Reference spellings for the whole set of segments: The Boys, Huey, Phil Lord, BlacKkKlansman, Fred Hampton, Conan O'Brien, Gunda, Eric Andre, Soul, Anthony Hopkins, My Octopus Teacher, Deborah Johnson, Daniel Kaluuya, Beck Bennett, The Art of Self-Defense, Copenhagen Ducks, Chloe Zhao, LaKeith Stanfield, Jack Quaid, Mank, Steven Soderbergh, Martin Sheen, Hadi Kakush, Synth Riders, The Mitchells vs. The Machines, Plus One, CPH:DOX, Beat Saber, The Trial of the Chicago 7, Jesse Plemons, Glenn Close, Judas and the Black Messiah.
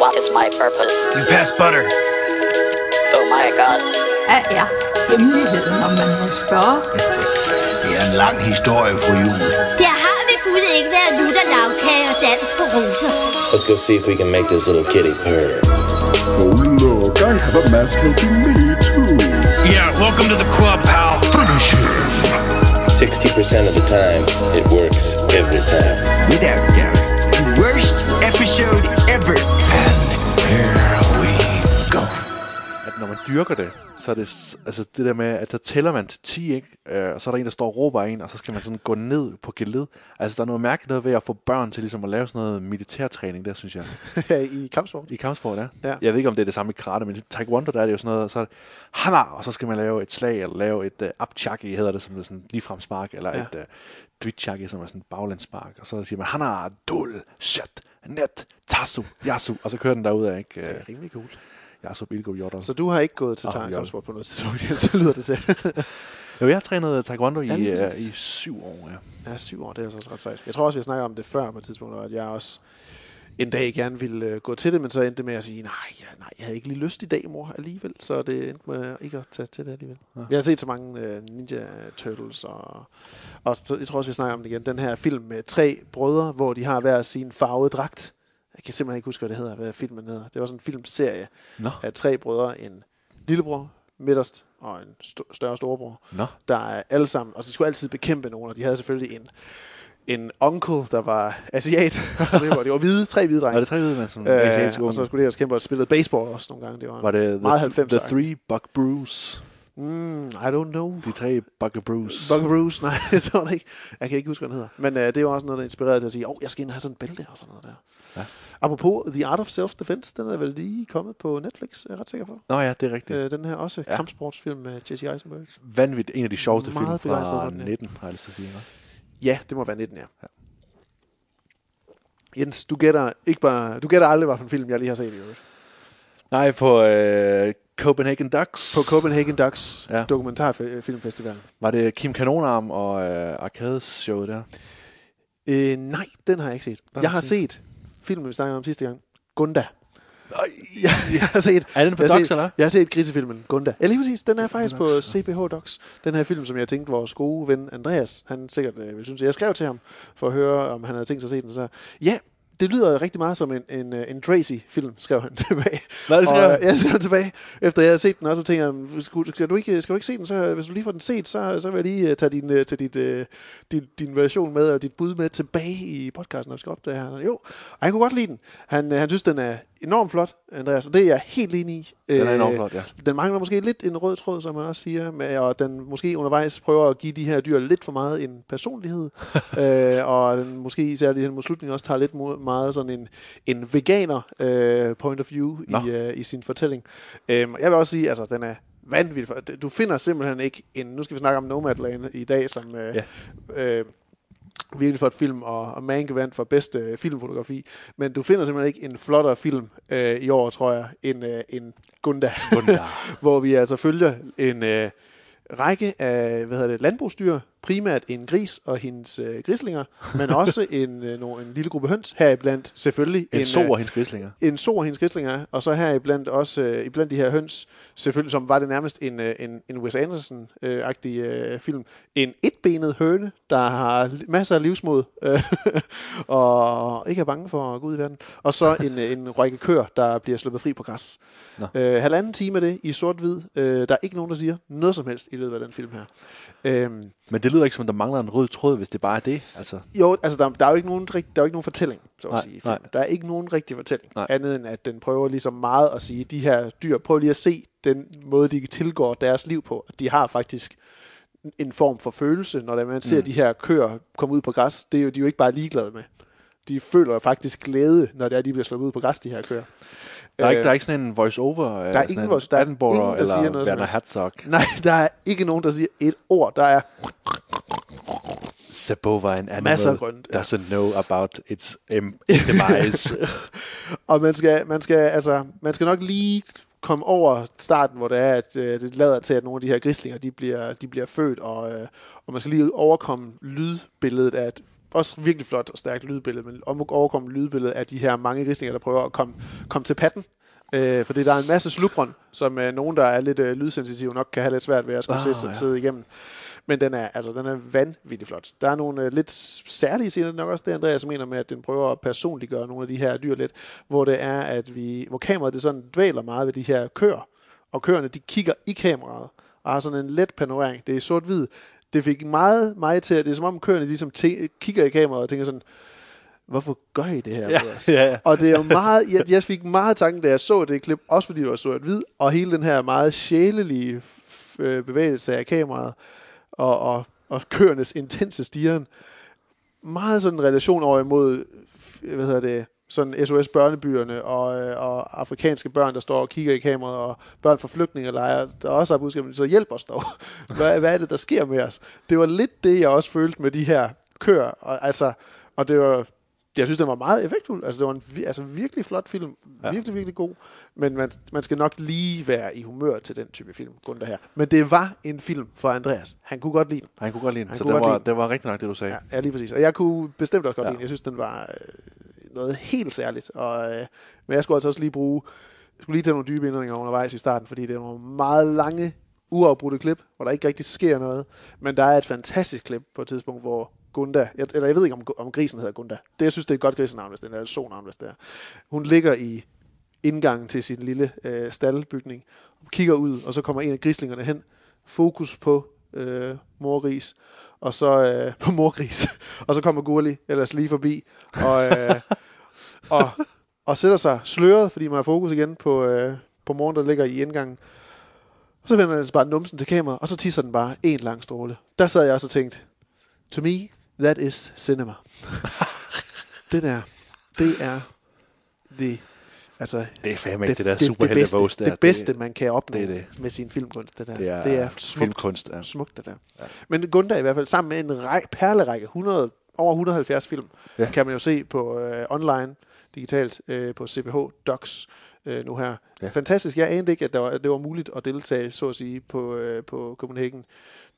What is my purpose? You pass butter. Oh my god. Hvad er hemmeligheden, om man må spørge? Det er en lang historie for jul. Der har vi kunne ikke været lutter, lavkage og dans på roser. Let's go see if we can make this little kitty purr. Oh look, I have a master to me too. Yeah, welcome to the club, pal. Finish him. 60% of the time, it works every time. Without doubt. The worst episode ever. And here we go. At når man dyrker det, så er det altså det der med, at så tæller man til 10, ikke? Og så er der en, der står og råber en, og så skal man sådan gå ned på geled. Altså, der er noget mærkeligt ved at få børn til ligesom at lave sådan noget militærtræning der, synes jeg. I kampsport? I kampsport, ja. Jeg ved ikke, om det er det samme i karate, men i taekwondo, der er det jo sådan noget, så er det, hana, og så skal man lave et slag, eller lave et upchaki, hedder det, som det sådan ligefrem spark, eller et dwichaki, som er sådan et baglandsspark, og så siger man, hana, dul, shit, net, tasu, yasu, og så kører den derudad, ikke? Det er rimelig cool. Jeg er så bilgodjortere. Så du har ikke gået til taekwondo på noget tidspunkt, så lyder det til. Jo, jeg har trænet taekwondo i 7 år, ja. Ja, 7 år, det er altså ret sejt. Jeg tror også, vi har snakket om det før på et tidspunkt, at jeg også en dag gerne ville gå til det, men så endte det med at sige, nej, jeg havde ikke lige lyst i dag, mor, alligevel. Så det endte med ikke at tage til det alligevel. Ja. Jeg har set så mange Ninja Turtles, og jeg tror også, vi snakker om det igen. Den her film med 3 brødre, hvor de har hver sin farvede dragt. Jeg kan simpelthen ikke huske, hvad det hedder, hvad filmen hedder. Det var sådan en filmserie af 3 brødre, en lillebror, midterst og en større storebror, der er alle sammen, og de skulle altid bekæmpe nogen, og de havde selvfølgelig en onkel, der var asiat, og det var hvide, 3 hvide drenge. Var det 3 hvide, man som og så skulle de også kæmpe, og spillede baseball også nogle gange. Det var meget 90'er. The 3 Buck Brews. I don't know. De 3 Buckaroos. Buckaroos, nej, det tror jeg ikke. Jeg kan ikke huske, hvad den hedder. Men det var også noget, der inspirerede til at sige, jeg skal ind og have sådan en bælte og sådan noget der. Ja. Apropos The Art of Self-Defense, den er vel lige kommet på Netflix, er jeg ret sikker på. Nå ja, det er rigtigt. Den her også, kampsportsfilm med Jesse Eisenberg. Vanvittigt, en af de sjoveste film fra 19, har jeg lyst til at sige. Ja, det må være 19, ja. Jens, du gætter aldrig, hvad for en film, jeg lige har set i øvrigt. Nej, på Copenhagen Ducks. På Copenhagen Ducks dokumentarfilmfestival. Var det Kim Kanonarm og Arcades-showet der? Nej, den har jeg ikke set. Jeg har set filmen, vi snakkede om sidste gang. Gunda. Jeg har set, er den på Docs, eller? Jeg har set grisefilmen Gunda. Ja, lige præcis. Den er faktisk på CPH:DOX. Den her film, som jeg tænkte, vores gode ven Andreas, han sikkert ville synes. Jeg skrev til ham for at høre, om han havde tænkt sig at se den. Så det lyder rigtig meget som en Tracy-film, skrev han tilbage. Nej, det skrev han. Jeg skrev tilbage, efter jeg havde set den også, og tænkte jeg, skal du ikke se den, så hvis du lige får den set, så vil jeg lige tage din version med, og dit bud med tilbage i podcasten, når vi skal opdage her. Jo, jeg kunne godt lide den. Han synes, den er enormt flot, Andreas, og det er jeg helt enig i. Den er enormt flot, ja. Den mangler måske lidt en rød tråd, som man også siger, og den måske undervejs prøver at give de her dyr lidt for meget en personlighed, og den måske især lige hen mod slutningen også tager lidt meget sådan en veganer point of view i sin fortælling. Jeg vil også sige, altså den er vanvittig. Du finder simpelthen ikke en... Nu skal vi snakke om Nomadland i dag, som... virkelig flot film, og Mank vandt for bedste filmfotografi, men du finder simpelthen ikke en flottere film i år, tror jeg, end Gunda. Hvor vi altså følger en række af landbrugsdyr, primært en gris og hendes grislinger, men også en lille gruppe høns, heriblandt selvfølgelig en so og hendes grislinger. En so og hendes grislinger, og så heriblandt også iblandt de her høns, selvfølgelig, som var det nærmest en Wes Anderson-agtig film, en etbenet høne, der har masser af livsmod, og ikke er bange for at gå ud i verden, og så en række køer, der bliver sluppet fri på græs. 1,5 time af det i sort-hvid. Der er ikke nogen, der siger noget som helst i løbet af den film her. Men det lyder ikke som, der mangler en rød tråd, hvis det bare er det. Altså. Jo, altså der er jo ikke nogen fortælling, så at sige. Der er ikke nogen rigtig fortælling, andet end at den prøver ligesom meget at sige, de her dyr, prøv lige at se den måde, de tilgår deres liv på. De har faktisk en form for følelse, når man ser de her køer komme ud på græs. Det er jo, de er jo ikke bare ligeglade med. De føler faktisk glæde, når det er, de bliver slået ud på græs, de her køer. Der er ikke sådan en voice-over? Der er ingen voice-over. Der er ingen, der siger noget. Werner Herzog. Nej, der er ikke nogen, der siger et ord. Der er... Sabova, en animal, doesn't know about its demise. Og man skal nok lige komme over starten, hvor det er, at det lader til, at nogle af de her grislinger, de bliver født, og man skal lige overkomme lydbilledet af også virkelig flot og stærkt lydbillede, men overkommer lydbilledet af de her mange risninger, der prøver at komme til patten. Fordi der er en masse slubron, som nogen, der er lidt lydsensitive nok, kan have lidt svært ved at skulle sidde igennem. Men den er vanvittigt flot. Der er nogle lidt særlige scener, nok også det, Andreas mener med, at den prøver at personliggøre nogle af de her dyr lidt, hvor det er, at hvor kameraet det sådan dvæler meget ved de her køer, og køerne de kigger i kameraet, og har sådan en let panorering. Det er sort-hvid. Det fik meget mig til, at det er som om køerne ligesom kigger i kameraet og tænker sådan, hvorfor gør I det her? Ja. Og det er jo meget, jeg fik meget tanken, da jeg så det klip, også fordi det var sort-hvid, og hele den her meget sjælelige bevægelse af kameraet, og køernes intense stiren. Meget sådan en relation over imod, sådan SOS-børnebyerne og afrikanske børn, der står og kigger i kameraet, og børn fra flygtningelejre, der også har budskabet, så hjælp os dog. Hvad er det, der sker med os? Det var lidt det, jeg også følte med de her køer. Og det var, jeg synes, den var meget effektfuld. Altså, det var en virkelig flot film. Ja. Virkelig, virkelig god. Men man skal nok lige være i humør til den type film, Gunda her. Men det var en film for Andreas. Han kunne godt lide den. Så det var rigtig nok det, du sagde. Ja, lige præcis. Og jeg kunne bestemt også godt lide den. Jeg synes, den var noget helt særligt. Men jeg skulle altså også lige tage nogle dybe indledninger undervejs i starten, fordi det var meget lange, uafbrudte klip, hvor der ikke rigtig sker noget. Men der er et fantastisk klip på et tidspunkt, hvor Gunda, eller jeg ved ikke, om grisen hedder Gunda. Det, jeg synes, det er et godt grisenavn, hvis det er, eller sonavn, hvis det er. Hun ligger i indgangen til sin lille staldbygning, kigger ud, og så kommer en af grislingerne hen. Fokus på morgris, og så på morgris, og så kommer Gurli ellers lige forbi, og sætter sig sløret, fordi man har fokus igen på morgen, der ligger i indgangen. Og så vender den bare numsen til kamera, og så tisser den bare en lang stråle. Der sad jeg også og tænkte, to me, that is cinema. Det er fandme ikke det der superheltebås der. Det bedste, man kan opnå med sin filmkunst, det der. Det er smukt, filmkunst, ja. Smukt, det der. Ja. Men Gunda i hvert fald, sammen med en perlerække, over 170 film, kan man jo se på online, digitalt, på CPH:DOX nu her. Ja. Fantastisk. Jeg anede ikke, at det var muligt at deltage, så at sige, på Copenhagen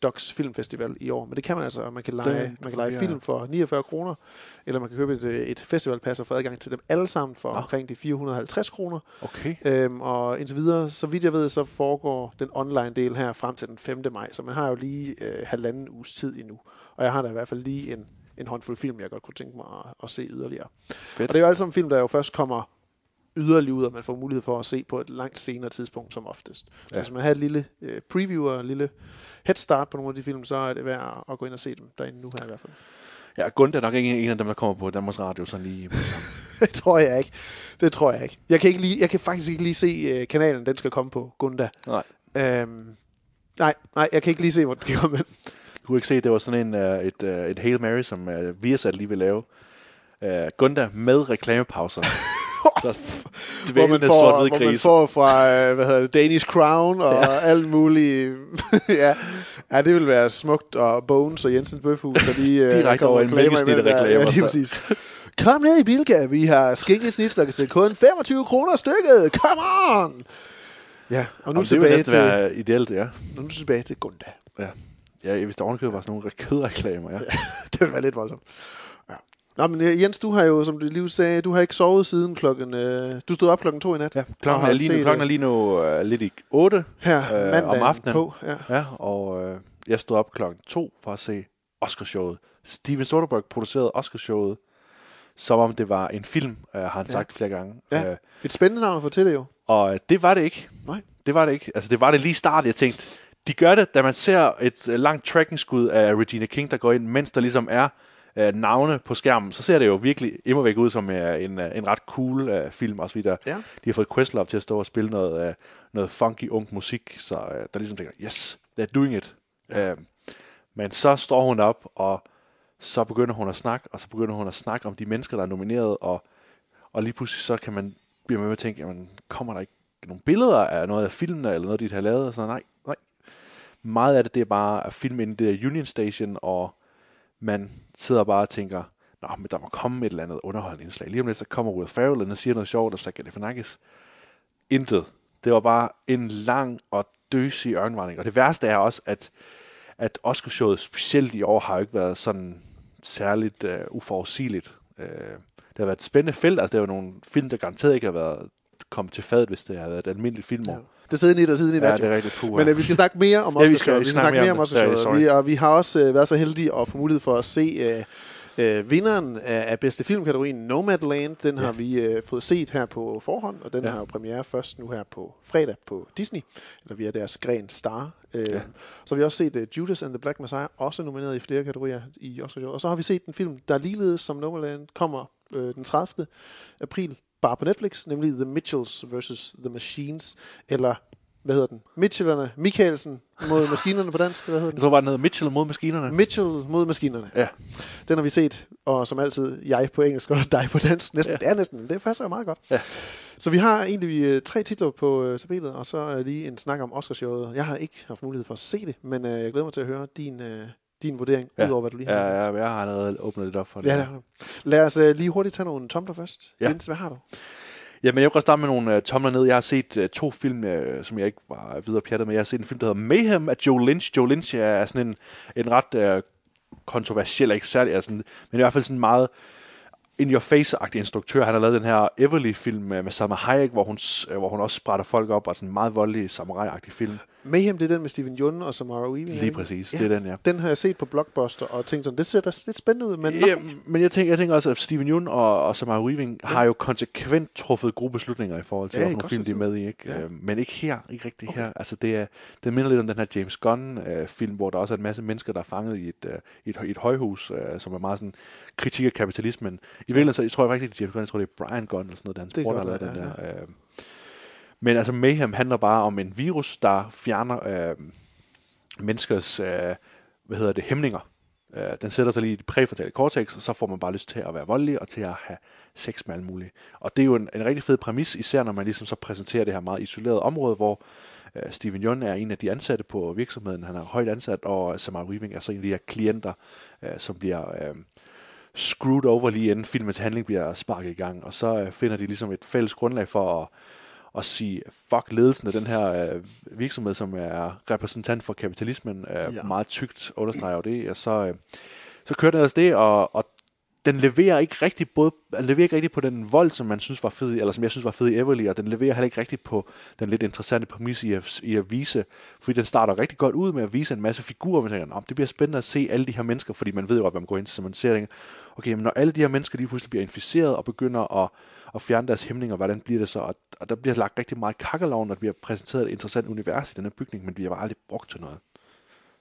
Ducks filmfestival i år. Men det kan man altså. Man kan lege film for 49 kroner, eller man kan købe et festivalpas og få adgang til dem alle sammen for omkring de 450 kroner. Okay. Og indtil videre, så vidt jeg ved, så foregår den online del her frem til den 5. maj. Så man har jo lige halvanden uges tid endnu. Og jeg har da i hvert fald lige en håndfuld film, jeg godt kunne tænke mig at se yderligere. Fedt. Og det er jo alle sammen film, der jo først kommer yderligere ud, og man får mulighed for at se på et langt senere tidspunkt som oftest. Så hvis man har et lille preview og en lille headstart på nogle af de film, så er det værd at gå ind og se dem derinde nu her i hvert fald. Ja, Gunda er nok ikke en af dem, der kommer på Danmarks Radio sådan lige. Det tror jeg ikke. Jeg kan faktisk ikke lige se kanalen, den skal komme på, Gunda. Nej, jeg kan ikke lige se, hvor den skal komme ind. Du kunne ikke se, det var sådan et Hail Mary, som Viasat lige vil lave. Gunda med reklamepauser. hvor man får fra Danish Crown og alt muligt. Ja, det vil være smukt. Og Bones og Jensens Bøfhus, direkte over en mælkesnitte reklamer. Ja, præcis. Kom ned i Bilka, vi har skinkesnitter til kun 25 kroner stykket. Come on! Ja, og nu tilbage til ideelt, ja. Nu tilbage til Gunda. Ja, hvis der ovenkøbet var sådan nogle kødreklamer, ja. Det ville være lidt voldsomt. Nå, men Jens, du har jo, som du lige sagde, du har ikke sovet siden klokken... du stod op klokken 2 i nat. Ja, klokken er lige nu lidt i 8 her, om aftenen. Jeg stod op klokken 2 for at se Oscarshowet. Steven Soderbergh producerede Oscarshowet, som om det var en film, har han sagt flere gange. Ja, et spændende navn at fortælle jo. Og det var det ikke. Nej. Det var det ikke. Altså, det var det lige start, jeg tænkte. De gør det, da man ser et langt tracking-skud af Regina King, der går ind, mens der ligesom er... navne på skærmen, så ser det jo virkelig immervæk ud som en ret cool film og så videre. Ja. De har fået Questlove til at stå og spille noget funky ung musik, så der ligesom tænker, yes, they're doing it. Ja. Men så står hun op, og så begynder hun at snakke, om de mennesker, der er nomineret, og lige pludselig så kan man blive med at tænke, jamen, kommer der ikke nogle billeder af noget af filmene, eller noget, de har lavet? Og sådan, nej. Meget af det er bare film inden det der Union Station, og man sidder bare og tænker, nå, men der må komme et eller andet underholdende indslag. Lige om lidt, så kommer Will Ferrell, og siger noget sjovt, og så kan det fornakkes. Intet. Det var bare en lang og døsig ørkenvandring. Og det værste er også, at Oscarshowet specielt i år har jo ikke været sådan særligt uforudsigeligt. Det har været et spændende felt, altså det er jo nogle film, der garanteret ikke har været kommet til fadet, hvis det havde været et almindeligt filmår. Ja. Det sidder i der sidder i nat. Ja, det er rigtigt pur. Men vi skal snakke mere om Oscarshowet. Vi har også været så heldige at få mulighed for at se vinderen af bedste filmkategorien, Nomadland. Den har vi fået set her på forhånd, og den har jo premiere først nu her på fredag på Disney, eller via deres gren Star. Så har vi også set Judas and the Black Messiah, også nomineret i flere kategorier i Oscarshowet. Og så har vi set en film, der ligeledes som Nomadland kommer den 30. april. Bare på Netflix, nemlig The Mitchells vs. The Machines, eller hvad hedder den? Mitchellerne, Mikkelsen mod maskinerne på dansk, hvad hedder den? Jeg tror bare, den hedder Mitchell mod maskinerne. Mitchell mod maskinerne. Ja. Den har vi set, og som altid, jeg på engelsk og dig på dansk. Næsten, det er næsten, det passer jo meget godt. Ja. Så vi har egentlig 3 titler på tabellet, og så lige en snak om Oscarshowet. Jeg har ikke haft mulighed for at se det, men jeg glæder mig til at høre din vurdering, udover hvad du lige har. Ja, jeg har allerede åbnet lidt op for det. Ja, lad os lige hurtigt tage nogle tomler først. Ja. Jens, hvad har du? Jamen, jeg vil godt starte med nogle tomler ned. Jeg har set 2 film, som jeg ikke var videre pjattet med. Jeg har set en film, der hedder Mayhem af Joe Lynch. Joe Lynch er sådan en ret kontroversiel, ikke særlig, altså, men i hvert fald sådan meget in-your-face-agtig instruktør. Han har lavet den her Everly-film med Salma Hayek, hvor hun også sprætter folk op, og sådan en meget voldelig samurai-agtig film. Mayhem, det er den med Steven Yeun og Samara Weaving. Lige præcis, det er den, ja. Den har jeg set på Blockbuster, og tænkt sådan, det ser da lidt spændende ud, men... Ja, men jeg tænker også, at Steven Yeun og Samara Weaving har jo konsekvent truffet gode beslutninger i forhold til, hvilken film de er med i, ikke? Ja. Men ikke her, ikke rigtig her. Altså, det minder lidt om den her James Gunn-film, hvor der også er en masse mennesker, der er fanget i et højhus, som er meget sådan kritik af kapitalismen. I virkeligheden, så tror jeg faktisk ikke, det er James Gunn, jeg tror, det er Brian Gunn, eller sådan noget, der er hans bror, der lavede den der... Men altså, Mayhem handler bare om en virus, der fjerner menneskers, hæmninger. Den sætter sig lige i det præfrontale cortex, og så får man bare lyst til at være voldelig og til at have sex med alt muligt. Og det er jo en rigtig fed præmis, især når man ligesom så præsenterer det her meget isolerede område, hvor Steven Yeun er en af de ansatte på virksomheden. Han er højt ansat, og Samara Weaving er så en af de her klienter, som bliver... screwed over lige inden filmens handling bliver sparket i gang, og så finder de ligesom et fælles grundlag for at sige fuck ledelsen af den her virksomhed, som er repræsentant for kapitalismen, meget tykt understreger det, og så kører den altså det, og den leverer ikke rigtig på den vold, som man synes var fed, eller som jeg synes var fed i Everly, og den leverer heller ikke rigtig på den lidt interessante præmis i at vise, fordi den starter rigtig godt ud med at vise en masse figurer, man tænker, det bliver spændende at se alle de her mennesker, fordi man ved jo, at man går ind til, så man ser det, okay, men når alle de her mennesker lige pludselig bliver inficeret og begynder at fjerne deres hæmninger, hvordan bliver det så? Og der bliver lagt rigtig meget kakkelovn, og der bliver præsenteret et interessant univers i den her bygning, men bliver bare aldrig brugt til noget.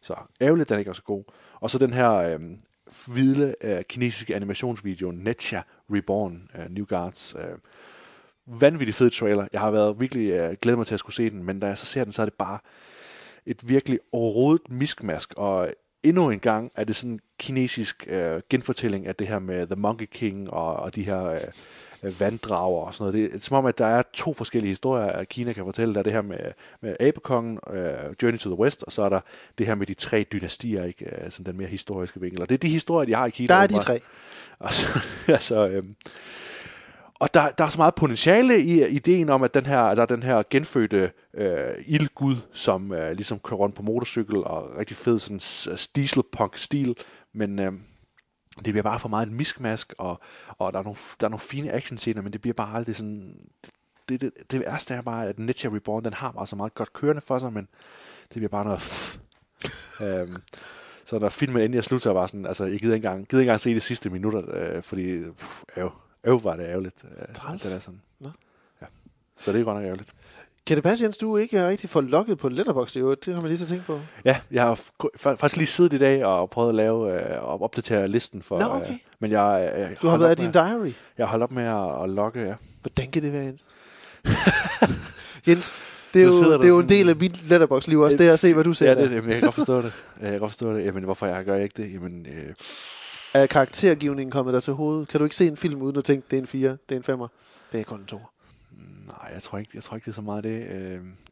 Så ærgerligt, den ikke er så god. Og så den her... vilde kinesiske animationsvideo Netcha Reborn New Guards. Vanvittig fed trailer. Jeg har været virkelig glædet mig til at skulle se den, men da jeg så ser den, så er det bare et virkelig overhovedet miskmask, og endnu en gang er det sådan en kinesisk genfortælling af det her med The Monkey King og de her vanddrager og sådan noget. Det er som om, at der er 2 forskellige historier, at Kina kan fortælle. Der er det her med Abekongen, Journey to the West, og så er der det her med de 3 dynastier, ikke? Sådan den mere historiske vinkel. Og det er de historier, de har i Kina. Der er de 3. Og så... Og der er så meget potentiale i ideen om, at den her genfødte ildgud, som ligesom kører rundt på motorcykel og rigtig fed sådan dieselpunk-stil, men det bliver bare for meget et miskmask, og der er nogle fine action-scener, men det bliver bare aldrig sådan... Det værste er bare, at Netcha Reborn, den har bare så meget godt kørende for sig, men det bliver bare noget... Så når filmen endelig er slut, så er jeg bare sådan... Altså, jeg gider ikke engang se de sidste minutter, fordi... var det ærgerligt. Det er sådan. Nå. Ja. Så det er godt nok ærgerligt. Kan det passe, Jens, du ikke er rigtig for logget på Letterboxd? Det har man lige så tænkt på. Ja, jeg har faktisk lige siddet i dag og prøvet at lave og opdatere listen for... Nå, okay. Men jeg du har været i din diary? Jeg har holdt op med at logge, ja. Hvordan kan det være, Jens? Jens, det er jo en del af mit Letterboxd-liv også, det at se, hvad du ser. Ja, jamen, jeg kan godt forstå det. Jamen, hvorfor gør jeg ikke det? Jamen... Er karaktergivningen kommet der til hovedet? Kan du ikke se en film uden at tænke, det er en 4, det er en 5'er, det er kun en 2'er? Nej, jeg tror ikke det er så meget det.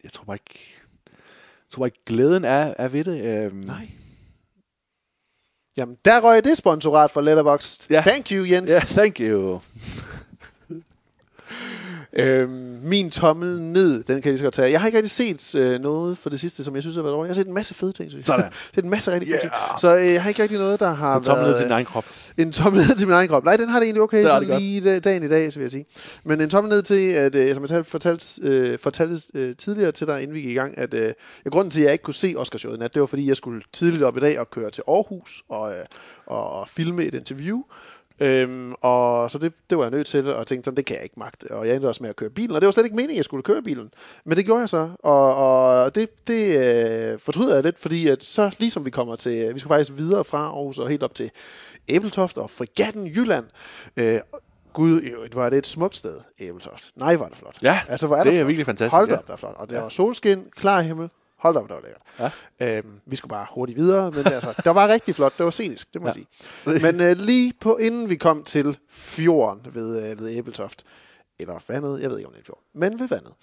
Jeg tror bare ikke glæden er ved det. Nej. Jamen, der røg det sponsorat for Letterboxd. Yeah. Thank you, Jens. Yeah, thank you. min tommel ned, den kan jeg lige så godt tage. Jeg har ikke rigtig set noget for det sidste, som jeg synes har været dårligt. Jeg har set en masse fede ting, synes jeg. Sådan. Det er en masse rigtig gode ting. Så jeg har ikke rigtig noget, der har en tommel ned til din egen krop. En tommel ned til min egen krop. Nej, den har det egentlig okay, det det lige dagen i dag, så vil jeg sige. Men en tommel ned til, at som jeg fortalte tidligere til dig, inden vi gik i gang, at grunden til, at jeg ikke kunne se Oscarshowet i nat, det var fordi, jeg skulle tidligt op i dag og køre til Aarhus og filme et interview. Og så det var jeg nødt til, og tænkte sådan, det kan jeg ikke magte. Og jeg endte også med at køre bilen, og det var slet ikke meningen, at jeg skulle køre bilen. Men det gjorde jeg så, og det fortryder jeg lidt, fordi at så ligesom vi kommer til, vi skal faktisk videre fra Aarhus og helt op til Æbeltoft og Fregatten Jylland. Gud, var det et smukt sted, Æbeltoft. Nej, var det flot. Ja, altså, hvor er det flot? Er virkelig fantastisk. Hold op, der er flot. Og der var solskin, klar himmel. Hold op, det var lækkert. Ja. Vi skulle bare hurtigt videre, men altså, der var rigtig flot. Det var scenisk, det må jeg sige. Men lige på inden vi kom til fjorden ved Æbeltoft, eller vandet, jeg ved ikke om det er fjord, men ved vandet,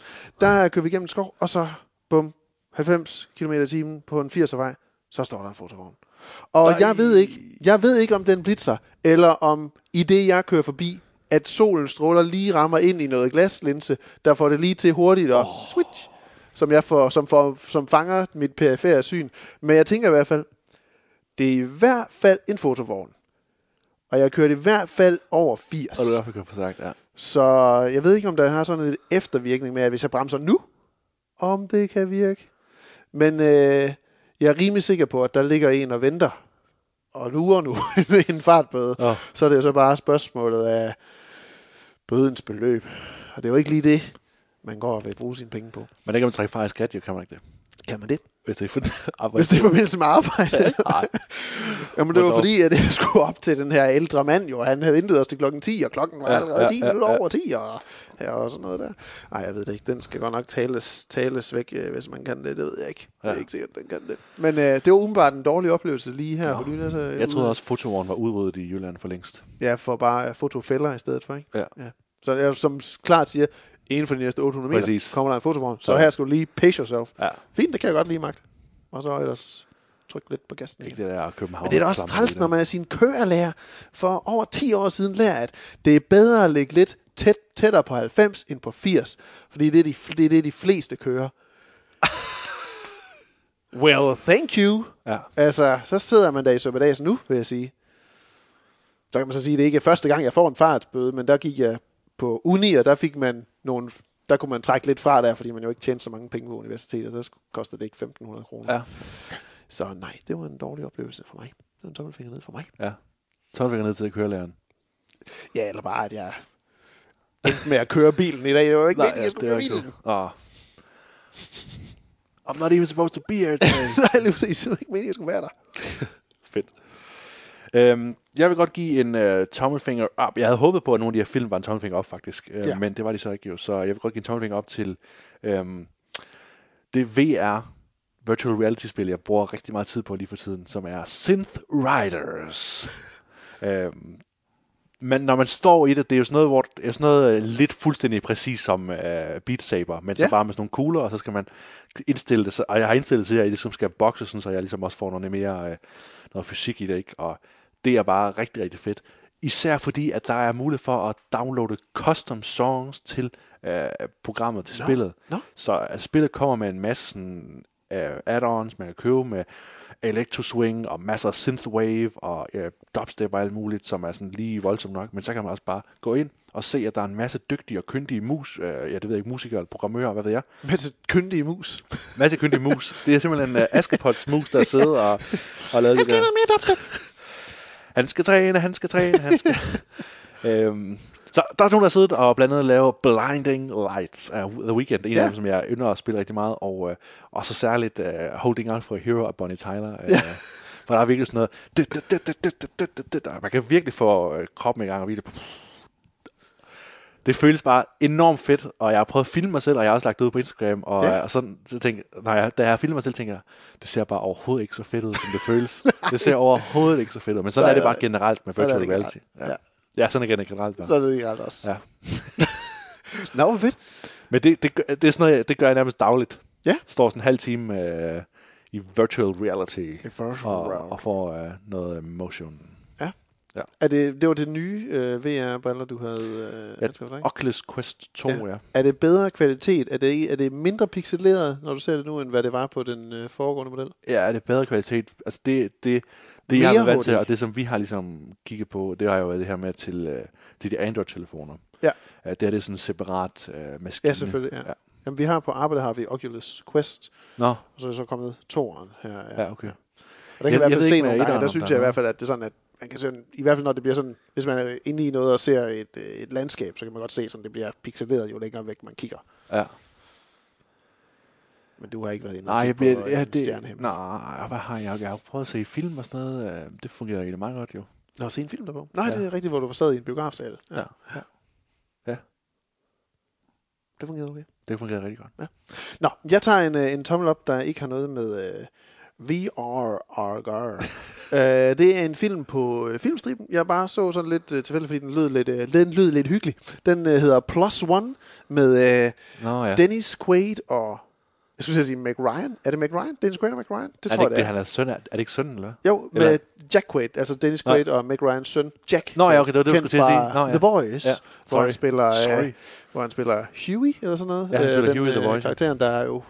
der kører vi igennem skov, og så bum, 90 km/t på en 80'er-vej, så står der en fotovogn. Og jeg ved ikke, om den blitzer, eller om i det, jeg kører forbi, at solen stråler lige rammer ind i noget glaslinse, der får det lige til hurtigt og switch. Som jeg får, som fanger mit perifære syn. Men jeg tænker i hvert fald, det er i hvert fald en fotovogn. Og jeg kørte i hvert fald over 80. Og du i hvert fald kørt for sagt, ja. Så jeg ved ikke, om der har sådan en eftervirkning med, at hvis jeg bremser nu, om det kan virke. Men jeg er rimelig sikker på, at der ligger en og venter. Og lurer nu en fartbøde. Oh. Så er det jo så bare spørgsmålet af bødens beløb. Og det er jo ikke lige det, man går og vil bruge sine penge på. Men det kan man trække fra i skat, jo, kan man ikke det? Kan man det? Hvis det er i forbindelse med arbejde. Nej. Jamen det var fordi, at jeg skulle op til den her ældre mand, jo. Han havde ventet os til klokken 10, og klokken var allerede 10 minutter over 10, og sådan noget der. Nej, jeg ved det ikke. Den skal godt nok tales væk, hvis man kan det. Det ved jeg ikke. Ja. Jeg er ikke sikkert, den kan det. Men det var umiddelbart en dårlig oplevelse lige her på Lynas. Jeg troede også, at fotovognen var udryddet i Jylland for længst. Ja, for bare fotofælder i stedet for, ikke? Ja. Så jeg som klart siger, inden for de næste 800 meter kommer der en fotovogn. Så her skal du lige pace yourself. Ja. Fint, det kan jeg godt lide, Magt. Og så ellers trykke lidt på gassen. Ikke det der København. Men det er da også træls, når man er sin kørelærer for over 10 år siden lærer, at det er bedre at ligge lidt tættere på 90 end på 80. Fordi det er det, de fleste kører. Well, thank you. Ja. Altså, så sidder man der i sømmedags nu, vil jeg sige. Så kan man så sige, at det ikke er første gang, jeg får en fartbøde, men der gik jeg på uni, og der fik man nogle, der kunne man trække lidt fra der, fordi man jo ikke tjente så mange penge på universitetet, og så kostede det ikke 1.500 kroner. Ja. Så nej, det var en dårlig oplevelse for mig. Det var en tommelfinger ned for mig. Ja, tommelfinger ned til kørelæreren. Ja, eller bare, at jeg endte med at køre bilen i dag. Det var jo ikke meningen, jeg skulle køre bilen. I'm not even supposed to be here today. Nej, det var ikke meningen, jeg skulle være der. Fedt. Jeg vil godt give en tommelfinger op. Jeg havde håbet på, at nogle af de her film var en tommelfinger op, faktisk. Men det var de så ikke, jo. Så jeg vil godt give en tommelfinger op til det VR, virtual reality-spil, jeg bruger rigtig meget tid på lige for tiden, som er Synth Riders. Men når man står i det, det er jo sådan noget, hvor det er sådan noget lidt fuldstændig præcis som Beat Saber, men så bare med sådan nogle kugler, og så skal man indstille det, og jeg har indstillet til, at jeg ligesom skal bokse, sådan, så jeg ligesom også får noget mere noget fysik i det, ikke? Og det er bare rigtig, rigtig fedt. Især fordi, at der er mulighed for at downloade custom songs til programmet, til spillet. Så spillet kommer med en masse sådan add-ons, man kan købe med electro-swing og masser af synthwave og dubstep og alt muligt, som er sådan lige voldsomt nok, men så kan man også bare gå ind og se, at der er en masse dygtige og kyndige mus, det ved jeg ikke, musikere eller programmører, hvad ved jeg. Masse kyndige mus. Masse kyndige mus. Det er simpelthen Askepots mus, der sidder og laver det der. Han skal noget mere dubstep. Han skal træne. Så der er nogen, der sidder og blandt andet laver Blinding Lights af The Weeknd. En af dem, som jeg ynder at spille rigtig meget. Og så særligt Holding Out for a Hero af Bonnie Tyler. For der er virkelig sådan noget. Man kan virkelig få kroppen i gang og vide det. Det føles bare enormt fedt. Og jeg har prøvet at filme mig selv, og jeg har også lagt det ud på Instagram. Og sådan, så da jeg har filmet mig selv, tænker jeg, det ser bare overhovedet ikke så fedt ud, som det føles. Det ser overhovedet ikke så fedt ud. Men sådan er det bare generelt med virtual reality. Ja. Ja, sådan igen generelt. Så er det generelt også. Ja. Nå, hvor fedt. Men det er sådan noget, det gør jeg nærmest dagligt. Ja. Står sådan en halv time i virtual reality. Og får noget motion. Ja. Ja. Er det, det var det nye VR-briller, du havde? Ja, Oculus Quest 2, ja. Er det bedre kvalitet? Er det mindre pixeleret, når du ser det nu, end hvad det var på den foregående model? Ja, er det bedre kvalitet? Altså det jeg har været til, og det som vi har ligesom kigget på, det har jo været det her med til de Android-telefoner. Ja. Det er sådan en separat maskine. Ja, selvfølgelig, ja. Jamen, vi har på arbejdet har vi Oculus Quest, og så er det så kommet toeren her. Ja, ja, okay. Og der kan i hvert fald se nogle gange, der synes jeg i hvert fald, at det er sådan, at man kan se, i hvert fald når det bliver sådan, hvis man er inde i noget og ser et landskab, så kan man godt se, som det bliver pixeleret, jo længere væk man kigger. Ja. Men du har ikke været inde og kigge på stjernehimmel. Nej, hvad har jeg? Jeg har prøvet at se film og sådan noget. Det fungerer egentlig meget godt, jo. Nå, se en film derpå? Nej, det er rigtigt, hvor du var sad i en biografsal. Ja. Det fungerer okay. Det fungerer rigtig godt. Ja. Nå, jeg tager en tommel op, der ikke har noget med VR. Det er en film på Filmstriben. Jeg bare så sådan lidt tilfældigt, fordi den lød lidt hyggelig. Den hedder Plus One med Dennis Quaid og... Jeg skulle sige Meg Ryan. Er det Meg Ryan? Dennis Quaid og Meg Ryan? Det tror jeg, det er. Han er søn. Er det ikke sønnen, eller? Jo, med eller? Jack Quaid. Altså Dennis Quaid og Meg Ryans søn, Jack. Nå ja, okay, det var det, du skulle sige. The Boys, hvor han spiller Huey, eller sådan noget. Ja, han spiller Huey The Boys. Karakteren, der er jo...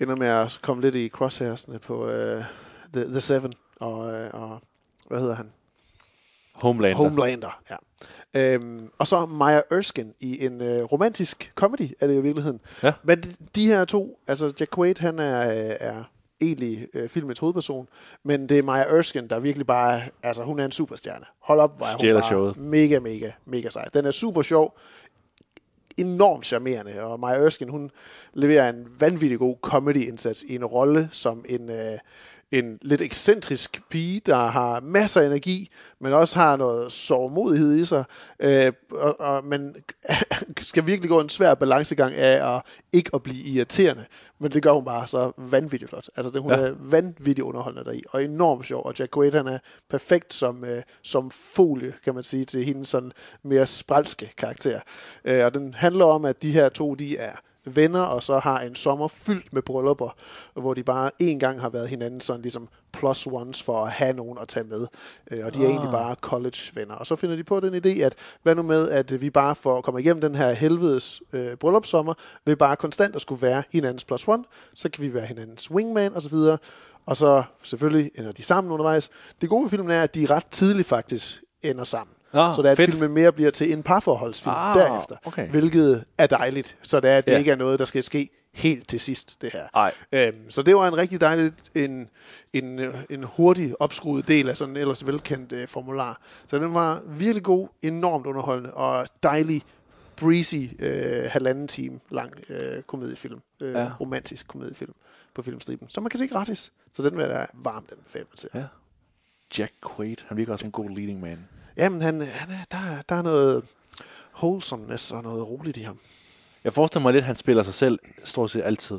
ender med at komme lidt i crosshairsene på The Seven og hvad hedder han? Homelander, ja. Og så Maya Erskine i en romantisk comedy, er det jo i virkeligheden. Ja. Men de her to, altså Jack Quaid, han er egentlig filmets hovedperson, men det er Maya Erskine, der virkelig bare, altså hun er en superstjerne. Hold op, hvor hun bare mega sej. Den er super sjov. Enormt charmerende, og Maya Erskine, hun leverer en vanvittig god comedy-indsats i en rolle som en lidt ekscentrisk pige, der har masser af energi, men også har noget sovmodighed i sig, og man skal virkelig gå en svær balancegang af at ikke at blive irriterende, men det gør hun bare så vanvittigt flot. Altså, hun er vanvittigt underholdende deri, og enormt sjov, og Jack Quaid, han er perfekt som folie, kan man sige, til hendes sådan mere spralske karakter. Og den handler om, at de her to, de er venner, og så har en sommer fyldt med bryllupper, hvor de bare en gang har været hinanden sådan ligesom plus ones for at have nogen at tage med. Og de er egentlig bare college-venner. Og så finder de på den idé, at hvad nu med, at vi bare får komme igennem den her helvedes bryllupssommer, ved bare konstant at skulle være hinandens plus one, så kan vi være hinandens wingman og så videre. Og så selvfølgelig ender de sammen undervejs. Det gode ved filmen er, at de ret tidligt faktisk ender sammen. Så det er, at filmen mere bliver til en parforholdsfilm derefter, hvilket er dejligt. Så det er, at det ikke er noget, der skal ske helt til sidst, det her. Så det var en rigtig dejlig, en hurtig opskruet del af sådan en ellers velkendt formular. Så den var virkelig god, enormt underholdende og dejlig, breezy, halvanden time lang komediefilm. Romantisk komediefilm på Filmstriben, som man kan se gratis. Så den vil jeg da varmt anbefale mig til. Ja. Jack Quaid, han virker også en god leading man. Jamen, der er noget wholesomeness og noget roligt i ham. Jeg forestiller mig lidt, at han spiller sig selv stort set altid.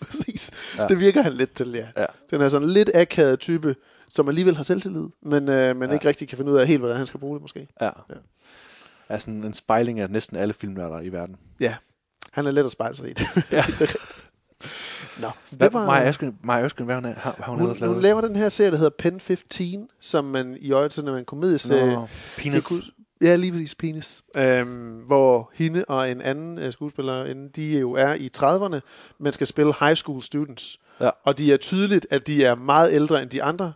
Præcis. Ja. Det virker han lidt til, ja. Den er sådan en lidt akavet type, som alligevel har selvtillid, men ikke rigtig kan finde ud af helt, hvordan han skal bruge det måske. Ja. Er sådan en spejling af næsten alle filmnørder i verden. Ja. Han er let at spejle sig i det. Ja. Nå, det var... Maya Erskine, hvad hun laver den her serie, der hedder Pen 15, som man i øvrigt sådan en komedieserie... Penis. Ja, lige præcis, Penis. Hvor hende og en anden skuespiller, de jo er i 30'erne, men skal spille high school students. Ja. Og de er tydeligt, at de er meget ældre end de andre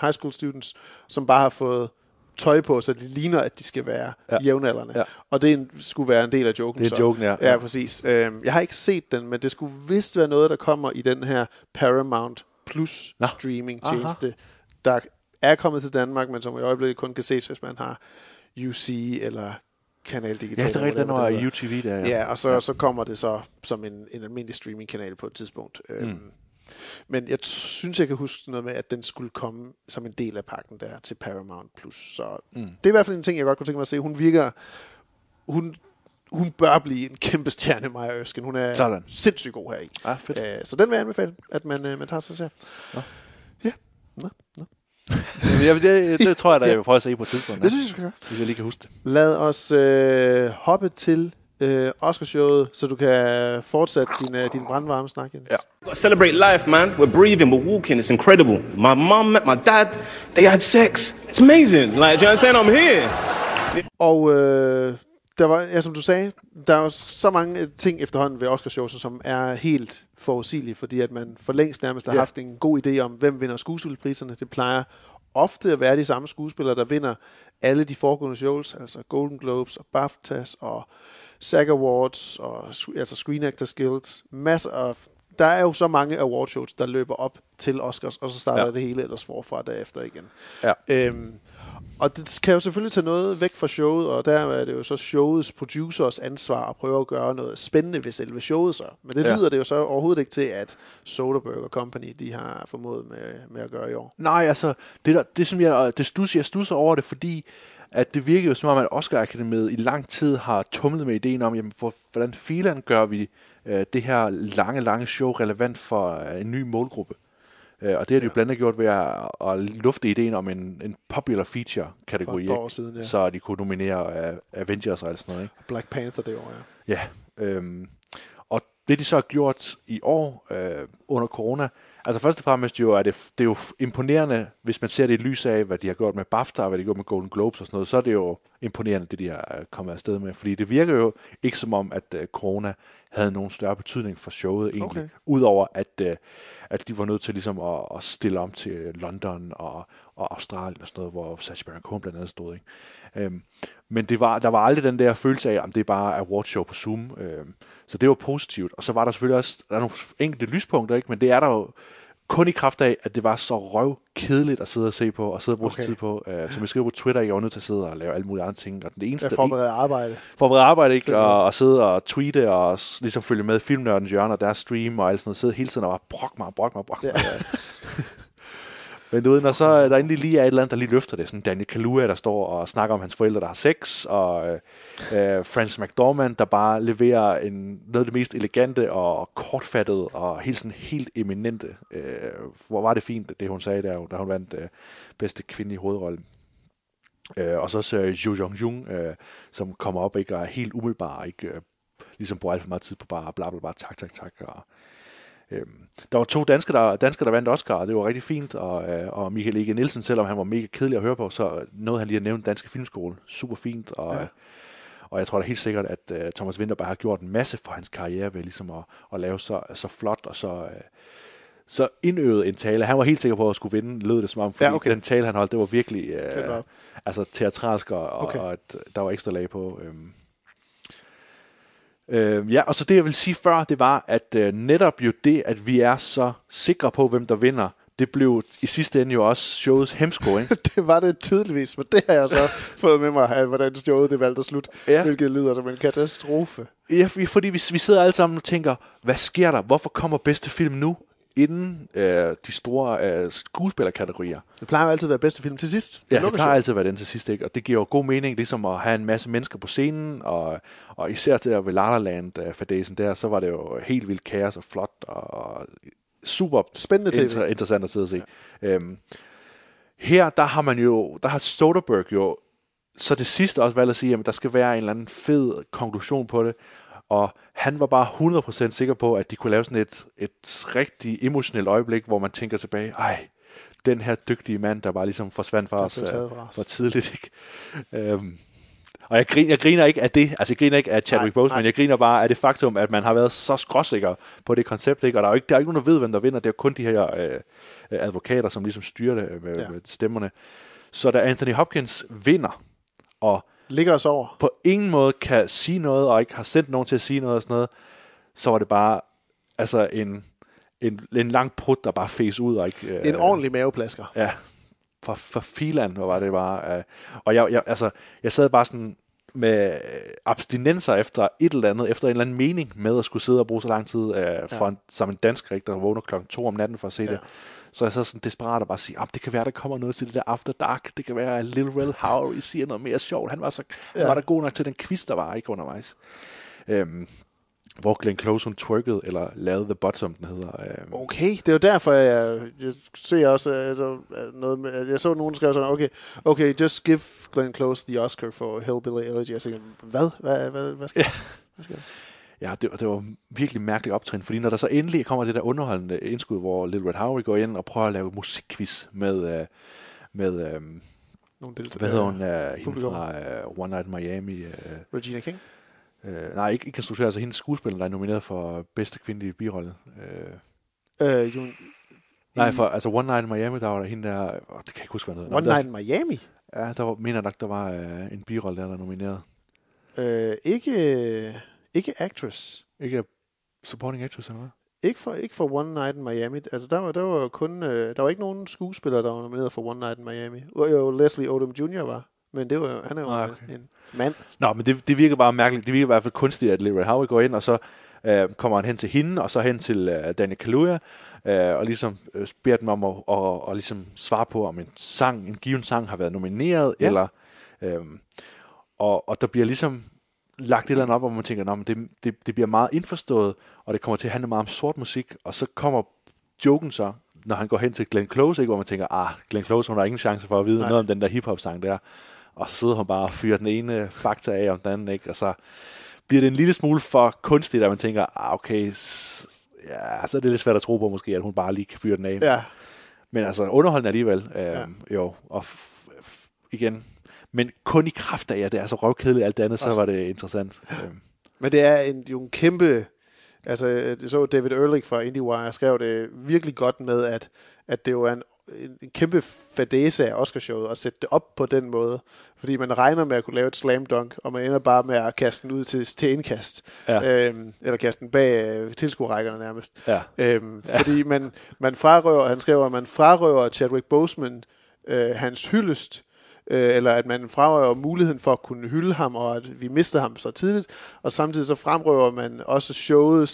high school students, som bare har fået tøj på, så de ligner, at de skal være jævnaldrende. Ja. Og det skulle være en del af joken. Det er joken, ja. Ja, præcis. Jeg har ikke set den, men det skulle vist være noget, der kommer i den her Paramount Plus streaming-tjeneste, der er kommet til Danmark, men som i øjeblikket kun kan ses, hvis man har UC eller Kanal Digital. Ja, det er rigtigt, den var UTV der. Ja, og så kommer det så som en almindelig streaming-kanal på et tidspunkt. Men jeg synes, jeg kan huske noget med, at den skulle komme som en del af pakken der til Paramount+. Så det er i hvert fald en ting, jeg godt kunne tænke mig at se. Hun virker... Hun bør blive en kæmpe stjerne, Maya Erskine. Hun er sindssygt god her i. Ja, fedt. Så den vil jeg anbefale, at man tager sig til. Ja. Nå. Det tror jeg, jeg vil prøve at se på et tidspunkt. Det synes jeg, vi skal gøre. Hvis jeg lige kan huske det. Lad os hoppe til Oscarshowet, så du kan fortsætte din brandvarme snak, Jens. Yeah. Celebrate life, man. We're breathing, we're walking. It's incredible. My mom met my dad. They had sex. It's amazing. Like, you know saying, I'm here. Og der var, ja, som du sagde, der er jo så mange ting efterhånden ved Oscarshowet, som er helt forudsigelige, fordi at man for længst nærmest har haft en god idé om, hvem vinder skuespillerpriserne. Det plejer ofte at være de samme skuespillere, der vinder alle de foregående shows, altså Golden Globes og BAFTAs og SAG Awards, og altså Screen Actors Guild, masser af... Der er jo så mange awardshows, der løber op til Oscars, og så starter det hele ellers forfra derefter igen. Ja. Og det kan jo selvfølgelig tage noget væk fra showet, og der er det jo så showets producers ansvar at prøve at gøre noget spændende ved selve showet så. Men det lyder det jo så overhovedet ikke til, at Soderbergh og Company, de har formået med at gøre i år. Nej, altså, jeg stusser over det, fordi at det virker jo som om, at Oscar-akademiet i lang tid har tumlet med ideen om, jamen, hvordan filan gør vi det her lange show relevant for en ny målgruppe. Og det har de jo blandt andet gjort ved at lufte ideen om en popular feature-kategori, så de kunne nominere Avengers og alt sådan noget. Ikke? Black Panther det år, ja. Og det de så har gjort i år under corona, altså først og fremmest jo, det er jo imponerende, hvis man ser det i lys af, hvad de har gjort med BAFTA, og hvad de har gjort med Golden Globes og sådan noget, så er det jo imponerende, det de har kommet afsted med. Fordi det virker jo ikke som om, at corona havde nogen større betydning for showet egentlig, udover at de var nødt til ligesom at stille om til London og Australien og sådan noget, hvor Sacha Baron Cohen blandt andet stod. Ikke? Men der var aldrig den der følelse af, om det er bare awardshow på Zoom. Så det var positivt. Og så var der selvfølgelig også, der er nogle enkelte lyspunkter, ikke? Men det er der jo kun i kraft af, at det var så røvkedeligt at sidde og se på, og sidde og bruge tid på. Som jeg skrev på Twitter, jeg var nødt til at sidde og lave alle mulige andre ting. Og den eneste, jeg forbereder arbejde. Ikke? Og sidde og tweete, og ligesom følge med Filmnørdens hjørne, og deres stream, og alt sådan noget. Sidde hele tiden og bare brok mig. Ja. Men du ved, når så der endelig lige er et eller andet, der lige løfter det. Sådan Daniel Kaluuya, der står og snakker om hans forældre, der har sex. Og Frances McDormand, der bare leverer noget af det mest elegante og kortfattede og helt eminente. Hvor var det fint, det hun sagde, da hun vandt bedste kvinde i hovedrollen. Og så Jo Jong-jung, som kommer op ikke, og er helt umiddelbar. Ikke, ligesom bruger alt for meget tid på bare blablabla, tak. Og, der var to danskere, der vandt Oscar, og det var rigtig fint, og Michael Ege Nielsen, selvom han var mega kedelig at høre på, så nåede han lige at nævne Danske Filmskole. Super fint, og jeg tror da helt sikkert, at Thomas Vinterberg har gjort en masse for hans karriere ved ligesom at lave så flot og så indøvet en tale. Han var helt sikker på at skulle vinde, lød det som om, fordi den tale, han holdt, det var virkelig altså teatralsk, og at der var ekstra lag på... Ja, og så det jeg ville sige før, det var, at netop jo det, at vi er så sikre på, hvem der vinder, det blev i sidste ende jo også showets hemsko, ikke? Det var det tydeligvis, men det har jeg så fået med mig, hvordan showet det valgte at slutte, hvilket lyder som en katastrofe. Ja, fordi vi sidder alle sammen og tænker, hvad sker der? Hvorfor kommer bedste film nu? Inden de store skuespillerkategorier. Det plejer jo altid at være bedste film til sidst. Ja, det plejer altid at være den til sidst, ikke? Og det giver jo god mening, ligesom at have en masse mennesker på scenen, og især til at ved La La Land-fadesen der, så var det jo helt vildt kaos og flot, og super spændende interessant at sidde og se. Ja. Her, der har Soderbergh jo så det sidste også valgt at sige, at der skal være en eller anden fed konklusion på det, og han var bare 100% sikker på, at de kunne lave sådan et rigtig emotionelt øjeblik, hvor man tænker tilbage, ej, den her dygtige mand, der bare ligesom forsvandt fra os for tidligt, ikke? Og jeg griner ikke af det, altså jeg griner ikke af Chadwick Boseman, men jeg griner bare af det faktum, at man har været så skråsikker på det koncept, ikke? Og der er ikke nogen, der ved, hvem der vinder, det er kun de her advokater, som ligesom styrer det med stemmerne. Så da Anthony Hopkins vinder, og ligger os over. På ingen måde kan sige noget, og ikke har sendt nogen til at sige noget og sådan noget, så var det bare altså en lang prut, der bare fæs ud. Og ikke, en ordentlig maveplasker. Ja, for filan var det bare. Og jeg sad bare sådan med abstinenser efter et eller andet, efter en eller anden mening med at skulle sidde og bruge så lang tid som en dansk rigtig, der vågner klokken 2 om natten for at se det. Så jeg så sådan desperat og bare sige, det kan være, der kommer noget til det der After Dark, det kan være, at Lil Rel Howery siger noget mere sjovt. Han var der god nok til den quiz, der var, ikke undervejs. Hvor Glenn Close, hun twerkede, eller lavede The Butt, som den hedder. Okay, det er jo derfor, jeg ser også noget med, jeg så nogen skrive sådan, okay, just give Glenn Close the Oscar for Hellbilly Elegy. Jeg tænkte, hvad skal Ja, det var virkelig mærkeligt optrin, fordi når der så endelig kommer det der underholdende indskud, hvor Lil Rel Howery går ind og prøver at lave musikquiz med hvad hedder hun, hende fra One Night Miami? Regina King? Nej, ikke instruktør, altså hendes skuespiller, der er nomineret for bedste kvindelige birolle. Nej, for altså One Night Miami, der var der hende der, det kan jeg ikke huske, hvad noget. One Night Miami? Ja, der var, mener nok, der var en birolle, der nomineret. Ikke actress. Ikke supporting actress, eller hvad? Ikke for One Night in Miami. Altså, der var kun... der var ikke nogen skuespiller, der var nomineret for One Night in Miami. Jo, Leslie Odom Jr. var. Men det var, han er jo en mand. Nå, men det virker bare mærkeligt. Det virker i hvert fald kunstigt, at Lil Rel Howery går ind, og så kommer han hen til hende, og så hen til Daniel Kaluuya, og ligesom spørger dem om at ligesom svare på, om en given sang har været nomineret, ja. Eller... og der bliver ligesom... lagt et eller andet op, hvor man tænker, at det bliver meget indforstået, og det kommer til at handle meget om sort musik, og så kommer joken så, når han går hen til Glenn Close, ikke, hvor man tænker, Glenn Close, hun har ingen chance for at vide noget om den der hiphop-sang der, og så sidder hun bare og fyrer den ene faktor af om den anden, ikke, og så bliver det en lille smule for kunstigt, at man tænker, okay, ja, så er det lidt svært at tro på måske, at hun bare lige kan fyre den af. Ja. Men altså, underholdende alligevel, jo, og igen... Men kun i kraft af, at det er så røvkedeligt alt det andet, så var det interessant. Men det er en kæmpe... Altså, så David Ehrlich fra IndieWire skrev det virkelig godt med, at det jo er en kæmpe fadese af Oscarshowet at sætte det op på den måde. Fordi man regner med at kunne lave et slam dunk, og man ender bare med at kaste den ud til indkast. Ja. Eller kaste den bag tilskuerrækkerne nærmest. Ja. Fordi man frarøver... Han skriver, at man frarøver Chadwick Boseman hans hyldest, eller at man frarøver muligheden for at kunne hylde ham, og at vi mistede ham så tidligt, og samtidig så fremrøver man også showet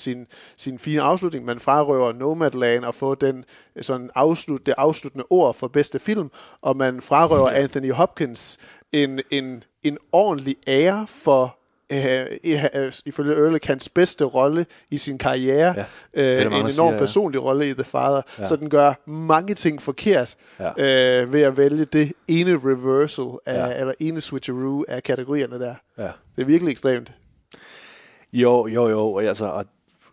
sin fine afslutning. Man frarøver Nomadland og får den sådan det afsluttende ord for bedste film, og man frarøver Anthony Hopkins en ordentlig ære for ifølge Ehrlich hans bedste rolle i sin karriere, en enorm personlig rolle i The Father, så den gør mange ting forkert ved at vælge det ene reversal af, eller ene switcheroo af kategorierne der. Ja. Det er virkelig ekstremt. Jo, altså, og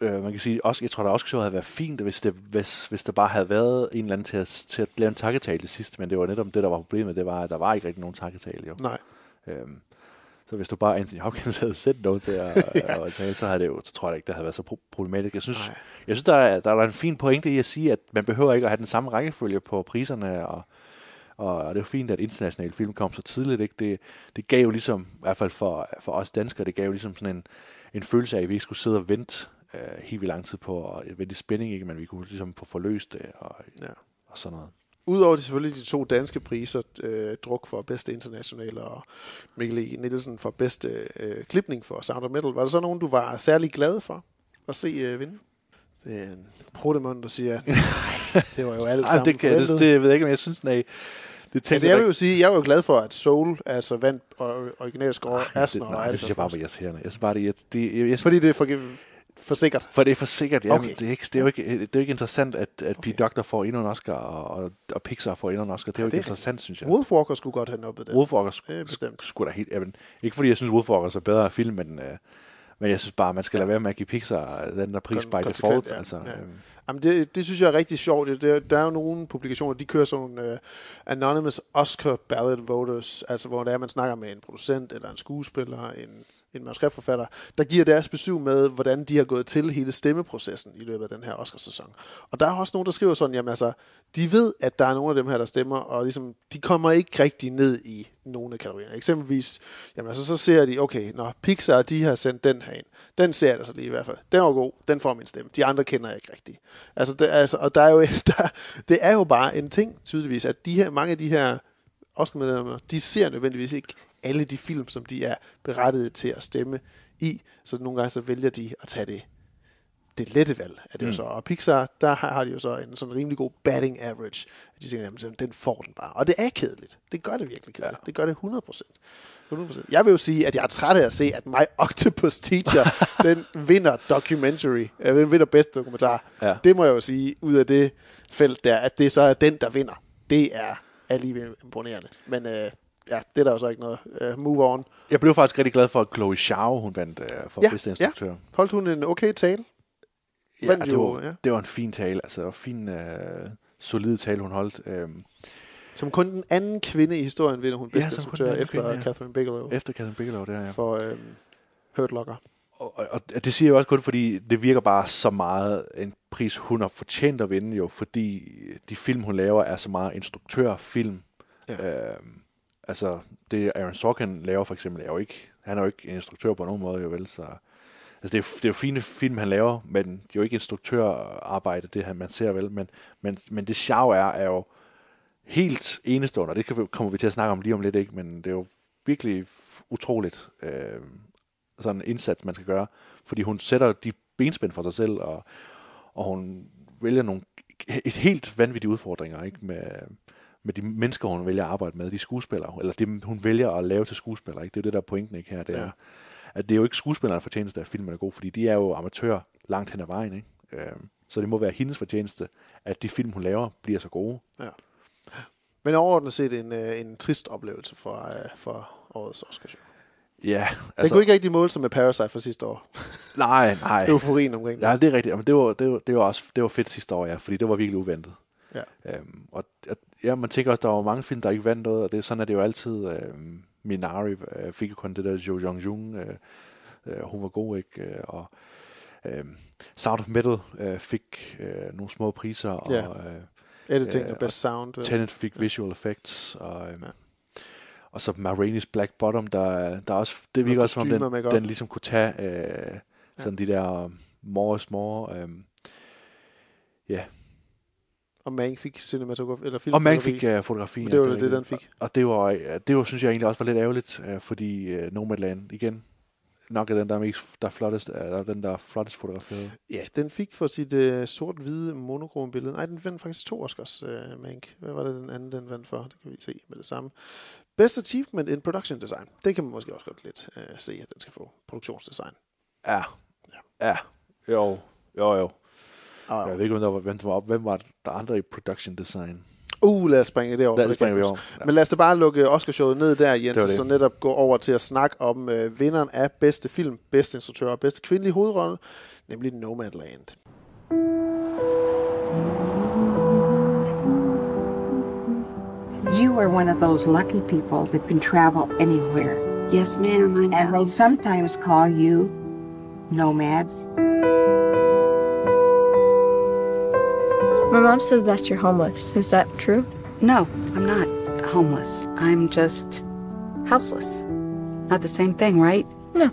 man kan sige, også, jeg tror, der også så havde været fint, hvis der bare havde været en eller anden til at lave en takketale det sidste, men det var netop det, der var problemet, det var, at der var ikke rigtig nogen takketale. Jo. Nej. Så hvis du bare Anthony Hopkins havde sendt nogen til at tale, så havde det jo, så tror jeg ikke, det havde været så problematisk. Jeg synes der er en fin pointe i at sige, at man behøver ikke at have den samme rækkefølge på priserne, og det er jo fint, at internationale film kom så tidligt. Ikke? Det gav jo ligesom, i hvert fald for os danskere, det gav jo ligesom sådan en følelse af, at vi ikke skulle sidde og vente helt vildt lang tid på, og vente i spænding, ikke? Men vi kunne ligesom få forløst det, og sådan noget. Udover det selvfølgelig de 2 danske priser, Druk for bedste internationale og Mikkel E. Nielsen for bedste klipning for Sound of Metal, var der så nogen, du var særlig glad for at se vinde? Det er en protemand, der siger, det var jo alle sammen forventet. Det ved jeg ikke, men jeg synes, jeg vil jo sige, jeg var jo glad for, at Soul altså vandt originalscore Asner. Nej, det synes jeg bare var irriterende. Jeg synes bare, fordi det er forsikkert. For det er forsikkert, ja. Okay. Det er jo ikke interessant, at P. Doctor får endnu en Oscar, og Pixar får endnu en Oscar. Det er jo ikke interessant, synes jeg. Wolfwalkers skulle godt have nubbet det. Wolfwalkers skulle da helt... ikke fordi jeg synes, Wolfwalkers er bedre film, men jeg synes bare, man skal lade være med at give Pixar den der pris by default. Ja. Altså, Jamen, det synes jeg er rigtig sjovt. Der er jo nogle publikationer, de kører sådan nogle anonymous Oscar ballot voters, altså hvor man snakker med en producent, eller en skuespiller, en manuskriptforfatter, der giver deres besøg med, hvordan de har gået til hele stemmeprocessen i løbet af den her Oscarsæson. Og der er også nogen, der skriver sådan, jamen altså, de ved, at der er nogle af dem her, der stemmer, og ligesom, de kommer ikke rigtig ned i nogle af kategorierne. Eksempelvis, jamen altså, så ser de, okay, når Pixar, de har sendt den her ind, den ser jeg da så lige i hvert fald. Den var god, den får min stemme. De andre kender jeg ikke rigtig. Altså, og det er jo bare en ting, tydeligvis, at mange af de her Oscar-medlemmer, de ser nødvendigvis ikke alle de film, som de er berettiget til at stemme i, så nogle gange så vælger de at tage det lette valg, er det jo så. Og Pixar, der har de jo så en sådan rimelig god batting average, at de tænker, jamen, den får den bare. Og det er kedeligt. Det gør det virkelig kedeligt. Ja. Det gør det 100%. Jeg vil jo sige, at jeg er træt af at se, at My Octopus Teacher, den vinder documentary, den vinder bedste dokumentar. Ja. Det må jeg jo sige, ud af det felt der, at det så er den, der vinder. Det er alligevel imponerende. Men ja, det er der jo så ikke noget. Move on. Jeg blev faktisk rigtig glad for, at Chloe Zhao, hun vandt for bedste instruktør. Ja, holdt hun en okay tale? Ja, det var en fin tale. Altså, en fin, solid tale, hun holdt. Som kun den anden kvinde i historien vinder hun bedste instruktør efter Catherine Bigelow. Efter Catherine Bigelow, det er for Hurt Locker. Og det siger jeg også kun, fordi det virker bare så meget en pris, hun har fortjent at vinde, jo, fordi de film, hun laver, er så meget instruktørfilm. Ja. Altså, det Aaron Sorkin laver for eksempel, han er jo ikke en instruktør på nogen måde, jo vel, så... Altså, det er jo fine film, han laver, men det er jo ikke instruktørarbejde, det her, man ser vel, men det sjove er jo helt enestående, og det kommer vi til at snakke om lige om lidt, ikke? Men det er jo virkelig utroligt, sådan en indsats, man skal gøre, fordi hun sætter de benspænd for sig selv, og hun vælger et helt vanvittige udfordringer, ikke? Med de mennesker, hun vælger at arbejde med, de skuespillere, eller det, hun vælger at lave til skuespillere, ikke? Det er jo det, der er pointen, ikke, her, det er, at det er jo ikke skuespillernes fortjeneste, at filmen er god, fordi de er jo amatører langt hen ad vejen, ikke? Så det må være hendes fortjeneste, at de film, hun laver, bliver så gode. Ja. Men overordnet set en trist oplevelse for årets Oscarshow. Ja, altså... Den kunne ikke rigtig måle sig med Parasite fra sidste år. Nej. Euforien omkring det. Ja, det er rigtigt. Men det var fedt sidste år, ja, fordi det var virkelig uventet. Ja. Og man tænker også, der var mange film, der ikke vandt noget, og det, sådan er det jo altid... Minari fik jo kun det der Jo Jong-jung, hun var god, ikke? Og Sound of Metal fik nogle små priser, og Editing og Best Sound. Tenet fik Visual Effects, og så Ma Rainey's Black Bottom, der også, det virker også som om den ligesom kunne tage sådan de der more. Og Mank fik cinematografi eller film. Og Mank fik fotografien. Det var det, den fik. Og det var, synes jeg egentlig også var lidt ærgerligt, fordi Nomadland igen nok er den, der er flottest fotograferet. Ja, den fik for sit sort-hvide monokrom billede. Nej, den vandt faktisk 2 Oscars, Mank. Hvad var det, den anden, den vandt for? Det kan vi se med det samme. Best Achievement in Production Design. Det kan man måske også godt lidt se, at den skal få. Produktionsdesign. Ja. Jo. Oh, ja. Jeg ved ikke, hvem var der andre i production design? Lad os springe det over. Ja. Men lad os da bare lukke Oscarshowet ned der, Jens, det. Så netop gå over til at snakke om vinderen af bedste film, bedste instruktør og bedste kvindelige hovedrolle, nemlig Nomadland. You are one of those lucky people that can travel anywhere. Yes, ma'am. And they sometimes call you nomads. My mom says that you're homeless. Is that true? No, I'm not homeless. I'm just houseless. Not the same thing, right? No.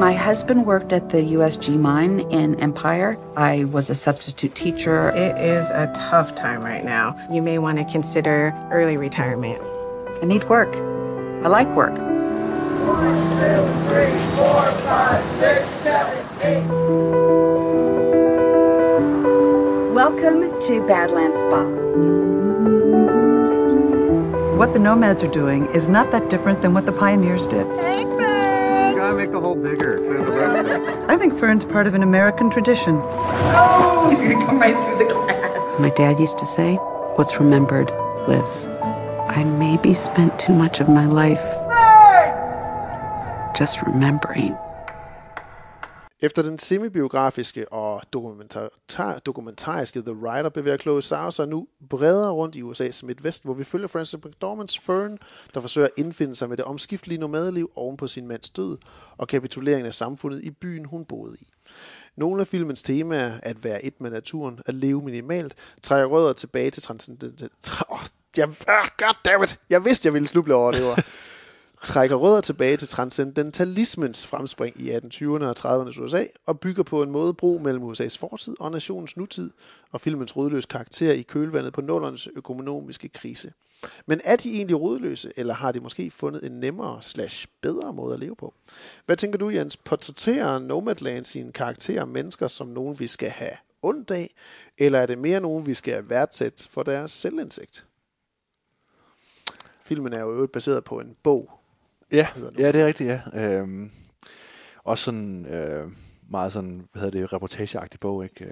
My husband worked at the USG mine in Empire. I was a substitute teacher. It is a tough time right now. You may want to consider early retirement. I need work. I like work. 1, 2, 3, 4, 5, 6, 7, 8. Welcome to Badlands Spa. What the nomads are doing is not that different than what the pioneers did. Hey, Fern! You gotta make the hole bigger. I think Fern's part of an American tradition. Oh, he's gonna come right through the glass. My dad used to say, what's remembered lives. I maybe spent too much of my life just remembering. Efter den semibiografiske og dokumentariske The Rider bevæger Chloe Zhao sig nu bredere rundt i USA som et vest, hvor vi følger Frances McDormands Fern, der forsøger at indfinde sig med det omskiftelige nomadeliv oven på sin mands død og kapituleringen af samfundet i byen, hun boede i. Nogle af filmens temaer, at være et med naturen, at leve minimalt, trækker rødder tilbage til transcendentalismens fremspring i 1820'erne og 30'ernes USA og bygger på en modebro mellem USA's fortid og nationens nutid og filmens rodløse karakter i kølvandet på 00'ernes økonomiske krise. Men er de egentlig rodløse, eller har de måske fundet en nemmere/bedre måde at leve på? Hvad tænker du, Jens? Portrætterer Nomadland sine karakterer mennesker som nogen, vi skal have ondt af, eller er det mere nogen, vi skal værdsætte for deres selvindsigt? Filmen er jo baseret på en bog. Ja, det er rigtigt, ja. Også sådan meget sådan, reportageagtig bog, ikke?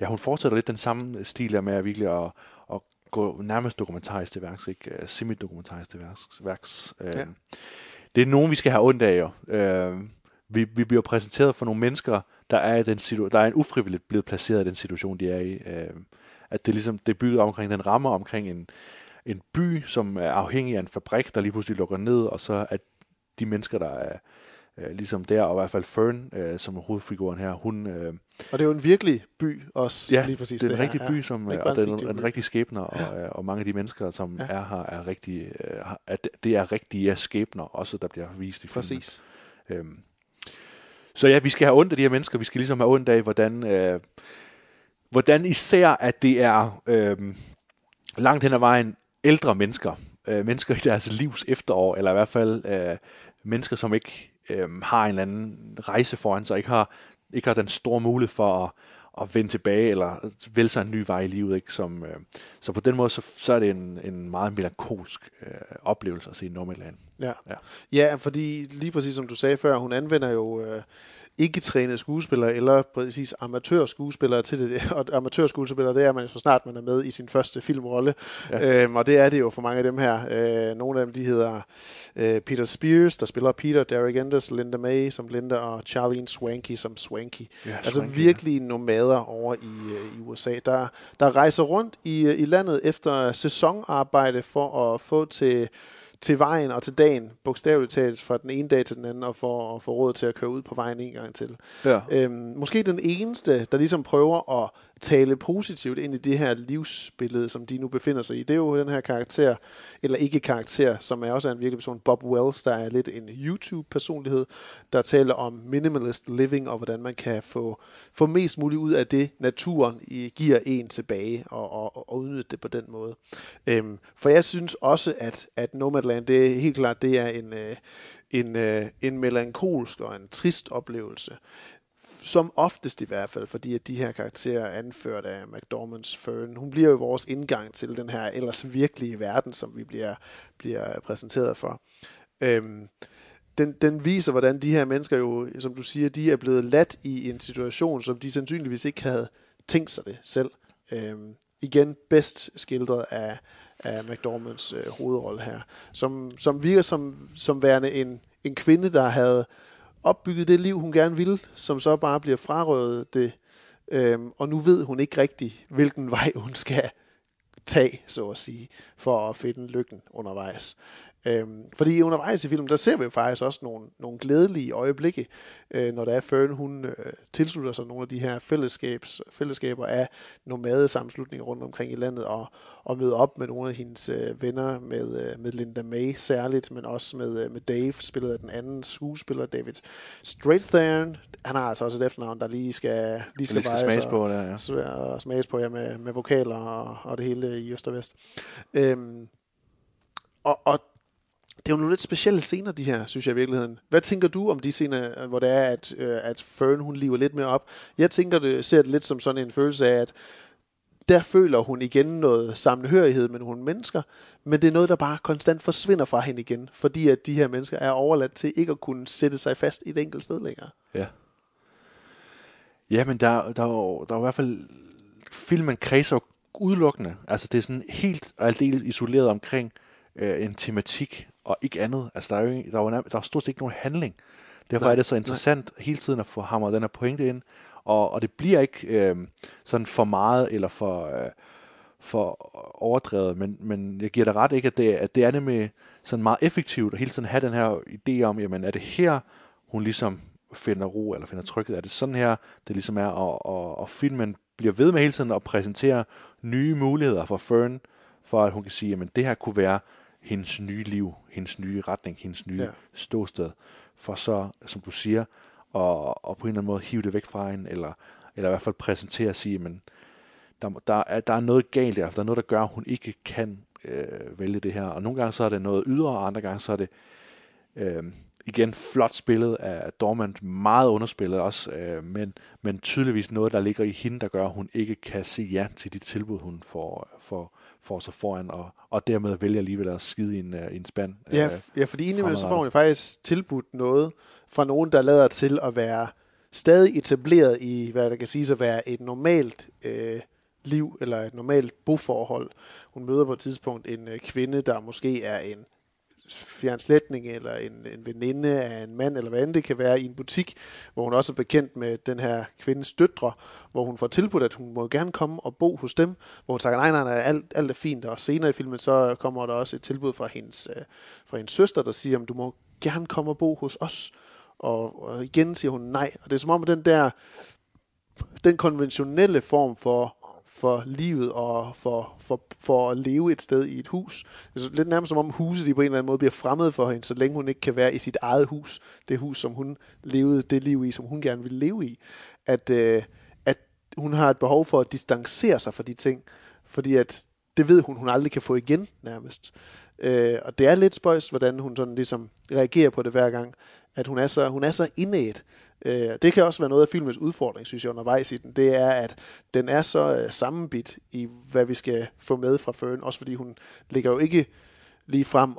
Ja, hun fortsætter lidt den samme stil der med at virkelig at gå nærmest dokumentarisk til værks, ikke semi-dokumentarisk til værks. Ja. Det er nogen, vi skal have ondt af, jo. Vi bliver præsenteret for nogle mennesker, der er ufrivilligt blevet placeret i den situation, de er i. At det ligesom det bygget omkring den rammer omkring en by, som er afhængig af en fabrik, der lige pludselig lukker ned, og så at de mennesker, der er ligesom der, og i hvert fald Fern, som er hovedfiguren her, hun... og det er jo en virkelig by også, ja, lige præcis. Ja, det er en rigtig by, som, og det er en rigtig skæbner, og mange af de mennesker, som er her, er rigtige, det er rigtige skæbner, også der bliver vist i filmen. Præcis. Så ja, vi skal have ondt af de her mennesker, vi skal ligesom have ondt af, hvordan især, at det er langt hen ad vejen ældre mennesker i deres livs efterår, eller i hvert fald mennesker, som ikke har en eller anden rejse foran sig, ikke har den store mulighed for at vende tilbage, eller vælge sig en ny vej i livet. Ikke? Så på den måde, så er det en meget melankolsk oplevelse at se Nomadland. Ja, fordi lige præcis som du sagde før, hun anvender jo... ikke trænede skuespillere, eller præcis amatørskuespillere til det. Og amatørskuespillere, det er man så snart, man er med i sin første filmrolle. Ja. Og det er det jo for mange af dem her. Nogle af dem, de hedder Peter Spears, der spiller Peter, Derek Anders, Linda May som Linda, og Charlene Swanky som Swanky. Ja, altså virkelig nomader over i USA, der rejser rundt i landet efter sæsonarbejde for at få til vejen og til dagen, bogstaveligt talt, fra den ene dag til den anden, og for at få råd til at køre ud på vejen en gang til. Ja. Måske den eneste, der ligesom prøver at tale positivt ind i det her livsbillede, som de nu befinder sig i, det er jo den her karakter, eller ikke karakter, som er også en virkelig person, Bob Wells, der er lidt en YouTube-personlighed, der taler om minimalist living, og hvordan man kan få mest muligt ud af det, naturen giver en tilbage, og udnytte det på den måde. For jeg synes også, at Nomadland, det er helt klart, det er en melankolsk og en trist oplevelse. Som oftest i hvert fald, fordi at de her karakterer er anført af McDormands Fern. Hun bliver jo vores indgang til den her ellers virkelige verden, som vi bliver præsenteret for. Den viser, hvordan de her mennesker jo, som du siger, de er blevet ladt i en situation, som de sandsynligvis ikke havde tænkt sig det selv. Igen bedst skildret af McDormands hovedrolle her, som virker som værende en kvinde, der havde opbygget det liv, hun gerne ville, som så bare bliver frarøvet det. Og nu ved hun ikke rigtig, hvilken vej hun skal tage, så at sige, for at finde lykken undervejs. Fordi undervejs i filmen, der ser vi jo faktisk også nogle glædelige øjeblikke, når der er Fern, hun tilslutter sig nogle af de her fællesskaber af nomadesammenslutninger rundt omkring i landet, og møder op med nogle af hendes venner, med Linda May særligt, men også med Dave, spillet af den anden skuespiller, David Strathairn. Han har altså også et efternavn, der lige skal smages på, og smages på med vokaler og det hele i øst og vest. Og det er jo nogle lidt specielle scener, de her, synes jeg i virkeligheden. Hvad tænker du om de scener, hvor det er, at Fern, hun liver lidt mere op? Jeg tænker, det ser det lidt som sådan en følelse af, at der føler hun igen noget sammenhørighed med nogle mennesker, men det er noget, der bare konstant forsvinder fra hende igen, fordi at de her mennesker er overladt til ikke at kunne sætte sig fast i et enkelt sted længere. Ja. Ja, men der er i hvert fald filmen kredser udelukkende. Altså det er sådan helt og aldeles isoleret omkring en tematik og ikke andet. Altså der er stort set ikke nogen handling. Derfor er det så interessant hele tiden at få hamret den her pointe ind, og det bliver ikke sådan for meget eller for overdrevet, men jeg giver dig ret, ikke, at det er nemlig sådan meget effektivt at hele tiden have den her idé om, jamen er det her hun ligesom finder ro eller finder trykket, er det sådan her det ligesom er, og filmen bliver ved med hele tiden at præsentere nye muligheder for Fern, for at hun kan sige, jamen det her kunne være hendes nye liv, hendes nye retning, hendes nye ståsted, for så, som du siger, og på en eller anden måde hive det væk fra hende, eller i hvert fald præsentere og sige, men der er noget galt der, der er noget, der gør, at hun ikke kan vælge det her, og nogle gange så er det noget ydre, og andre gange så er det igen flot spillet af Dormand, meget underspillet også, men tydeligvis noget, der ligger i hende, der gør, at hun ikke kan sige ja til de tilbud, hun får sig foran, og dermed vælger alligevel at skide i en spand. Ja, fordi indimellem så får hun faktisk tilbudt noget fra nogen, der lader til at være stadig etableret i, hvad der kan siges at være et normalt liv eller et normalt boforhold. Hun møder på et tidspunkt en kvinde, der måske er en fjernslætning eller en veninde af en mand, eller hvad end det kan være, i en butik, hvor hun også er bekendt med den her kvindes døtre, hvor hun får tilbudt, at hun må gerne komme og bo hos dem, hvor hun siger, nej, alt er fint, og senere i filmen, så kommer der også et tilbud fra hendes søster, der siger, du må gerne komme og bo hos os, og igen siger hun nej, og det er som om, at den konventionelle form for livet og for at leve et sted i et hus. Det er lidt nærmest som om huset de på en eller anden måde bliver fremmed for hende, så længe hun ikke kan være i sit eget hus. Det hus, som hun levede det liv i, som hun gerne ville leve i. At hun har et behov for at distancere sig fra de ting, fordi at det ved hun aldrig kan få igen nærmest. Og det er lidt spøjs, hvordan hun sådan ligesom reagerer på det hver gang, at hun er så indædt. Det kan også være noget af filmens udfordring, synes jeg, undervejs i den. Det er, at den er så sammenbidt i, hvad vi skal få med fra Fern. Også fordi hun ligger jo ikke lige frem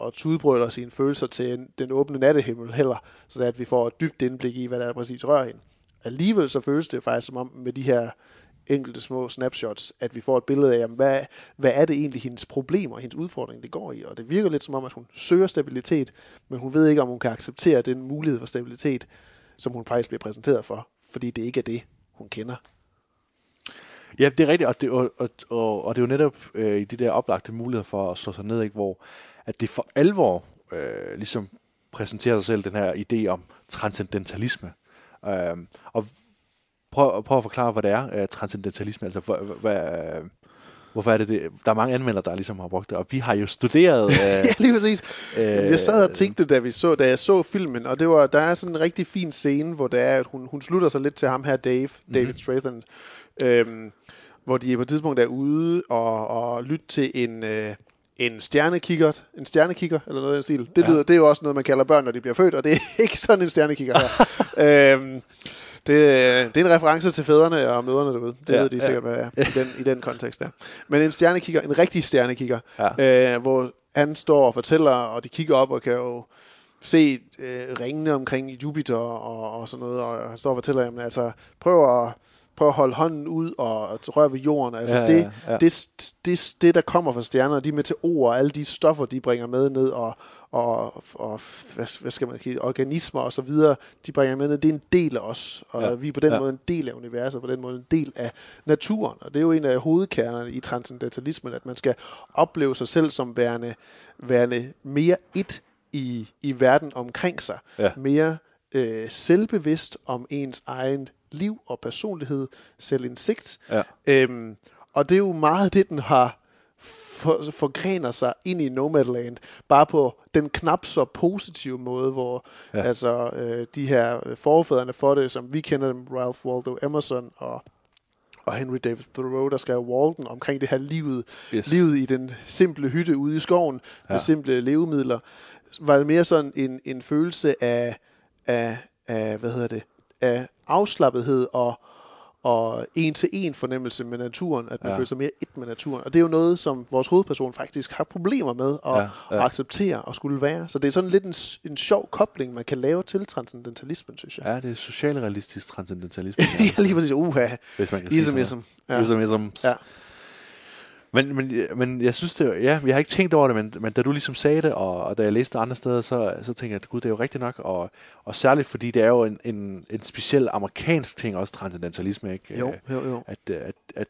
og tudbrøler sine følelser til den åbne nattehimmel heller. Så det er, at vi får et dybt indblik i, hvad der præcis rører hende. Alligevel så føles det faktisk som om, med de her enkelte små snapshots, at vi får et billede af, jamen, hvad er det egentlig hendes problemer, hendes udfordring, det går i. Og det virker lidt som om, at hun søger stabilitet, men hun ved ikke, om hun kan acceptere den mulighed for stabilitet, som hun faktisk bliver præsenteret for, fordi det ikke er det, hun kender. Ja, det er rigtigt, og det er jo netop i de der oplagte muligheder for at slå sig ned, ikke, hvor at det for alvor ligesom præsenterer sig selv, den her idé om transcendentalisme. Og prøv at forklare, hvad det er, transcendentalisme, altså hvorfor er det? Der er mange anmeldere, der ligesom har brugt det, og vi har jo studeret... ja, lige præcis. Jeg sad og tænkte, da jeg så filmen, og der er sådan en rigtig fin scene, hvor det er, at hun slutter sig lidt til ham her, David Strathairn, hvor de på et tidspunkt er ude og lytter til en stjernekikker, eller noget af den stil. Det lyder, det er jo også noget, man kalder børn, når de bliver født, og det er ikke sådan en stjernekikker her. Det er en reference til fædrene og mødrene derude. Det ved de sikkert, hvad er i den kontekst der. Men en rigtig stjernekikker, hvor han står og fortæller, og de kigger op og kan jo se ringene omkring Jupiter og sådan noget, og han står og fortæller, jamen altså, prøv at holde hånden ud og røre ved jorden. Altså det, der kommer fra stjerner, de meteorer og alle de stoffer, de bringer med ned og hvad skal man sige, organismer og så videre, de bringer med ned, det er en del af os, og vi er på den måde en del af universet, på den måde en del af naturen, og det er jo en af hovedkernerne i transcendentalismen, at man skal opleve sig selv som værende mere et i verden omkring sig, mere selvbevidst om ens egen liv og personlighed, selvindsigt, og det er jo meget det, den har forgrener sig ind i Nomadland, bare på den knap så positive måde, hvor altså de her forfædrene for det, som vi kender dem, Ralph Waldo Emerson og Henry David Thoreau, der skrev Walden, omkring det her livet i den simple hytte ude i skoven, med simple levemidler, var det mere sådan en følelse af hvad hedder det, af afslappethed og en-til-en fornemmelse med naturen, at man føler sig mere et med naturen. Og det er jo noget, som vores hovedperson faktisk har problemer med at acceptere og skulle være. Så det er sådan lidt en sjov kobling, man kan lave til transcendentalismen, synes jeg. Ja, det er socialrealistisk transcendentalisme. Ja, lige præcis. Ismism. Ja. Men jeg synes det jo, jeg har ikke tænkt over det, men da du ligesom sagde det, og da jeg læste andre steder, så tænkte jeg, at gud, det er jo rigtigt nok, og særligt fordi det er jo en speciel amerikansk ting, også transcendentalisme, ikke? Jo. At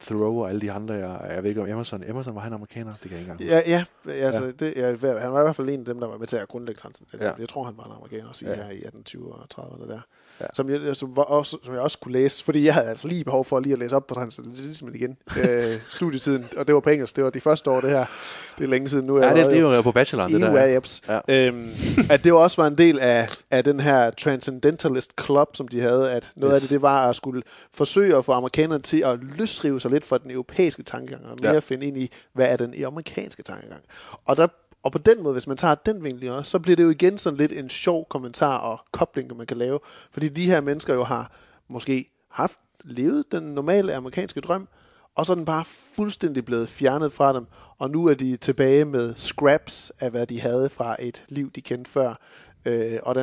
Thoreau og alle de andre, jeg ved ikke om Emerson var han amerikaner, det kan jeg ikke engang. Han var i hvert fald en af dem, der var med til at grundlægge transcendentalisme. Jeg tror, han var en amerikaner også her i 1820 og 30'erne der. Ja. Som jeg også kunne læse, fordi jeg havde altså lige behov for lige at læse op på transcendentalismen igen, studietiden, og det var på engelsk, det var de første år, det her, det er længe siden nu. Det er jo på bacheloren, det der. Ja. At det også var en del af den her transcendentalist club, som de havde, at noget af det var at skulle forsøge at få amerikanerne til at løsrive sig lidt fra den europæiske tankegang, og mere finde ind i, hvad er den amerikanske tankegang. Og på den måde, hvis man tager den vinkel også, så bliver det jo igen sådan lidt en sjov kommentar og kobling, man kan lave. Fordi de her mennesker jo har måske levet den normale amerikanske drøm, og så er den bare fuldstændig blevet fjernet fra dem. Og nu er de tilbage med scraps af, hvad de havde fra et liv, de kendte før. Og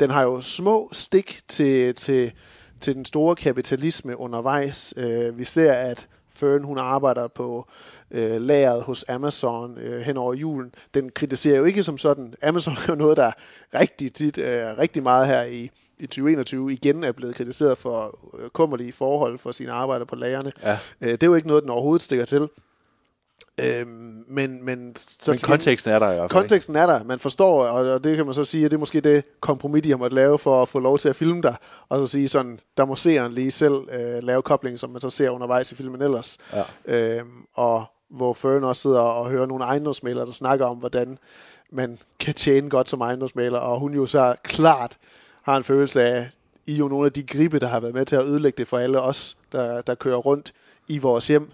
den har jo små stik til til den store kapitalisme undervejs. Vi ser, at Fern, hun arbejder på lageret hos Amazon hen over julen. Den kritiserer jo ikke som sådan. Amazon er jo noget, der rigtig tit, rigtig meget her i 2021 igen er blevet kritiseret for kummerlige forhold for sine arbejder på lagerne. Ja. Det er jo ikke noget, den overhovedet stikker til. Men konteksten er der i hvert fald. Konteksten er der. Man forstår, og det kan man så sige, at det er måske det kompromis, de har måttet lave for at få lov til at filme der. Og så sige sådan, der må seeren lige selv lave koblingen, som man så ser undervejs i filmen ellers. Ja. Og hvor Fern også sidder og hører nogle ejendomsmælere, der snakker om, hvordan man kan tjene godt som ejendomsmæler. Og hun jo så klart har en følelse af, I er jo nogle af de gribe, der har været med til at ødelægge det for alle os, der kører rundt i vores hjem.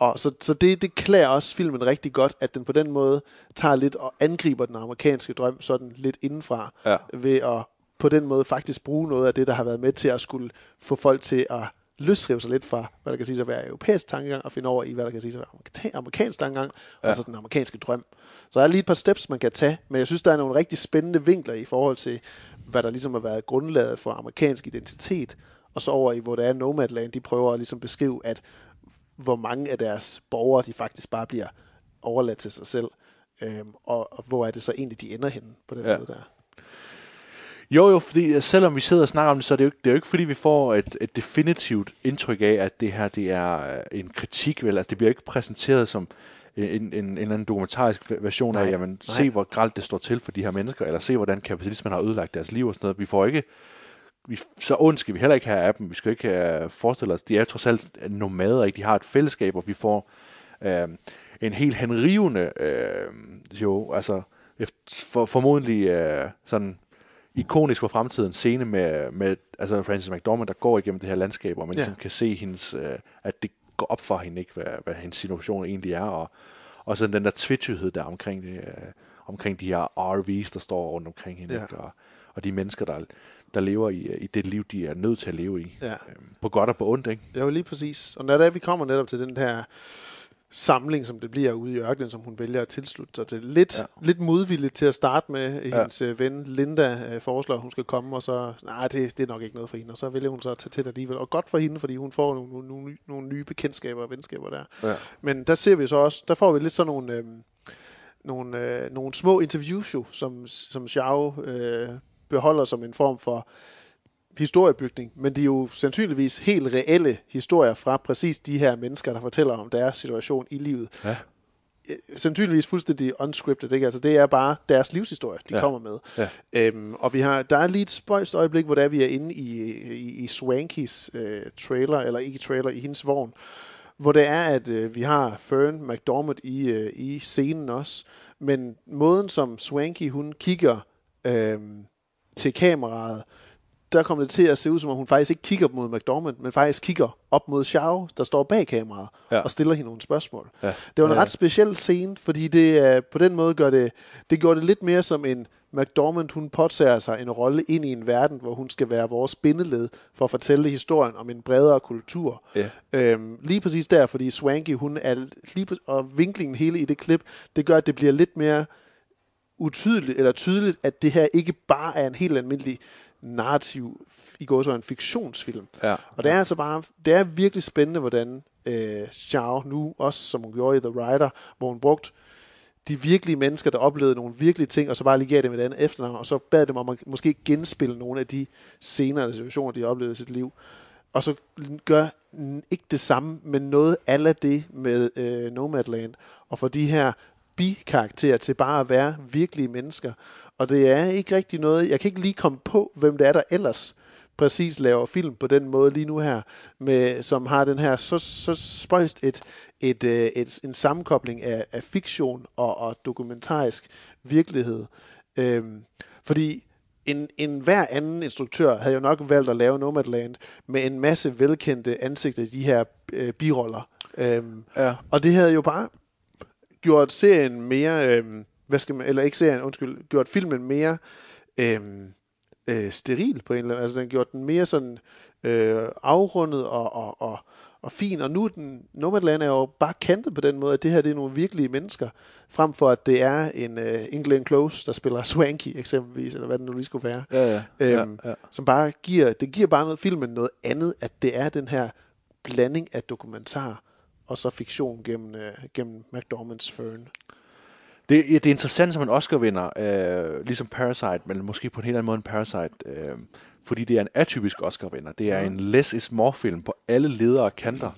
Og så det klæder også filmen rigtig godt, at den på den måde tager lidt og angriber den amerikanske drøm sådan lidt indenfra, ja. Ved at på den måde faktisk bruge noget af det, der har været med til at skulle få folk til at løsrive sig lidt fra, hvad der kan siges at være europæisk tankegang, og finde over i, hvad der kan siges at være amerikansk tankegang, ja. Og så den amerikanske drøm. Så der er lige et par steps, man kan tage, men jeg synes, der er nogle rigtig spændende vinkler i forhold til, hvad der ligesom har været grundlaget for amerikansk identitet, og så over i, hvor der er Nomadland, de prøver at ligesom beskrive, at hvor mange af deres borgere, de faktisk bare bliver overladt til sig selv. Og hvor er det så egentlig, de ender henne på den måde der? Jo, fordi selvom vi sidder og snakker om det, så er det er jo ikke fordi, vi får et definitivt indtryk af, at det her det er en kritik. Vel? Altså, det bliver ikke præsenteret som en eller anden dokumentarisk version af, jamen, se hvor grelt det står til for de her mennesker, eller se hvordan kapitalismen har ødelagt deres liv og sådan noget. Vi får ikke... Så ondt skal vi heller ikke have af dem. Vi skal ikke forestille os. De er trods alt nomader, ikke? De har et fællesskab, og vi får en helt henrivende, formodentlig sådan ikonisk for fremtiden scene med altså Frances McDormand, der går igennem det her landskab, og man ligesom kan se hendes, at det går op for hende, ikke, hvad hendes situation egentlig er, og sådan den der twitchighed der omkring det, omkring de her RV's, der står rundt omkring hende, ikke? Og de mennesker, der lever i det liv, de er nødt til at leve i. Ja. På godt og på ondt, ikke? Ja, lige præcis. Og når vi kommer netop til den her samling, som det bliver ude i ørkenen, som hun vælger at tilslutte sig til. Lidt modvilligt til at starte med. Hendes ven Linda foreslår, at hun skal komme, og så, nej, det er nok ikke noget for hende. Og så vælger hun så at tage til det alligevel. Og godt for hende, fordi hun får nogle nye bekendtskaber og venskaber der. Ja. Men der ser vi så også, der får vi lidt sådan nogle små interviews, jo, som Zhao beholder som en form for historiebygning, men de er jo sandsynligvis helt reelle historier fra præcis de her mennesker, der fortæller om deres situation i livet. Ja. Sandsynligvis fuldstændig unscripted, ikke? Altså, det er bare deres livshistorie, de kommer med. Ja. Og der er lige et spøjst øjeblik, hvor vi er inde i Swankys trailer, eller ikke trailer, i hendes vogn, hvor det er, at vi har Fern McDormand i scenen også, men måden, som Swanky, hun kigger til kameraet, der kommer det til at se ud, som om hun faktisk ikke kigger mod McDormand, men faktisk kigger op mod Zhao, der står bag kameraet, og stiller hende nogle spørgsmål. Ja. Det var en ret speciel scene, fordi det på den måde gjorde det lidt mere som en McDormand, hun påtager sig en rolle ind i en verden, hvor hun skal være vores bindeled for at fortælle historien om en bredere kultur. Yeah. Lige præcis der, fordi Swanky, hun er og vinklingen hele i det klip, det gør, at det bliver lidt mere utydeligt, eller tydeligt, at det her ikke bare er en helt almindelig narrativ, i går så en fiktionsfilm. Ja. Og det er altså bare, det er virkelig spændende, hvordan Zhao nu, også som hun gjorde i The Rider, hvor hun brugte de virkelige mennesker, der oplevede nogle virkelige ting, og så bare lige gav dem et andet efternavn, og så bad dem om at måske genspille nogle af de senere situationer, de oplevede i sit liv. Og så gør ikke det samme, men noget ala det med Nomadland, og for de her bikarakterer til bare at være virkelige mennesker. Og det er ikke rigtig noget, jeg kan ikke lige komme på, hvem det er, der ellers præcis laver film på den måde lige nu her, med, som har den her så spøjst en sammenkobling af fiktion og dokumentarisk virkelighed. Fordi en hver anden instruktør havde jo nok valgt at lave Nomadland med en masse velkendte ansigter i de her biroller. Og det havde jo bare gjort serien mere... gjort filmen mere steril på en eller anden. Altså den gjorde den mere sådan afrundet og og fin, og nu er den, Nomadland er jo bare kantet på den måde, at det her det er nogle virkelige mennesker, frem for at det er en Glenn Close, der spiller Swanky eksempelvis, eller hvad det nu lige skulle være, som bare giver bare noget filmen noget andet, at det er den her blanding af dokumentar og så fiktion gennem McDormands Fern. Det er interessant som en Oscar-vinder, ligesom Parasite, men måske på en helt anden måde end Parasite, fordi det er en atypisk Oscar-vinder. Det er en less is more-film på alle ledere og kanter.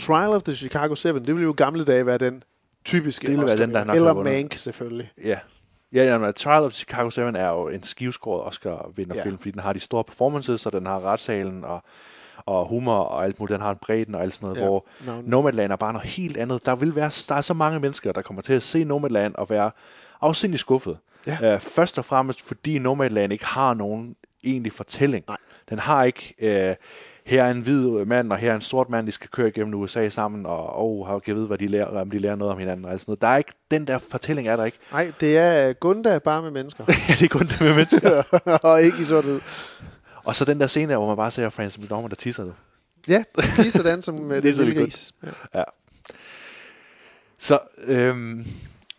Trial of the Chicago 7, det ville jo i gamle dage være den typiske Oscar-vinder. Eller Mank, selvfølgelig. Ja. Ja, Trial of the Chicago 7 er jo en skivskåret Oscar-vinderfilm, fordi den har de store performances, og den har retssalen, og humor og alt muligt, den har en bredden og alt sådan noget, hvor Nomadland er bare noget helt andet. Der er så mange mennesker, der kommer til at se Nomadland og være afsindig skuffet. Ja. Først og fremmest, fordi Nomadland ikke har nogen egentlig fortælling. Nej. Den har ikke, her er en hvid mand, og her er en sort mand, de skal køre igennem USA sammen, og jeg ved, hvad de lærer, om de lærer noget om hinanden, og alt sådan noget. Der er ikke, den der fortælling er der ikke. Nej, det er Gunda bare med mennesker. Ja, det er Gunda med mennesker. Og ikke i sort-hvid. Og så den der scene der, hvor man bare ser Frances McDormand, der tisser det. Ja, lige sådan som det lille gris. Ja.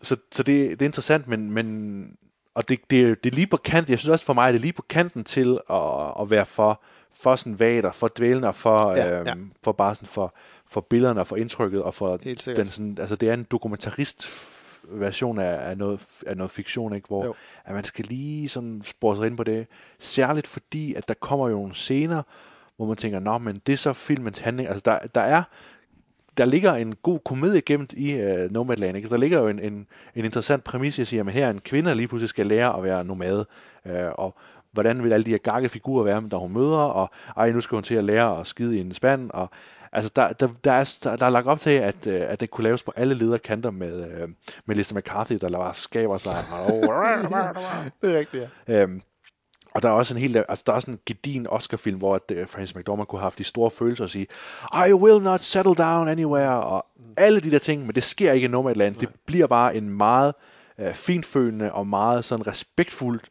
Så det er interessant, men og det er lige på kanten. Jeg synes også for mig, det er lige på kanten til at være for sådan vater, for dvælende, for bare sådan for billederne, for indtrykket og for den sådan. Altså det er en dokumentarist version af noget fiktion, ikke, hvor at man skal lige sådan spore sig ind på det, særligt fordi at der kommer jo nogle scener, hvor man tænker, nå, men det er så filmens handling. Altså der ligger en god komedie gemt i Nomadland, ikke? Der ligger jo en interessant præmis, jeg siger, men her er en kvinde, der lige pludselig skal lære at være nomade, og hvordan vil alle de her gakke figurer være, der hun møder, og nu skal hun til at lære at skide i en spand, og altså, der er lagt op til, at det kunne laves på alle lederkanter med Lisa McCarthy, der bare skaber sig. Det er rigtigt, ja. Og der er også en helt, altså der er også en gedin Oscar-film, hvor Frances McDormand kunne have haft de store følelser og sige, I will not settle down anywhere, og alle de der ting, men det sker ikke i Nomadland. Det bliver bare en meget fintfølende og meget sådan respektfuldt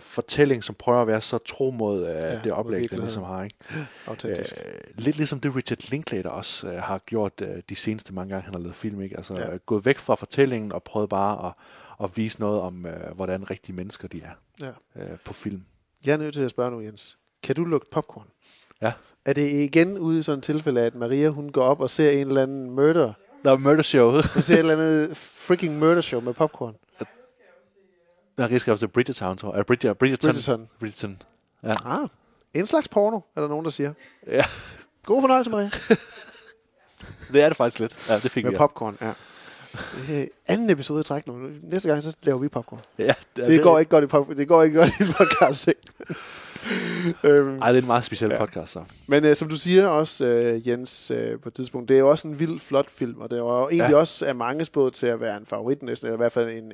fortælling, som prøver at være så tro mod det oplæg, den ligesom har, ikke? Lidt ligesom det Richard Linklater også har gjort de seneste mange gange, han har lavet film, ikke? Altså gået væk fra fortællingen og prøvet bare at vise noget om, hvordan rigtige mennesker de er på film. Jeg er nødt til at spørge nu, Jens. Kan du lugte popcorn? Ja. Er det igen ude i sådan et tilfælde, at Maria, hun går op og ser en eller anden murder? Der er murder show. Hun ser et eller andet freaking murder show med popcorn. Jeg risikerer også Bridgerton, tror jeg. Bridgerton. Ja. En slags porno, er der nogen, der siger. Ja. God fornøjelse, Maria. Det er det faktisk lidt. Ja, det fik vi. Med popcorn, ja. Anden episode i træk nu. Næste gang, så laver vi popcorn. Ja, det går ikke godt i popcorn. Det går ikke godt i en podcast. Ej, det er en meget speciel podcast, så. Men som du siger også, Jens, på et tidspunkt, det er jo også en vild flot film, og det er jo egentlig også af mange spået til at være en favorit næsten, eller i hvert fald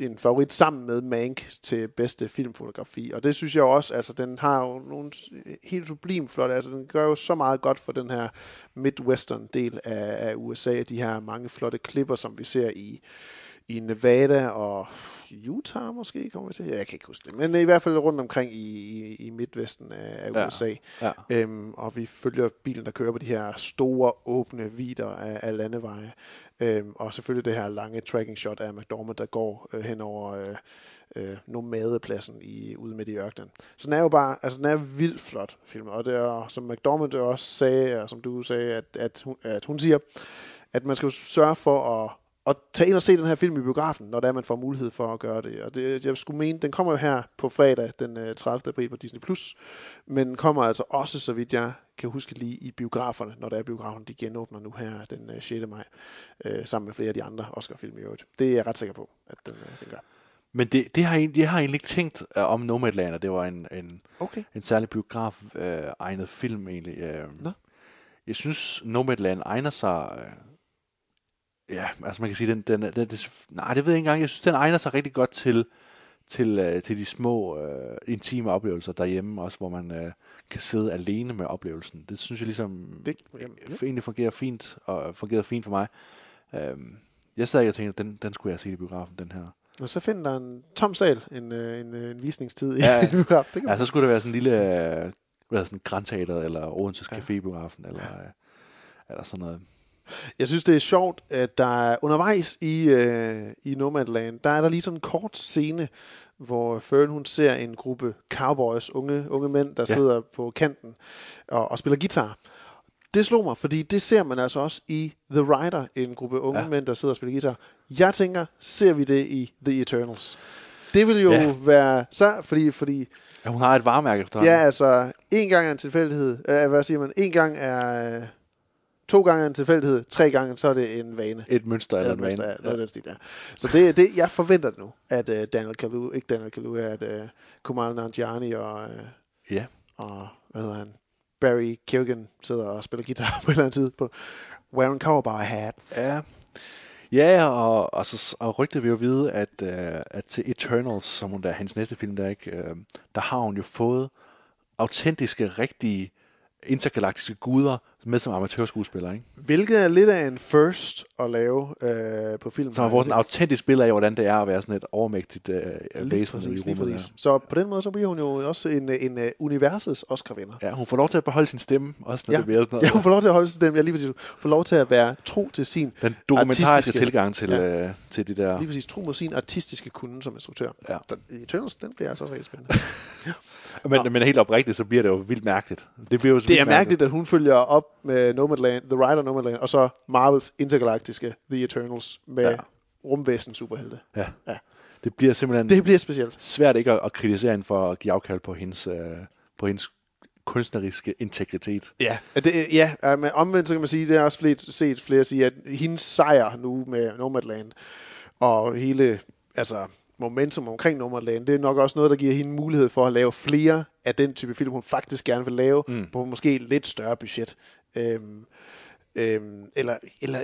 en favorit sammen med Mank til bedste filmfotografi. Og det synes jeg også, altså den har jo nogle helt sublim flot, altså den gør jo så meget godt for den her midwestern del af USA, de her mange flotte klipper, som vi ser i Nevada og Utah måske, kommer vi til. Ja, jeg kan ikke huske det. Men i hvert fald rundt omkring i midtvesten af USA. Ja. Og vi følger bilen, der kører på de her store, åbne vidder af landeveje. Og selvfølgelig det her lange tracking shot af McDormand, der går hen over nomadepladsen ude midt i ørkenen. Så den er jo bare, altså den er vildt flot film. Og det er, som McDormand også sagde, og som du sagde, at hun siger, at man skal sørge for at tage ind og se den her film i biografen, når der man får mulighed for at gøre det. Og det, jeg skulle mene, den kommer jo her på fredag, den 30. april på Disney+, men den kommer altså også, så vidt jeg kan huske, lige i biograferne, når der er biograferne, de genåbner nu her den 6. maj, sammen med flere af de andre Oscar-film i øvrigt. Det er jeg ret sikker på, at den gør. Men det har jeg egentlig ikke tænkt om Nomadland, og det var en særlig biograf-egnet film egentlig. Jeg synes, Nomadland egner sig... Ja, altså man kan sige, det ved jeg ikke engang. Jeg synes, den egner sig rigtig godt til de små intime oplevelser derhjemme også, hvor man kan sidde alene med oplevelsen. Det synes jeg ligesom egentlig fungerer fint for mig. Jeg sad ikke og tænkte, den skulle jeg se i biografen, den her. Og så finder der en tom sal, en visningstid i biografen. Ja, så skulle der være sådan en lille været sådan Grandteateret eller Odenses Cafébiografen eller sådan noget. Jeg synes, det er sjovt, at der undervejs i Nomadland, der er der lige sådan en kort scene, hvor Fern, hun ser en gruppe cowboys, unge mænd, der sidder på kanten og spiller guitar. Det slog mig, fordi det ser man altså også i The Rider, en gruppe unge mænd, der sidder og spiller guitar. Jeg tænker, ser vi det i The Eternals? Det vil jo være så, fordi ja, hun har et varemærke efter ham. Ja, altså, en gang er en tilfældighed. Hvad siger man? En gang er... 2 gange en tilfældighed, 3 gange, så er det en vane. Et mønster eller en vane. Ja. Så det, jeg forventer nu, at Kumail Nanjiani og hvad hedder han, Barry Keoghan sidder og spiller guitar på et eller andet tid på Wearing Cowboy Hats. Ja, og rygtet vil jo vide, at til Eternals, som hun der, hendes næste film, der ikke, der har hun jo fået autentiske, rigtige intergalaktiske guder med som amatørskuespiller, ikke? Hvilket er lidt af en first at lave på film. Så har vores en autentisk billede af, hvordan det er at være sådan et overmægtigt væsen i rummet. Så på den måde, så bliver hun jo også en universets Oscar-vinder. Ja, hun får lov til at beholde sin stemme, også når det bliver sådan noget. Ja, hun får lov til at holde sin stemme. Ja, lige præcis. Hun får lov til at være tro til sin den dokumentariske tilgang til de der... Lige præcis, tro mod sin artistiske kunde som instruktør. Ja. I Eternals, den bliver altså også rigtig spændende. Men helt oprigtigt, så bliver det jo vildt mærkeligt. Det er mærkeligt, at hun følger op med Nomadland, The Rider Nomadland, og så Marvels intergalaktiske The Eternals med rumvæsen superhelte. Ja. Det bliver simpelthen specielt. Svært ikke at kritisere hende for at give afkald på hendes kunstneriske integritet. Ja, men omvendt så kan man sige, det er også set flere sige, at hendes sejr nu med Nomadland og hele momentum omkring Nomadland, det er nok også noget, der giver hende mulighed for at lave flere af den type film, hun faktisk gerne vil lave, på måske lidt større budget. Eller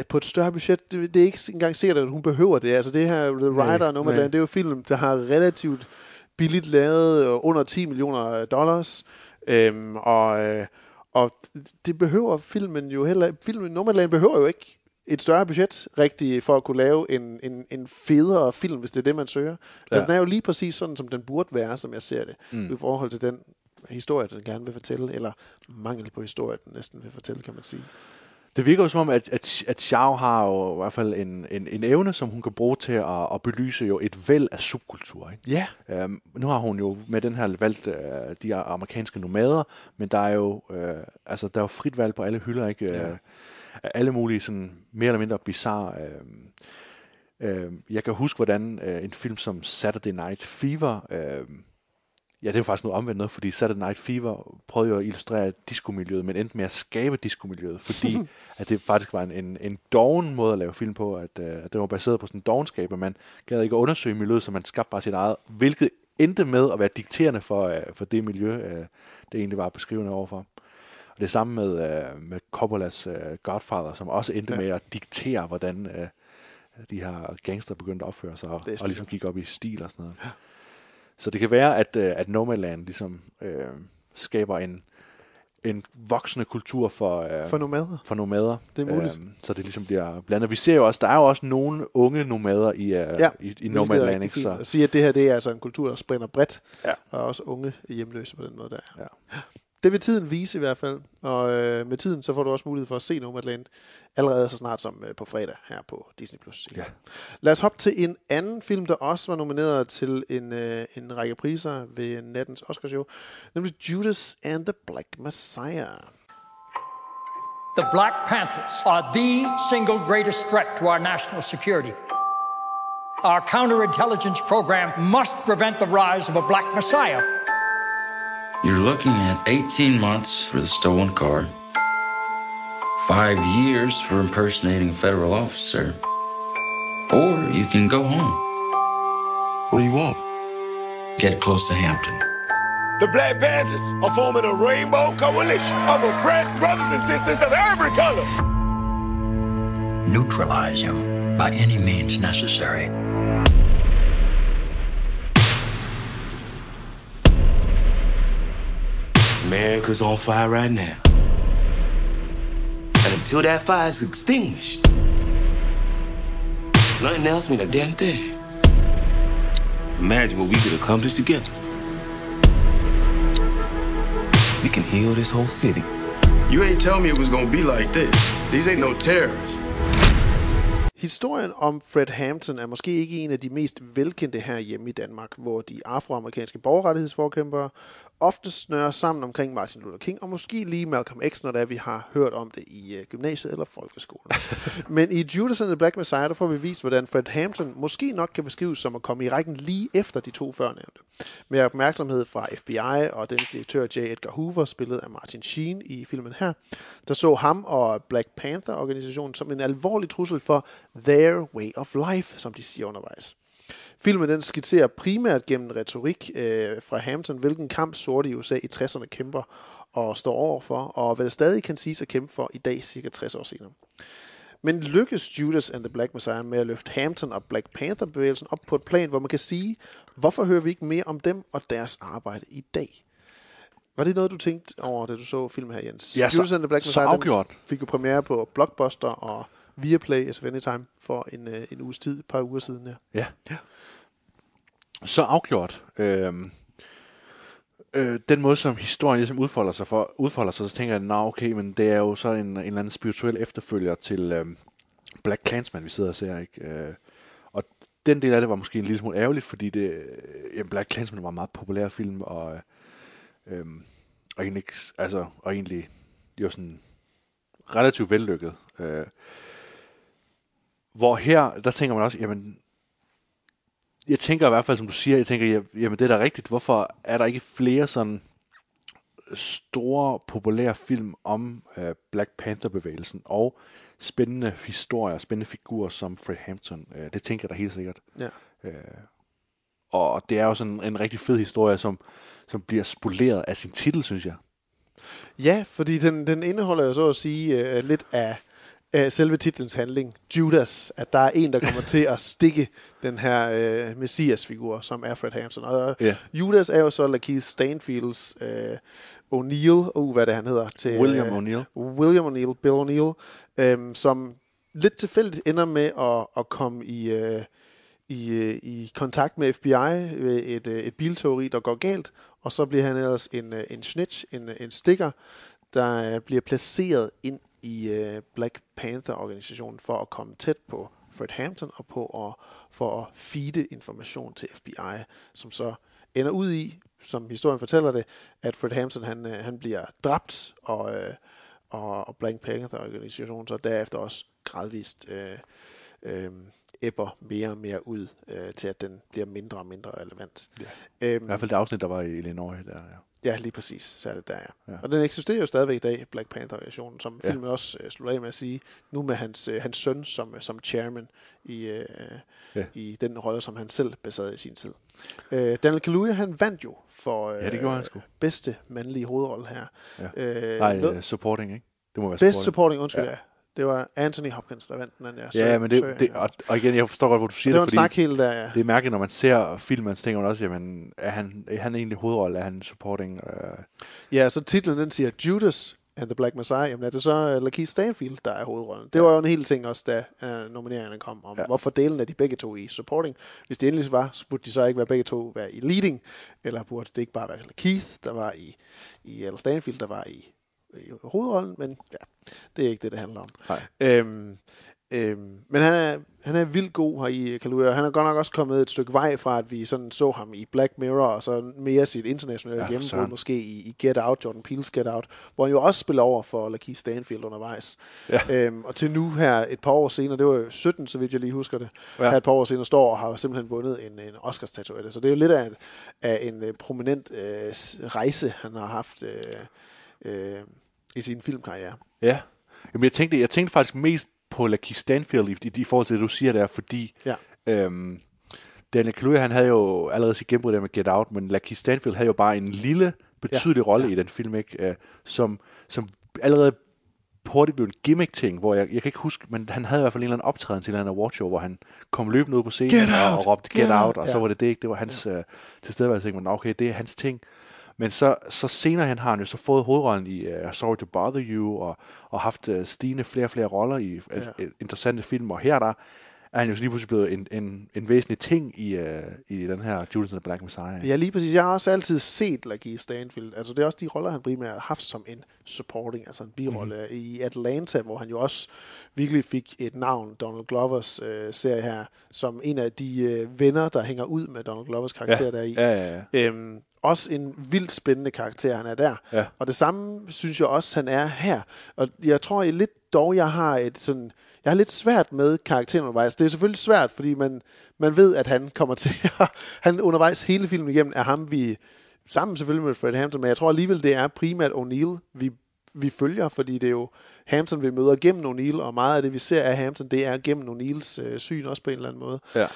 på et større budget. Det er ikke engang sikkert, at hun behøver det. Altså det her The Rider og Nomadland, det er jo film, der har relativt billigt lavet under $10 million. Og det behøver filmen jo heller... Filmen Nomadland behøver jo ikke et større budget, rigtigt, for at kunne lave en federe film, hvis det er det, man søger. Altså, den er jo lige præcis sådan, som den burde være, som jeg ser det, i forhold til den historie, den gerne vil fortælle, eller mangel på historie, den næsten vil fortælle, kan man sige. Det virker jo som om, at Zhao har jo i hvert fald en evne, som hun kan bruge til at belyse jo et væld af subkultur, ikke? Yeah. Nu har hun jo med den her valgt de amerikanske nomader, men der er jo der er jo frit valg på alle hylder, ikke? Yeah. Alle mulige sådan mere eller mindre bizarre. Jeg kan huske, hvordan en film som Saturday Night Fever, det er jo faktisk noget omvendt noget, fordi Saturday Night Fever prøvede jo at illustrere diskomiljøet, men endte med at skabe diskomiljøet, fordi at det faktisk var en doven måde at lave film på, at det var baseret på sådan en dovenskab, at man gad ikke at undersøge miljøet, så man skabte bare sit eget, hvilket endte med at være dikterende for det miljø, det egentlig var beskrivende overfor. Og det samme med Coppolas Godfather, som også endte med at diktere, hvordan de her gangster begyndte at opføre sig og ligesom gik op i stil og sådan noget. Ja. Så det kan være, at Nomadland ligesom skaber en voksende kultur for nomader. Det er muligt. Så det ligesom bliver blandet. Vi ser jo også, der er jo også nogle unge nomader i Nomadland. Ikke, så at sige, at det her det er altså en kultur, der spænder bredt, og også unge hjemløse på den måde, der er. Ja. Det vil tiden vise i hvert fald, og med tiden så får du også mulighed for at se Nomadland allerede så snart som på fredag her på Disney+. Ja. Lad os hoppe til en anden film, der også var nomineret til en række priser ved nattens Oscarshow, nemlig Judas and the Black Messiah. The Black Panthers are the single greatest threat to our national security. Our counterintelligence program must prevent the rise of a Black Messiah. You're looking at 18 months for the stolen car, 5 years for impersonating a federal officer, or you can go home. What do you want? Get close to Hampton. The Black Panthers are forming a rainbow coalition of oppressed brothers and sisters of every color. Neutralize him by any means necessary. America's on fire right now. And until that fire is extinguished, nothing else means a damn thing. Imagine what we could accomplish together. We can heal this whole city. You ain't tell me it was gonna be like this. These ain't no terrorists. Historien om Fred Hampton er måske ikke en af de mest velkendte her hjemme i Danmark, hvor de afroamerikanske borgerrettighedsforkæmpere ofte snører sammen omkring Martin Luther King, og måske lige Malcolm X, når vi har hørt om det i gymnasiet eller folkeskolen. Men i Judas and the Black Messiah, der får vi vist, hvordan Fred Hampton måske nok kan beskrives som at komme i rækken lige efter de to førnævnte. Med opmærksomhed fra FBI og dens direktør J. Edgar Hoover, spillet af Martin Sheen i filmen her, der så ham og Black Panther-organisationen som en alvorlig trussel for their way of life, som de siger undervejs. Filmen den skitserer primært gennem retorik fra Hampton, hvilken kamp sorte i USA i 60'erne kæmper og står over for, og vel stadig kan siges at kæmpe for i dag, cirka 60 år senere. Men lykkes Judas and the Black Messiah med at løfte Hampton og Black Panther-bevægelsen op på et plan, hvor man kan sige, hvorfor hører vi ikke mere om dem og deres arbejde i dag? Var det noget, du tænkte over, da du så filmen her, Jens? Ja, Judas and the Black Messiah fik jo premiere på Blockbuster og Viaplay, altså Anytime, for en uges tid, et par uger siden. Ja. Så afgjort. Den måde, som historien ligesom udfolder sig, så tænker jeg, okay, men det er jo så en eller anden spirituel efterfølger til BlacKkKlansman, vi sidder og ser, ikke? Og den del af det var måske en lille smule ærgerligt, fordi BlacKkKlansman var en meget populær film, og egentlig jo sådan relativt vellykket. Hvor her, der tænker man også, jamen, jeg tænker i hvert fald, som du siger, jamen det er da rigtigt, hvorfor er der ikke flere sådan store, populære film om Black Panther-bevægelsen og spændende historier, spændende figurer som Fred Hampton. Det tænker jeg da helt sikkert. Ja. Og det er jo sådan en rigtig fed historie, som bliver spoleret af sin titel, synes jeg. Ja, fordi den indeholder jo så at sige lidt af selve titlens handling, Judas, at der er en, der kommer til at stikke den her Messias-figur, som er Fred Hampton. Og Judas er jo så LaKeith Stanfields O'Neill, hvad det han hedder? Til, William O'Neill, Bill O'Neill, som lidt tilfældigt ender med at komme i kontakt med FBI ved et bilteori, der går galt, og så bliver han ellers en snitch, en stikker, der bliver placeret ind i Black Panther-organisationen for at komme tæt på Fred Hampton og for at feede information til FBI, som så ender ud i, som historien fortæller det, at Fred Hampton han bliver dræbt, og Black Panther-organisationen så derefter også gradvist ebber mere og mere ud, til at den bliver mindre og mindre relevant. Ja. I hvert fald det afsnit, der var i Illinois der, ja. Ja, lige præcis. Særligt der, ja. Og den eksisterer jo stadigvæk i dag, Black Panther-organisationen, som filmen også slutter af med at sige, nu med hans søn som chairman i den rolle, som han selv besad i sin tid. Daniel Kaluuya, han vandt jo for bedste mandlige hovedrolle her. Ja. Supporting, ikke? Det må være supporting. Best supporting, undskyld, ja. Det var Anthony Hopkins, der vandt den anden. Ja, men og igen, jeg forstår godt, hvor du siger det, fordi hele der, det er mærkeligt, når man ser filmen, så tænker man også, jamen, er han egentlig hovedrolle, er han supporting? Ja, så titlen, den siger Judas and the Black Messiah, jamen er det så LaKeith Stanfield, der er hovedrollen? Det var jo en hel ting også, da nomineringerne kom om, hvorfor delen af de begge to i supporting. Hvis det endelig var, så burde de så ikke være begge to være i leading, eller burde det ikke bare være LaKeith, der var eller Stanfield, der var i hovedrollen, men ja, det er ikke det handler om. Men han er vildt god her i Kaluuya. Han er godt nok også kommet et stykke vej fra, at vi sådan så ham i Black Mirror, og så mere sit internationale gennembrud, måske i Get Out, Jordan Peele's Get Out, hvor han jo også spiller over for LaKeith Stanfield undervejs. Ja. Og til nu her et par år senere, det var jo 17, så vidt jeg lige husker det, her et par år senere står og har simpelthen vundet en Oscar-statuette. Så det er jo lidt af en prominent rejse, han har haft i sin filmkarriere. Ja. Jamen, jeg tænkte faktisk mest på LaKeith Stanfield i forhold til det, du siger der, fordi Daniel Kaluuya, han havde jo allerede sit gennembrud der med Get Out, men LaKeith Stanfield havde jo bare en lille, betydelig rolle i den film, ikke? Som allerede hurtigt blev en gimmick-ting, hvor jeg kan ikke huske, men han havde i hvert fald en eller anden optræden til en eller anden awardshow, hvor han kom løbende ud på scenen og råbte Get Out, og så var det ikke. Det var hans tilstedeværelse, men okay, det er hans ting. Men så senere hen har han jo så fået hovedrollen i Sorry to Bother You, og haft stigende flere roller i interessante film, og her er han jo lige pludselig blevet en væsentlig ting i den her Judas and the Black Messiah. Ja, lige præcis. Jeg har også altid set LaKeith Stanfield. Altså, det er også de roller, han primært har haft som en supporting, altså en birolle i Atlanta, hvor han jo også virkelig fik et navn, Donald Glovers serie her, som en af de venner, der hænger ud med Donald Glovers karakter deri. Ja. Også en vildt spændende karakter, han er der. Ja. Og det samme synes jeg også, han er her. Og jeg tror jeg har lidt svært med karakteren undervejs. Det er selvfølgelig svært, fordi man ved, at han kommer til at... Han undervejs hele filmen igennem er ham, vi... Sammen selvfølgelig med Fred Hampton, men jeg tror alligevel, det er primært O'Neill, vi følger, fordi det er jo Hampton, vi møder gennem O'Neill, og meget af det, vi ser af Hampton, det er gennem O'Neills syn, også på en eller anden måde. Ja.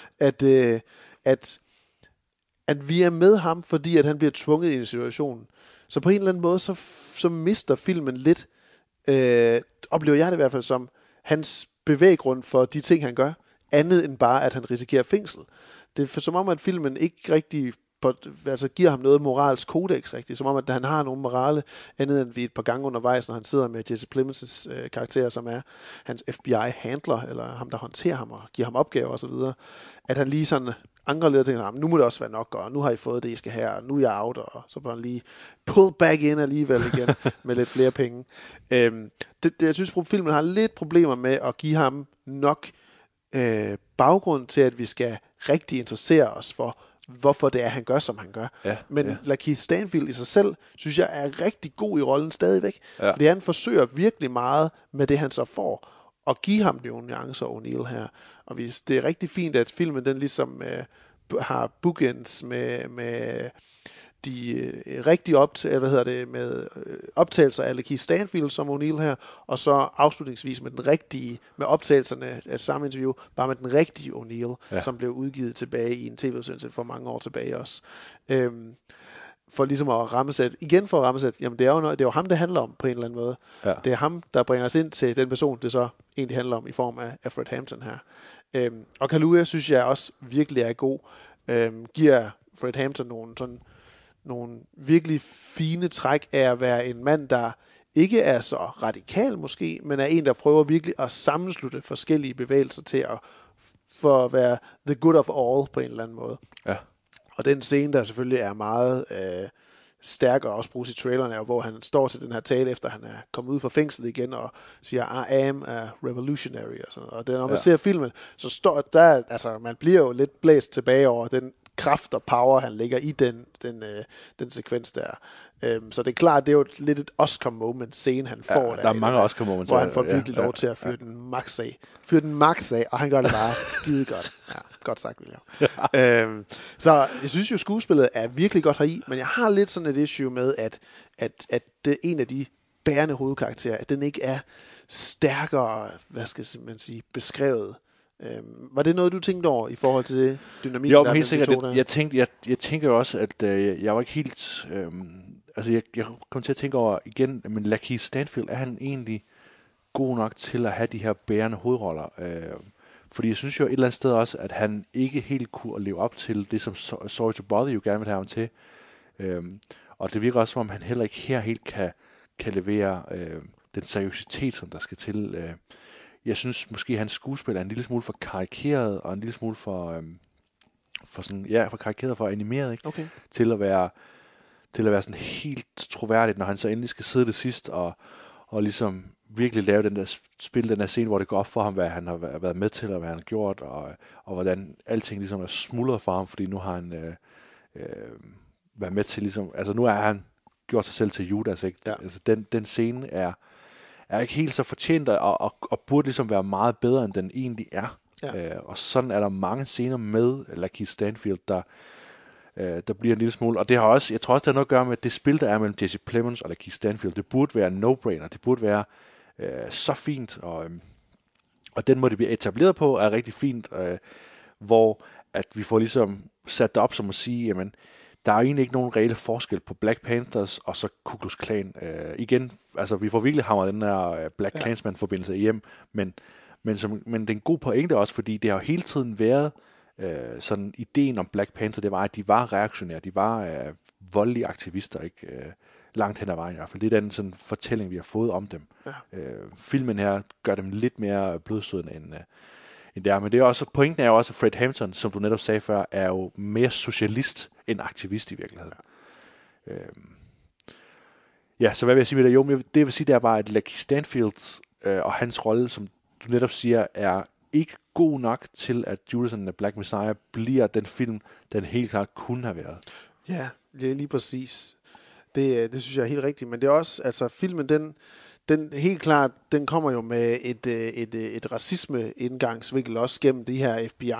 At vi er med ham, fordi at han bliver tvunget i en situation. Så på en eller anden måde, så mister filmen lidt, oplever jeg det i hvert fald som, hans bevæggrund for de ting, han gør, andet end bare, at han risikerer fængsel. Det er som om, at filmen ikke rigtig giver ham noget moralsk kodex, rigtigt. Som om, at han har nogle morale, andet end vi et par gange undervejs, når han sidder med Jesse Plemons' karakter, som er hans FBI-handler, eller ham, der håndterer ham og giver ham opgaver osv., at han lige sådan anker lidt og tænker, nu må det også være nok, og nu har I fået det, I skal have, og nu er jeg out, og så bliver han lige pulled back in alligevel igen, med lidt flere penge. Jeg synes, at filmen har lidt problemer med at give ham nok baggrund til, at vi skal rigtig interessere os for, hvorfor det er, han gør, som han gør. Ja, men LaKeith Stanfield i sig selv, synes jeg, er rigtig god i rollen stadigvæk. Ja. Fordi han forsøger virkelig meget med det, han så får, og give ham nogle nuancer og O'Neill her. Og det er rigtig fint, at filmen den ligesom har bookends med de rigtige optagelser af LaKeith Stanfield som O'Neill her, og så afslutningsvis med den rigtige, med optagelserne af samme interview, bare med den rigtige O'Neill, som blev udgivet tilbage i en tv-udsendelse for mange år tilbage også. For ligesom at rammesætte, jamen det er jo ham, det handler om på en eller anden måde. Ja. Det er ham, der bringer os ind til den person, det så egentlig handler om i form af Fred Hampton her. Og Kaluuya synes jeg også virkelig er god. Giver Fred Hampton nogle virkelig fine træk af at være en mand, der ikke er så radikal måske, men er en, der prøver virkelig at sammenslutte forskellige bevægelser til at for at være the good of all på en eller anden måde. Ja. Og den scene, der selvfølgelig er meget stærk og også bruges i trailerne, og hvor han står til den her tale, efter han er kommet ud fra fængslet igen, og siger, I am a revolutionary, og sådan noget. Og det, når man ser filmen, så står der, altså man bliver jo lidt blæst tilbage over den kraft og power, han ligger i den sekvens der. Så det er klart, det er jo lidt et Oscar-moment-scene, han får. Der er mange Oscar-moments. Hvor han får virkelig lov til at fyre den max af. Og han gør det bare skide godt. Ja, godt sagt, William. Så jeg synes jo, skuespillet er virkelig godt heri, men jeg har lidt sådan et issue med, at det er en af de bærende hovedkarakterer, at den ikke er stærkere, hvad skal man sige, beskrevet. Var det noget, du tænkte over i forhold til det dynamik? Jo, men helt sikkert. Jeg tænker også, at jeg var ikke helt... jeg kom til at tænke over igen, men LaKeith Stanfield, er han egentlig god nok til at have de her bærende hovedroller? Fordi jeg synes jo et eller andet sted også, at han ikke helt kunne leve op til det, som Sorry to Bother You gerne vil have ham til. Og det virker også, som om han heller ikke her helt kan levere den seriøsitet, som der skal til. Jeg synes måske, at hans skuespil er en lille smule for karikeret, og en lille smule for karikeret og for animeret, ikke? Okay. Til at være sådan helt troværdigt, når han så endelig skal sidde det sidst og ligesom virkelig lave den der scene, hvor det går op for ham, hvad han har været med til, og hvad han har gjort, og hvordan alting ligesom er smuldret for ham, fordi nu har han været med til ligesom, altså nu er han gjort sig selv til Judas, ikke? Ja. Altså den scene er ikke helt så fortjent, og burde ligesom være meget bedre, end den egentlig er. Ja. Og sådan er der mange scener med LaKeith Stanfield, der bliver en lille smule. Og det har også, jeg tror også, det har noget at gøre med, at det spil, der er mellem Jesse Plemons og LaKeith Stanfield, det burde være en no-brainer. Det burde være så fint, og den måde, det bliver etableret på, er rigtig fint, hvor at vi får ligesom sat det op som at sige, jamen, der er egentlig ikke nogen reelle forskel på Black Panthers og så Ku Klux Klan. Igen, altså vi får virkelig hamret den der BlacKkKlansman-forbindelse hjem, men det er en god pointe også, fordi det har jo hele tiden været sådan ideen om Black Panther, det var, at de var reaktionære, de var voldelige aktivister, ikke? Langt hen ad vejen i hvert fald. Det er den sådan fortælling, vi har fået om dem. Ja. Filmen her gør dem lidt mere blødsødende, end end det er. Men det er også, pointen er jo også, at Fred Hampton, som du netop sagde før, er jo mere socialist end aktivist i virkeligheden. Ja, ja, så hvad vil jeg sige med det? Jo, men det vil sige, det er bare, at LaKeith Stanfield og hans rolle, som du netop siger, er ikke god nok til, at Judas and the Black Messiah bliver den film, den helt klart kunne have været. Ja, lige præcis. Det synes jeg er helt rigtigt, men det er også, altså filmen, den helt klart, den kommer jo med et racisme-indgangsvinkel også gennem det her FBI.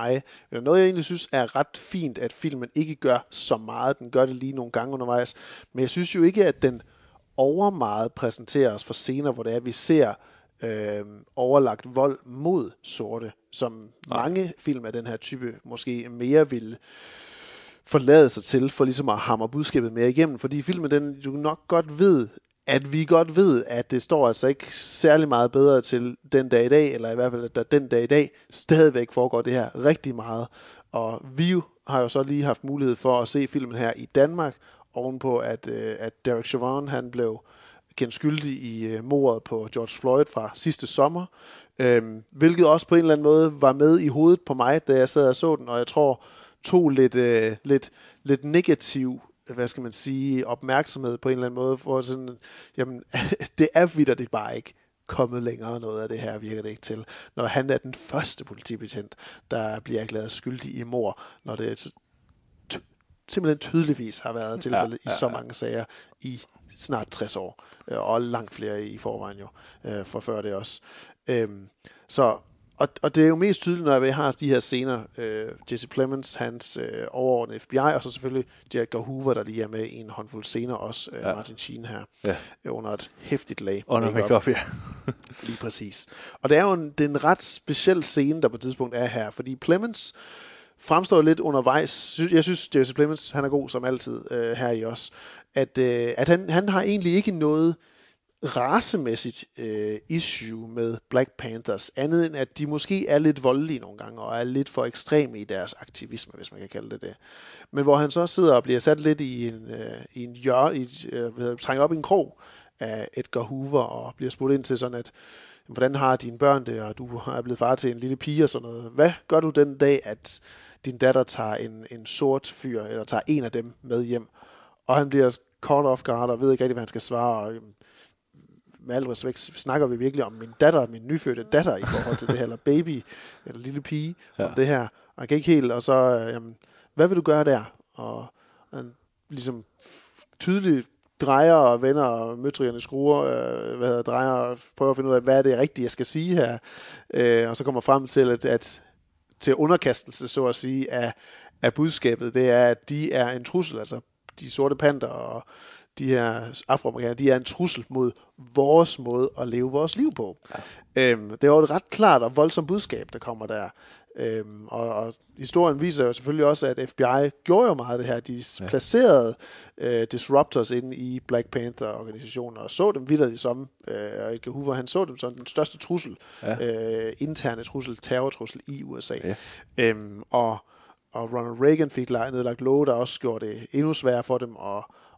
Noget, jeg egentlig synes er ret fint, at filmen ikke gør så meget. Den gør det lige nogle gange undervejs, men jeg synes jo ikke, at den overmeget præsenterer os for scener, hvor det er, vi ser overlagt vold mod sorte, som mange film af den her type måske mere ville forlade sig til, for ligesom at hamre budskabet mere igennem, fordi filmen, den jo nok godt ved, at vi godt ved, at det står altså ikke særlig meget bedre til den dag i dag, eller i hvert fald, at der den dag i dag stadigvæk foregår det her rigtig meget, og vi har jo så lige haft mulighed for at se filmen her i Danmark, ovenpå at Derek Chauvin, han blev kendt skyldig i mordet på George Floyd fra sidste sommer, hvilket også på en eller anden måde var med i hovedet på mig, da jeg sad og så den, og jeg tror tog lidt negativ, hvad skal man sige, opmærksomhed på en eller anden måde, for sådan, jamen, det er vitterligt bare ikke kommet længere noget af det her, virker det ikke til. Når han er den første politibetjent, der bliver erklæret skyldig i mord, når det simpelthen tydeligvis har været tilfældet i så mange sager i snart 60 år, og langt flere i forvejen jo, for før det også. Og det er jo mest tydeligt, når vi har de her scener, Jesse Plemons, hans overordnede FBI, og så selvfølgelig J. Edgar Hoover, der lige er med i en håndfuld scener, også Martin Sheen her, under et hæftigt lag. Under make-up, ja. Lige præcis. Og det er jo det er en ret speciel scene, der på et tidspunkt er her, fordi Plemons fremstår lidt undervejs. Jeg synes, Jesse Plemons, han er god som altid her i os, at han har egentlig ikke noget racemæssigt issue med Black Panthers, andet end at de måske er lidt voldelige nogle gange, og er lidt for ekstreme i deres aktivisme, hvis man kan kalde det. Men hvor han så sidder og bliver sat lidt trængt op i en krog af Edgar Hoover, og bliver spurgt ind til sådan, at hvordan har dine børn det, og du er blevet far til en lille pige og sådan noget. Hvad gør du den dag, at din datter tager en sort fyr, eller tager en af dem med hjem? Og han bliver caught off guard, og ved ikke rigtig, hvad han skal svare, og med al respekt, snakker vi virkelig om min nyfødte datter i forhold til det her, eller baby, eller lille pige, om det her, og kan ikke helt, og så, jamen, hvad vil du gøre der? Og ligesom tydeligt drejer og vender, og møtrikkerne skruer, drejer og prøver at finde ud af, hvad er det rigtige, jeg skal sige her, og så kommer frem til, at til underkastelse, så at sige, af budskabet, det er, at de er en trussel, altså de sorte panter, og de her afroamerikanere, de er en trussel mod vores måde at leve vores liv på. Ja. Det er jo et ret klart og voldsomt budskab, der kommer der. Og historien viser jo selvfølgelig også, at FBI gjorde jo meget af det her. De placerede disruptors inde i Black Panther-organisationen, og så dem vitterligt som, og Edgar Hoover, han så dem som den største trussel, interne trussel, terrortrussel i USA. Ja. Og Ronald Reagan fik nedlagt love, der også gjorde det endnu sværere for dem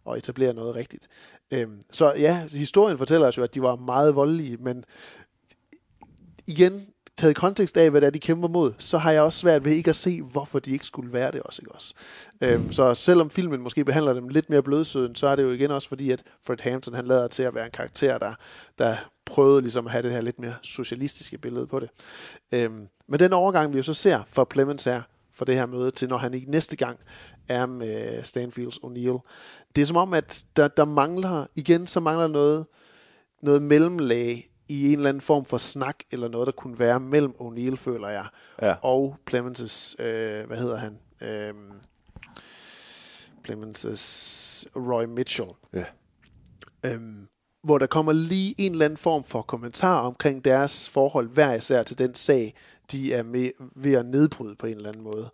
at etablere noget rigtigt. Så ja, historien fortæller os jo, at de var meget voldelige, men igen, taget i kontekst af, hvad det er, de kæmper mod, så har jeg også svært ved ikke at se, hvorfor de ikke skulle være det også, ikke også? Så selvom filmen måske behandler dem lidt mere blødsøden, så er det jo igen også fordi, at Fred Hampton, han lader til at være en karakter, der prøvede ligesom at have det her lidt mere socialistiske billede på det. Men den overgang, vi jo så ser fra Plemons her, for det her møde, til når han i næste gang er med Stanfields O'Neill. Det er som om, at der mangler noget mellemlag i en eller anden form for snak, eller noget, der kunne være mellem O'Neill, føler jeg, og Plemons' Plemons' Roy Mitchell. Ja. Hvor der kommer lige en eller anden form for kommentar omkring deres forhold hver især til den sag, de er ved at nedbryde på en eller anden måde.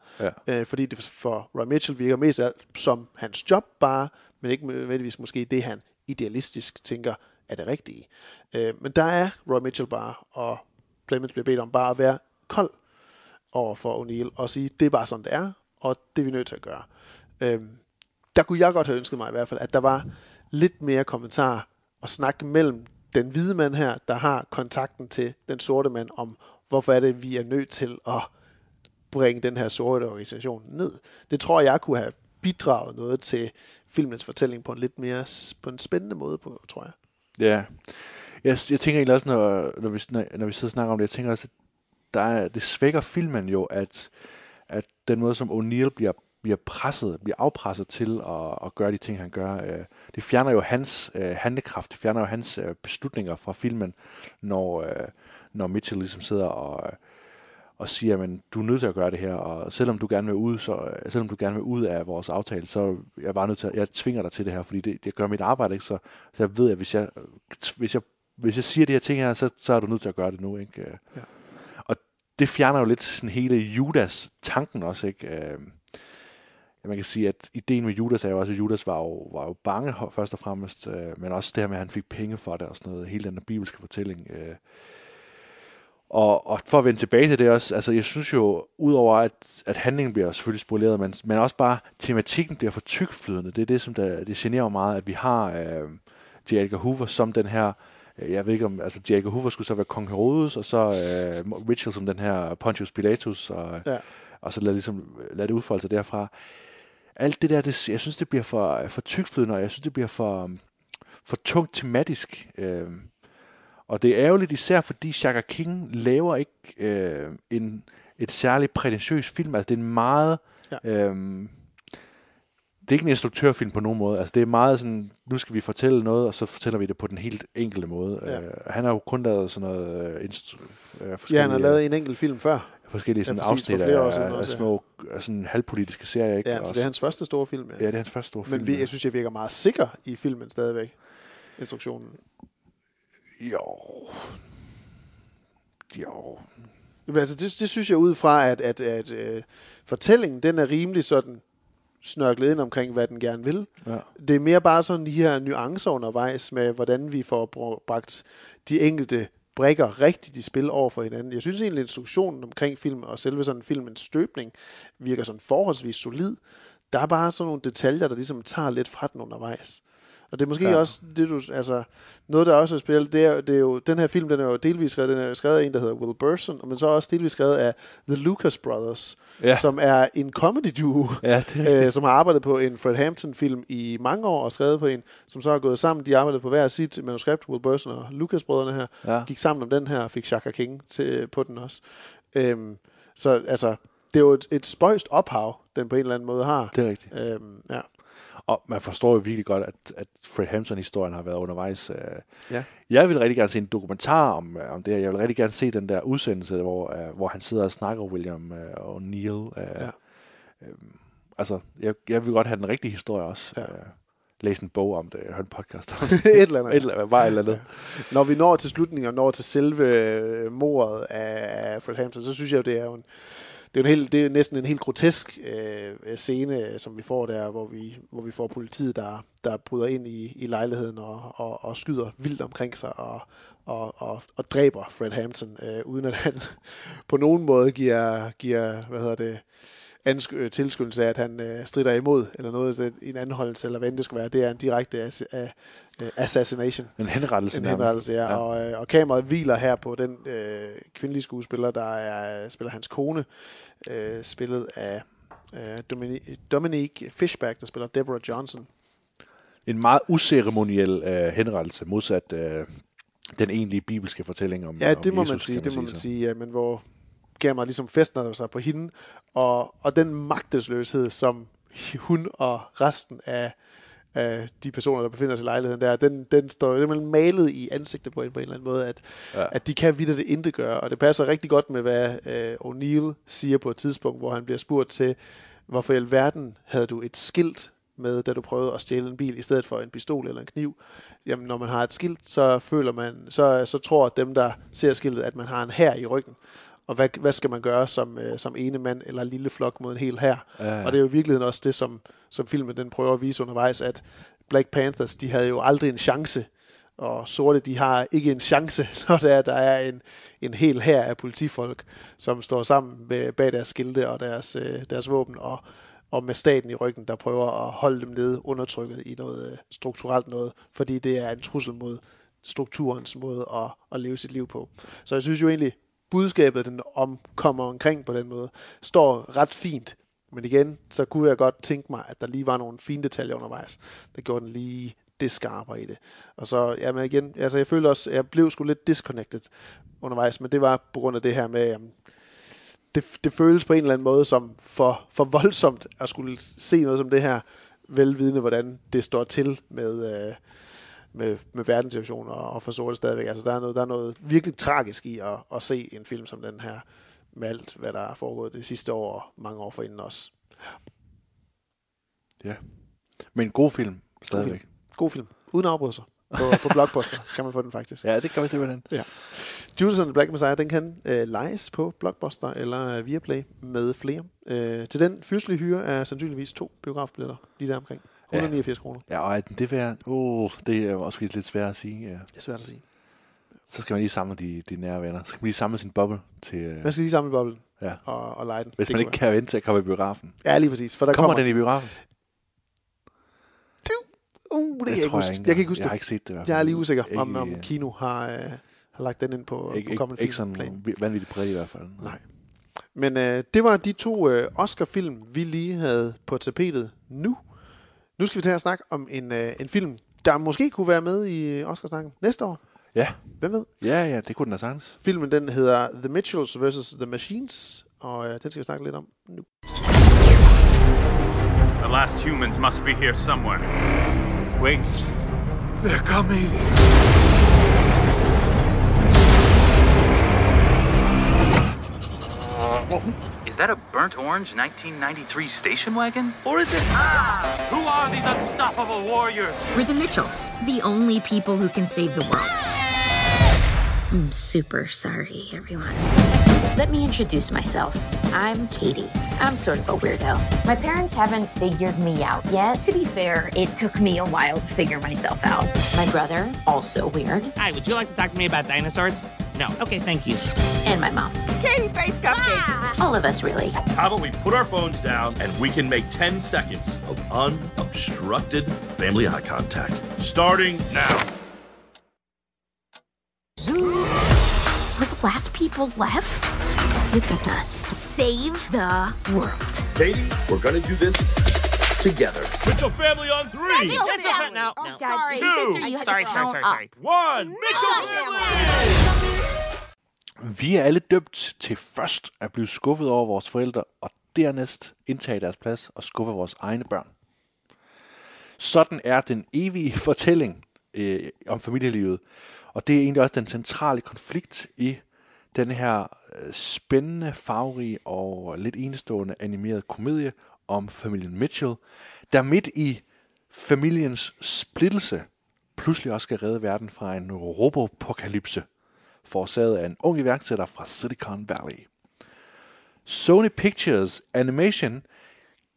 Ja. Fordi det for Roy Mitchell virker mest som hans job bare, men ikke nødvendigvis måske det, han idealistisk tænker er det rigtige. Men der er Roy Mitchell bare, og Plemons bliver bedt om bare at være kold over for O'Neill, og sige, det er bare sådan, det er, og det er vi nødt til at gøre. Der kunne jeg godt have ønsket mig i hvert fald, at der var lidt mere kommentar og snak mellem den hvide mand her, der har kontakten til den sorte mand om Hvorfor er det, vi er nødt til at bringe den her sorte organisation ned? Det tror jeg kunne have bidraget noget til filmens fortælling på en lidt mere på en spændende måde, på, tror jeg. Ja, jeg tænker egentlig også, når vi sidder og snakker om det, jeg tænker også, det svækker filmen jo, at den måde, som O'Neill bliver afpresset til at gøre de ting, han gør. Det fjerner jo hans handlekraft, det fjerner jo hans beslutninger fra filmen, når Mitchell ligesom sidder og siger, men du er nødt til at gøre det her, og selvom du gerne vil ud af vores aftale, så jeg bare nødt til, jeg tvinger dig til det her, fordi det gør mit arbejde, ikke? Så jeg ved, at hvis jeg siger de her ting her, så er du nødt til at gøre det nu, ikke? Ja. Og det fjerner jo lidt sådan hele Judas tanken også, ikke? Man kan sige, at ideen med Judas er jo også, at Judas var jo bange først og fremmest, men også det her med, at han fik penge for det og sådan noget, hele den der bibelske fortælling. Og for at vende tilbage til det også, altså jeg synes jo, udover at handlingen bliver selvfølgelig spoleret, men også bare tematikken bliver for tykflydende. Det er det, som det generer meget, at vi har J. Edgar Hoover som den her, jeg ved ikke om, altså J. Edgar Hoover skulle så være kong Herodes, og så Mitchell som den her Pontius Pilatus, og så lad det udfolde sig derfra. Alt det der, jeg synes, det bliver for tykflydende, og jeg synes, det bliver for tungt tematisk. Og det er ærgerligt, især fordi Shaka King laver ikke et særligt prætentiøs film. Altså, det er en meget... det er ikke en instruktørfilm på nogen måde. Altså, det er meget sådan, nu skal vi fortælle noget, og så fortæller vi det på den helt enkle måde. Ja. Han har jo kun lavet sådan noget... forskellige, ja, han har lavet en enkelt film før. Forskellige sådan, afsnit af små sådan, halvpolitiske serier. Ikke? Ja, så det er hans første store film. Ja, det er hans første store film. Men jeg synes, jeg virker meget sikker i filmen stadigvæk. Instruktionen. Jo. Jamen, altså, det synes jeg ud fra, at fortællingen, den er rimelig sådan snørklet ind omkring, hvad den gerne vil. Ja. Det er mere bare sådan de her nuancer undervejs med, hvordan vi får bragt de enkelte brikker rigtigt i spil over for hinanden. Jeg synes egentlig, instruktionen omkring filmen og selve sådan filmens støbning virker sådan forholdsvis solid. Der er bare sådan nogle detaljer, der ligesom tager lidt fra den undervejs. Og det er måske også det, du, altså, noget, der også er spillet, det er jo, den her film, den er jo delvis skrevet, den er skrevet af en, der hedder Will Burson, men så også delvis skrevet af The Lucas Brothers, som er en comedy duo, som har arbejdet på en Fred Hampton-film i mange år, og skrevet på en, som så har gået sammen, de arbejdede på hver sit manuskript, Will Burson og Lucas-brødrene her, gik sammen om den her, og fik Shaka King på den også. Så altså, det er jo et spøjst ophav, den på en eller anden måde har. Det er rigtigt. Ja. Og man forstår jo virkelig godt, at Fred Hampton-historien har været undervejs. Jeg vil rigtig gerne se en dokumentar om det her. Jeg vil rigtig gerne se den der udsendelse, hvor han sidder og snakker William og Neil. Altså, jeg vil godt have den rigtige historie også. Ja. Læse en bog om det, høre en podcast om det. Et eller andet. Når vi når til slutningen og når til selve mordet af Fred Hampton, så synes jeg jo, det er jo det er næsten en helt grotesk scene, som vi får der, hvor vi får politiet, der bryder ind i lejligheden og skyder vildt omkring sig og dræber Fred Hampton, uden at han på nogen måde giver tilskyndelse af, at han strider imod, eller noget, en anholdelse, eller hvad det skulle være. Det er en direkte assassination. En henrettelse. Ja. Og kameraet hviler her på den kvindelige skuespiller, der spiller hans kone, spillet af Dominique Fishback, der spiller Deborah Johnson. En meget uceremoniel henrettelse, modsat den egentlige bibelske fortælling om Jesus. Ja, det må man sige, ja, men hvor... Gemmer ligesom festner sig på hende, og den magtesløshed, som hun og resten af de personer, der befinder sig i lejligheden der, den står jo malet i ansigtet på en eller anden måde, at de kan vidt, at det intet gør. Og det passer rigtig godt med, hvad O'Neill siger på et tidspunkt, hvor han bliver spurgt til, hvorfor i alverden havde du et skilt med, da du prøvede at stjæle en bil, i stedet for en pistol eller en kniv. Jamen, når man har et skilt, så føler man, så tror dem, der ser skiltet, at man har en hær i ryggen. Og hvad skal man gøre som ene mand eller lille flok mod en hel hær? Ja. Og det er jo i virkeligheden også det, som filmen den prøver at vise undervejs, at Black Panthers, de havde jo aldrig en chance, og sorte, de har ikke en chance, når der er en hel hær af politifolk, som står sammen bag deres skilte og deres våben, og med staten i ryggen, der prøver at holde dem nede, undertrykket i noget strukturelt noget, fordi det er en trussel mod strukturens måde at leve sit liv på. Så jeg synes jo egentlig, budskabet, den kommer omkring på den måde, står ret fint. Men igen, så kunne jeg godt tænke mig, at der lige var nogle fine detaljer undervejs, der gjorde den lige det skarpere i det. Og så, jamen igen, altså jeg følte også, jeg blev sgu lidt disconnected undervejs, men det var på grund af det her med, det føles på en eller anden måde som for voldsomt at skulle se noget som det her, velvidende, hvordan det står til med verdenssituationen og for sorte stadigvæk. Altså, der er noget virkelig tragisk i at se en film som den her, med alt, hvad der er foregået det sidste år og mange år forinden også. Ja. Men god film stadigvæk. God film. Uden afbrydelser. På Blockbuster kan man få den faktisk. Ja, det kan vi se, hvordan. Ja. Judas and the Black Messiah, den kan lejes på Blockbuster eller Viaplay med flere. Til den fyrstelige hyre er sandsynligvis 2 biografbilletter lige der omkring. 189 kroner. Ja, og det er det er også lidt svært at sige. Ja. Det er svært at sige. Så skal man lige samle de nære venner. Så skal man lige samle sin boble til... Man skal lige samle boblen og lege den. Hvis man ikke kan vente til at komme i biografen. Ja, lige præcis. For der kommer den i biografen? Jeg kan ikke huske det. Jeg har ikke set det. Jeg er lige usikker, om Kino har lagt den ind på kommende filmplan. Ikke sådan vanvittigt præg i hvert fald. Nej. Men det var de 2 Oscar-film, vi lige havde på tapetet nu. Nu skal vi til at snakke om en film, der måske kunne være med i Oscarsnakken næste år. Ja. Hvem ved? Ja, det kunne den have sagtens. Filmen den hedder The Mitchells vs. The Machines, og den skal vi snakke lidt om nu. The last humans must be here somewhere. Wait. They're coming. Is that a burnt orange 1993 station wagon? Or is it... Who are these unstoppable warriors? We're the Mitchells, the only people who can save the world. I'm super sorry, everyone. Let me introduce myself. I'm Katie. I'm sort of a weirdo. My parents haven't figured me out yet. To be fair, it took me a while to figure myself out. My brother, also weird. Hi, would you like to talk to me about dinosaurs? No. Okay, thank you. And my mom. Katie face cupcakes. All of us, really. How about we put our phones down and we can make 10 seconds of unobstructed family eye contact. Starting now. We're the last people left? It's on us. Save the world. Katie, we're gonna do this together. Mitchell family on 3. Mitchell family. No. Sorry. 2. Sorry. 1. Mitchell family. Vi er alle dømt til først at blive skuffet over vores forældre, og dernæst indtage deres plads og skuffe vores egne børn. Sådan er den evige fortælling om familielivet, og det er egentlig også den centrale konflikt i den her spændende, farverige og lidt enestående animerede komedie om familien Mitchell, der midt i familiens splittelse pludselig også skal redde verden fra en robopokalypse, forårsaget af en ung iværksætter fra Silicon Valley. Sony Pictures Animation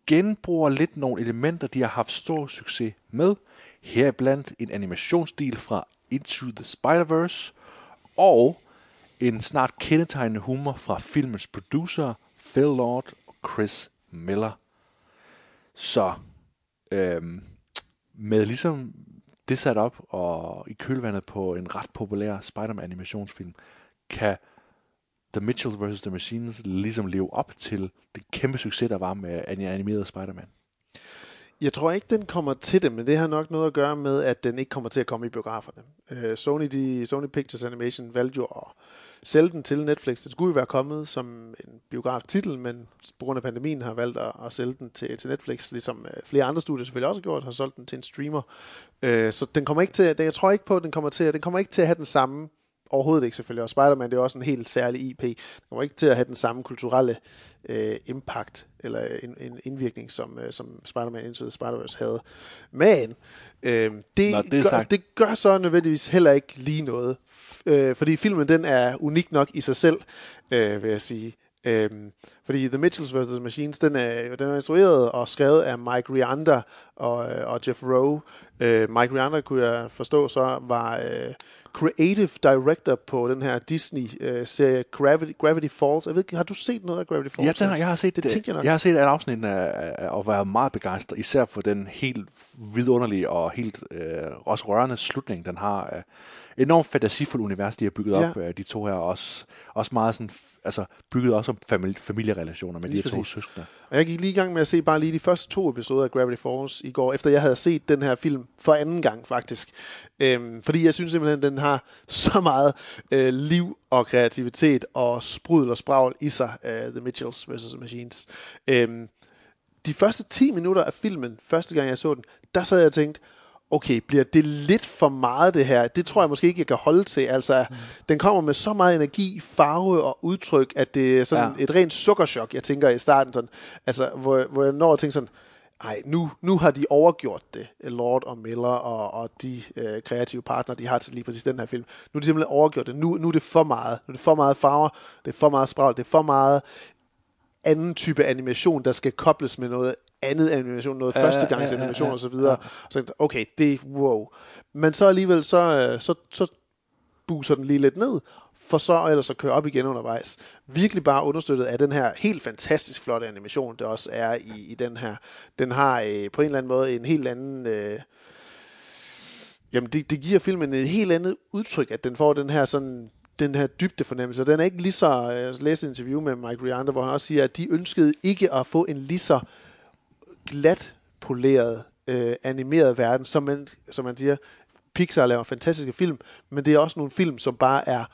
genbruger lidt nogle elementer, de har haft stor succes med, heriblandt en animationsstil fra Into the Spider-Verse og en snart kendetegnende humor fra filmens producer, Phil Lord og Chris Miller. Så med ligesom det sat op og i kølvandet på en ret populær Spider-Man-animationsfilm, kan The Mitchells vs. The Machines ligesom leve op til det kæmpe succes, der var med animerede Spider-Man. Jeg tror ikke, den kommer til det, men det har nok noget at gøre med, at den ikke kommer til at komme i biograferne. Sony Pictures Animation valgte jo at sælge den til Netflix. Det skulle jo være kommet som en biograftitel, men på grund af pandemien har valgt at sælge den til Netflix, ligesom flere andre studier selvfølgelig også har gjort, har solgt den til en streamer. Så den kommer ikke til at, jeg tror ikke på, at den kommer ikke til at have den samme, overhovedet ikke selvfølgelig, og Spider-Man, det er også en helt særlig IP. Den kommer ikke til at have den samme kulturelle impact, eller en indvirkning, som Spider-Man Into the Spider-Verse havde. Men det gør så nødvendigvis heller ikke lige noget, fordi filmen den er unik nok i sig selv, vil jeg sige. Fordi The Mitchells vs. The Machines, den er instrueret og skrevet af Mike Rianda og Jeff Rowe. Mike Rianda, kunne jeg forstå, så var creative director på den her Disney-serie Gravity Falls. Jeg ved ikke, har du set noget af Gravity Falls? Ja, jeg har set det. Jeg har set et afsnit og været meget begejstret, især for den helt vidunderlige og helt også rørende slutning, den har. Enormt fantasifuldt univers, de har bygget op, de to her også meget sådan, altså bygget også om familierelationer med lige de her to søskende. Og jeg gik lige i gang med at se bare lige de første 2 episoder af Gravity Falls i går, efter jeg havde set den her film for anden gang faktisk. Fordi jeg synes simpelthen, den har så meget liv og kreativitet og sprudel og spragl i sig, The Mitchells vs. The Machines. De første 10 minutter af filmen, første gang jeg så den, der sad jeg og tænkte, okay, bliver det lidt for meget det her? Det tror jeg måske ikke, jeg kan holde til. Altså, den kommer med så meget energi, farve og udtryk, at det er sådan et rent sukkerchok, jeg tænker i starten. Sådan, altså, hvor jeg når at tænke sådan, ej, nu har de overgjort det, Lord og Miller og de kreative partnere, de har til lige præcis den her film. Nu er de simpelthen overgjort det. Nu er det for meget. Nu er det for meget farver, det er for meget spragl, det er for meget anden type animation, der skal kobles med noget andet animation, noget førstegangsanimation og så videre. Så okay, det er wow. Men så alligevel, så buser den lige lidt ned, for så ellers at køre op igen undervejs. Virkelig bare understøttet af den her helt fantastisk flotte animation, der også er i den her. Den har på en eller anden måde en helt anden... Jamen, det giver filmen et helt andet udtryk, at den får den her sådan... den her dybde fornemmelse. Den er ikke lige så... Jeg læste et interview med Mike Rianda, hvor han også siger, at de ønskede ikke at få en lige så glat poleret, animeret verden, som man siger. Pixar laver fantastiske film, men det er også nogle film, som bare er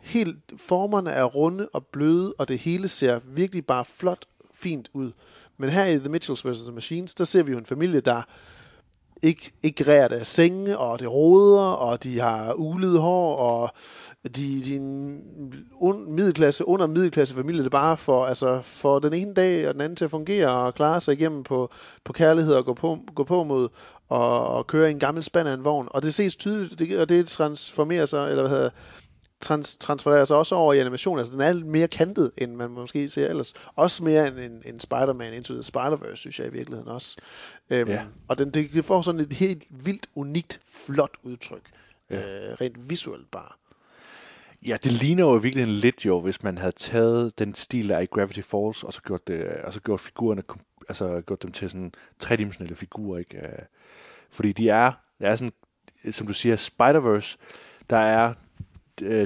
helt... Formerne er runde og bløde, og det hele ser virkelig bare flot, fint ud. Men her i The Mitchells vs. The Machines, der ser vi jo en familie, der ikke rærer deres senge, og det roder, og de har ulet hår, og de er en middelklasse, under middelklasse familie, det bare for den ene dag og den anden til at fungere, og klare sig igennem på kærlighed og gå på mod, og køre i en gammel spand af en vogn. Og det ses tydeligt, og det transformerer sig, eller hvad hedder transfererer sig også over i animationen. Altså, den er lidt mere kantet, end man måske ser ellers. Også mere end en Spider-Man, Into the Spider-Verse, synes jeg i virkeligheden også. Og det får sådan et helt vildt, unikt, flot udtryk. Rent visuelt bare. Ja, det ligner jo i virkeligheden lidt jo, hvis man havde taget den stil, der er i Gravity Falls, og så gjort, figurerne, altså gjort dem til sådan tredimensionelle figurer, ikke? Fordi det er sådan, som du siger, Spider-Verse, der er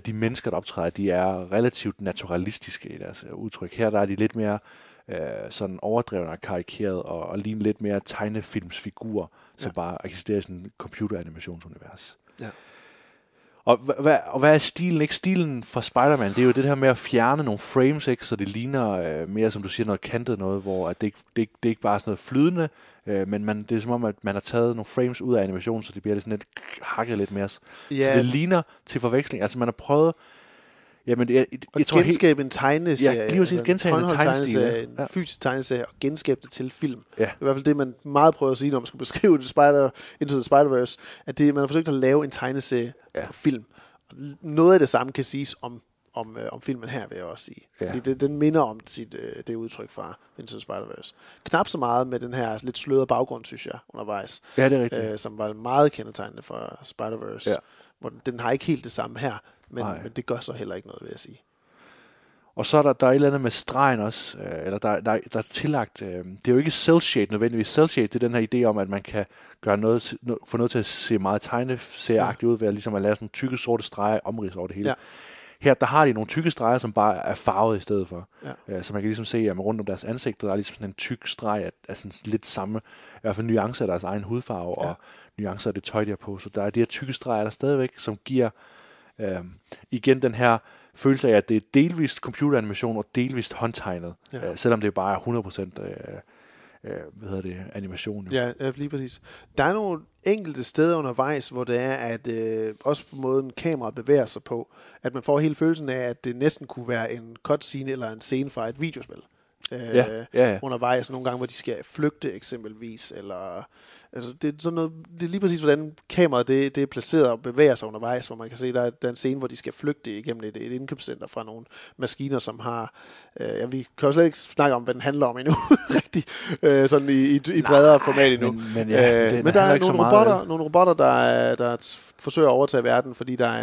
de mennesker, der optræder, de er relativt naturalistiske i deres udtryk. Her der er de lidt mere sådan overdrevne og karikerede, og ligner lidt mere tegnefilmsfigurer, som bare eksisterer i sådan en computeranimationsunivers. Ja. Og hvad er stilen? Ikke stilen fra Spider-Man, det er jo det her med at fjerne nogle frames, ikke? Så det ligner mere, som du siger, noget kantet noget, hvor at det ikke bare er sådan noget flydende, men det er som om, at man har taget nogle frames ud af animationen, så det bliver sådan lidt hakket lidt mere. Yeah. Så det ligner til forveksling. Altså man har prøvet... Jamen, jeg tror, genskabe en tegneserie. Ja, lige præcis, genskabe en tegneserie. En fysisk tegneserie, og genskabe det til film. Ja. Det er i hvert fald det, man meget prøver at sige, når man skal beskrive det Into the Spider-Verse, at man har forsøgt at lave en tegneserie på film. Noget af det samme kan siges om filmen her, vil jeg også sige. Ja. Fordi den minder om det udtryk fra Into the Spider-Verse. Knap så meget med den her lidt slørede baggrund, synes jeg, undervejs. Ja, det er rigtigt. Som var meget kendetegnende for Spider-Verse. Ja. Hvor den har ikke helt det samme her. Men det gør så heller ikke noget, vil jeg sige. Og så er der et eller andet med stregen også, eller der er tillagt, det er jo ikke cel-shade nødvendigvis. Cel-shade, det er den her idé om, at man kan gøre noget, få noget til at se meget tegneserieagtigt ud, ved at, ligesom at lave sådan nogle tykke sorte streger omrids over det hele. Ja. Her, der har de nogle tykke streger, som bare er farvet i stedet for. Ja. Så man kan ligesom se, at rundt om deres ansigter, der er ligesom sådan en tyk streg af sådan lidt samme, i hvert fald nuancer af deres egen hudfarve, og nuancer af det tøj, de har på. Så der er de her tykke streger, der stadigvæk, som giver igen den her følelse af, at det er delvist computeranimation og delvist håndtegnet, selvom det bare er 100% animation. Ja, lige præcis. Der er nogle enkelte steder undervejs, hvor det er, at også på måden kameraet bevæger sig på, at man får hele følelsen af, at det næsten kunne være en cutscene eller en scene fra et videospil. undervejs. Nogle gange, hvor de skal flygte eksempelvis. Eller, altså, det, er sådan noget, det er lige præcis, hvordan kameraet det er placeret og bevæger sig undervejs, hvor man kan se, der er en scene, hvor de skal flygte igennem et indkøbscenter fra nogle maskiner, som har... vi kan jo slet ikke snakke om, hvad den handler om endnu, rigtig, sådan i bredere format endnu. Men der er nogle robotter, der forsøger at overtage verden, fordi der er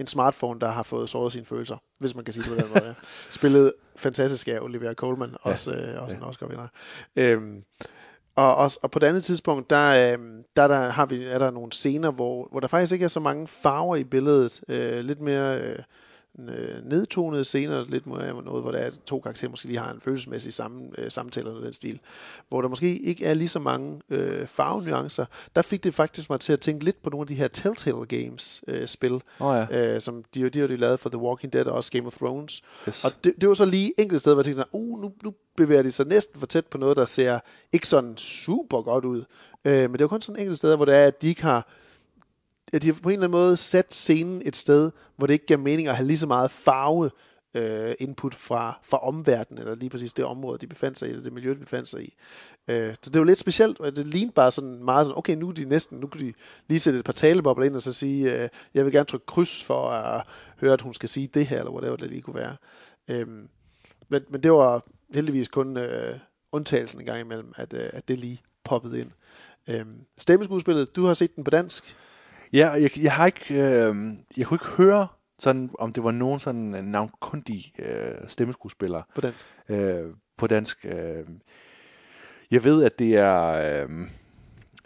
en smartphone, der har fået såret sine følelser, hvis man kan sige det på den måde. Spillet fantastisk af Olivia Colman, også en Oscar-vinder. Og på det andet tidspunkt, er der nogle scener, hvor der faktisk ikke er så mange farver i billedet. Lidt mere nedtonede scener, lidt mere noget, hvor der er to karakterer, måske lige har en følelsesmæssig samtale eller den stil. Hvor der måske ikke er lige så mange farvenuancer. Der fik det faktisk mig til at tænke lidt på nogle af de her Telltale Games-spil, som de lavede for The Walking Dead og også Game of Thrones. Yes. Og det var så lige enkelt sted, hvor jeg tænkte, nu bevæger de sig næsten for tæt på noget, der ser ikke sådan super godt ud. Men det er jo kun sådan enkelte steder, hvor det er, at de ikke har... at de har på en eller anden måde sat scenen et sted, hvor det ikke giver mening at have lige så meget farve input fra omverdenen, eller lige præcis det område, de befandt sig i, eller det miljø, de befandt sig i. Så det var lidt specielt, og det lignede bare sådan meget sådan, okay, nu kan de lige sætte et par talebobler ind, og så sige, jeg vil gerne trykke kryds for at høre, at hun skal sige det her, eller whatever det lige kunne være. Men det var heldigvis kun undtagelsen en gang imellem, at det lige poppede ind. Stemmeskuespillet, du har set den på dansk. Ja, jeg har ikke, jeg kunne ikke høre sådan, om det var nogen sådan navnkundig stemmeskuespiller på dansk. Jeg ved, at det er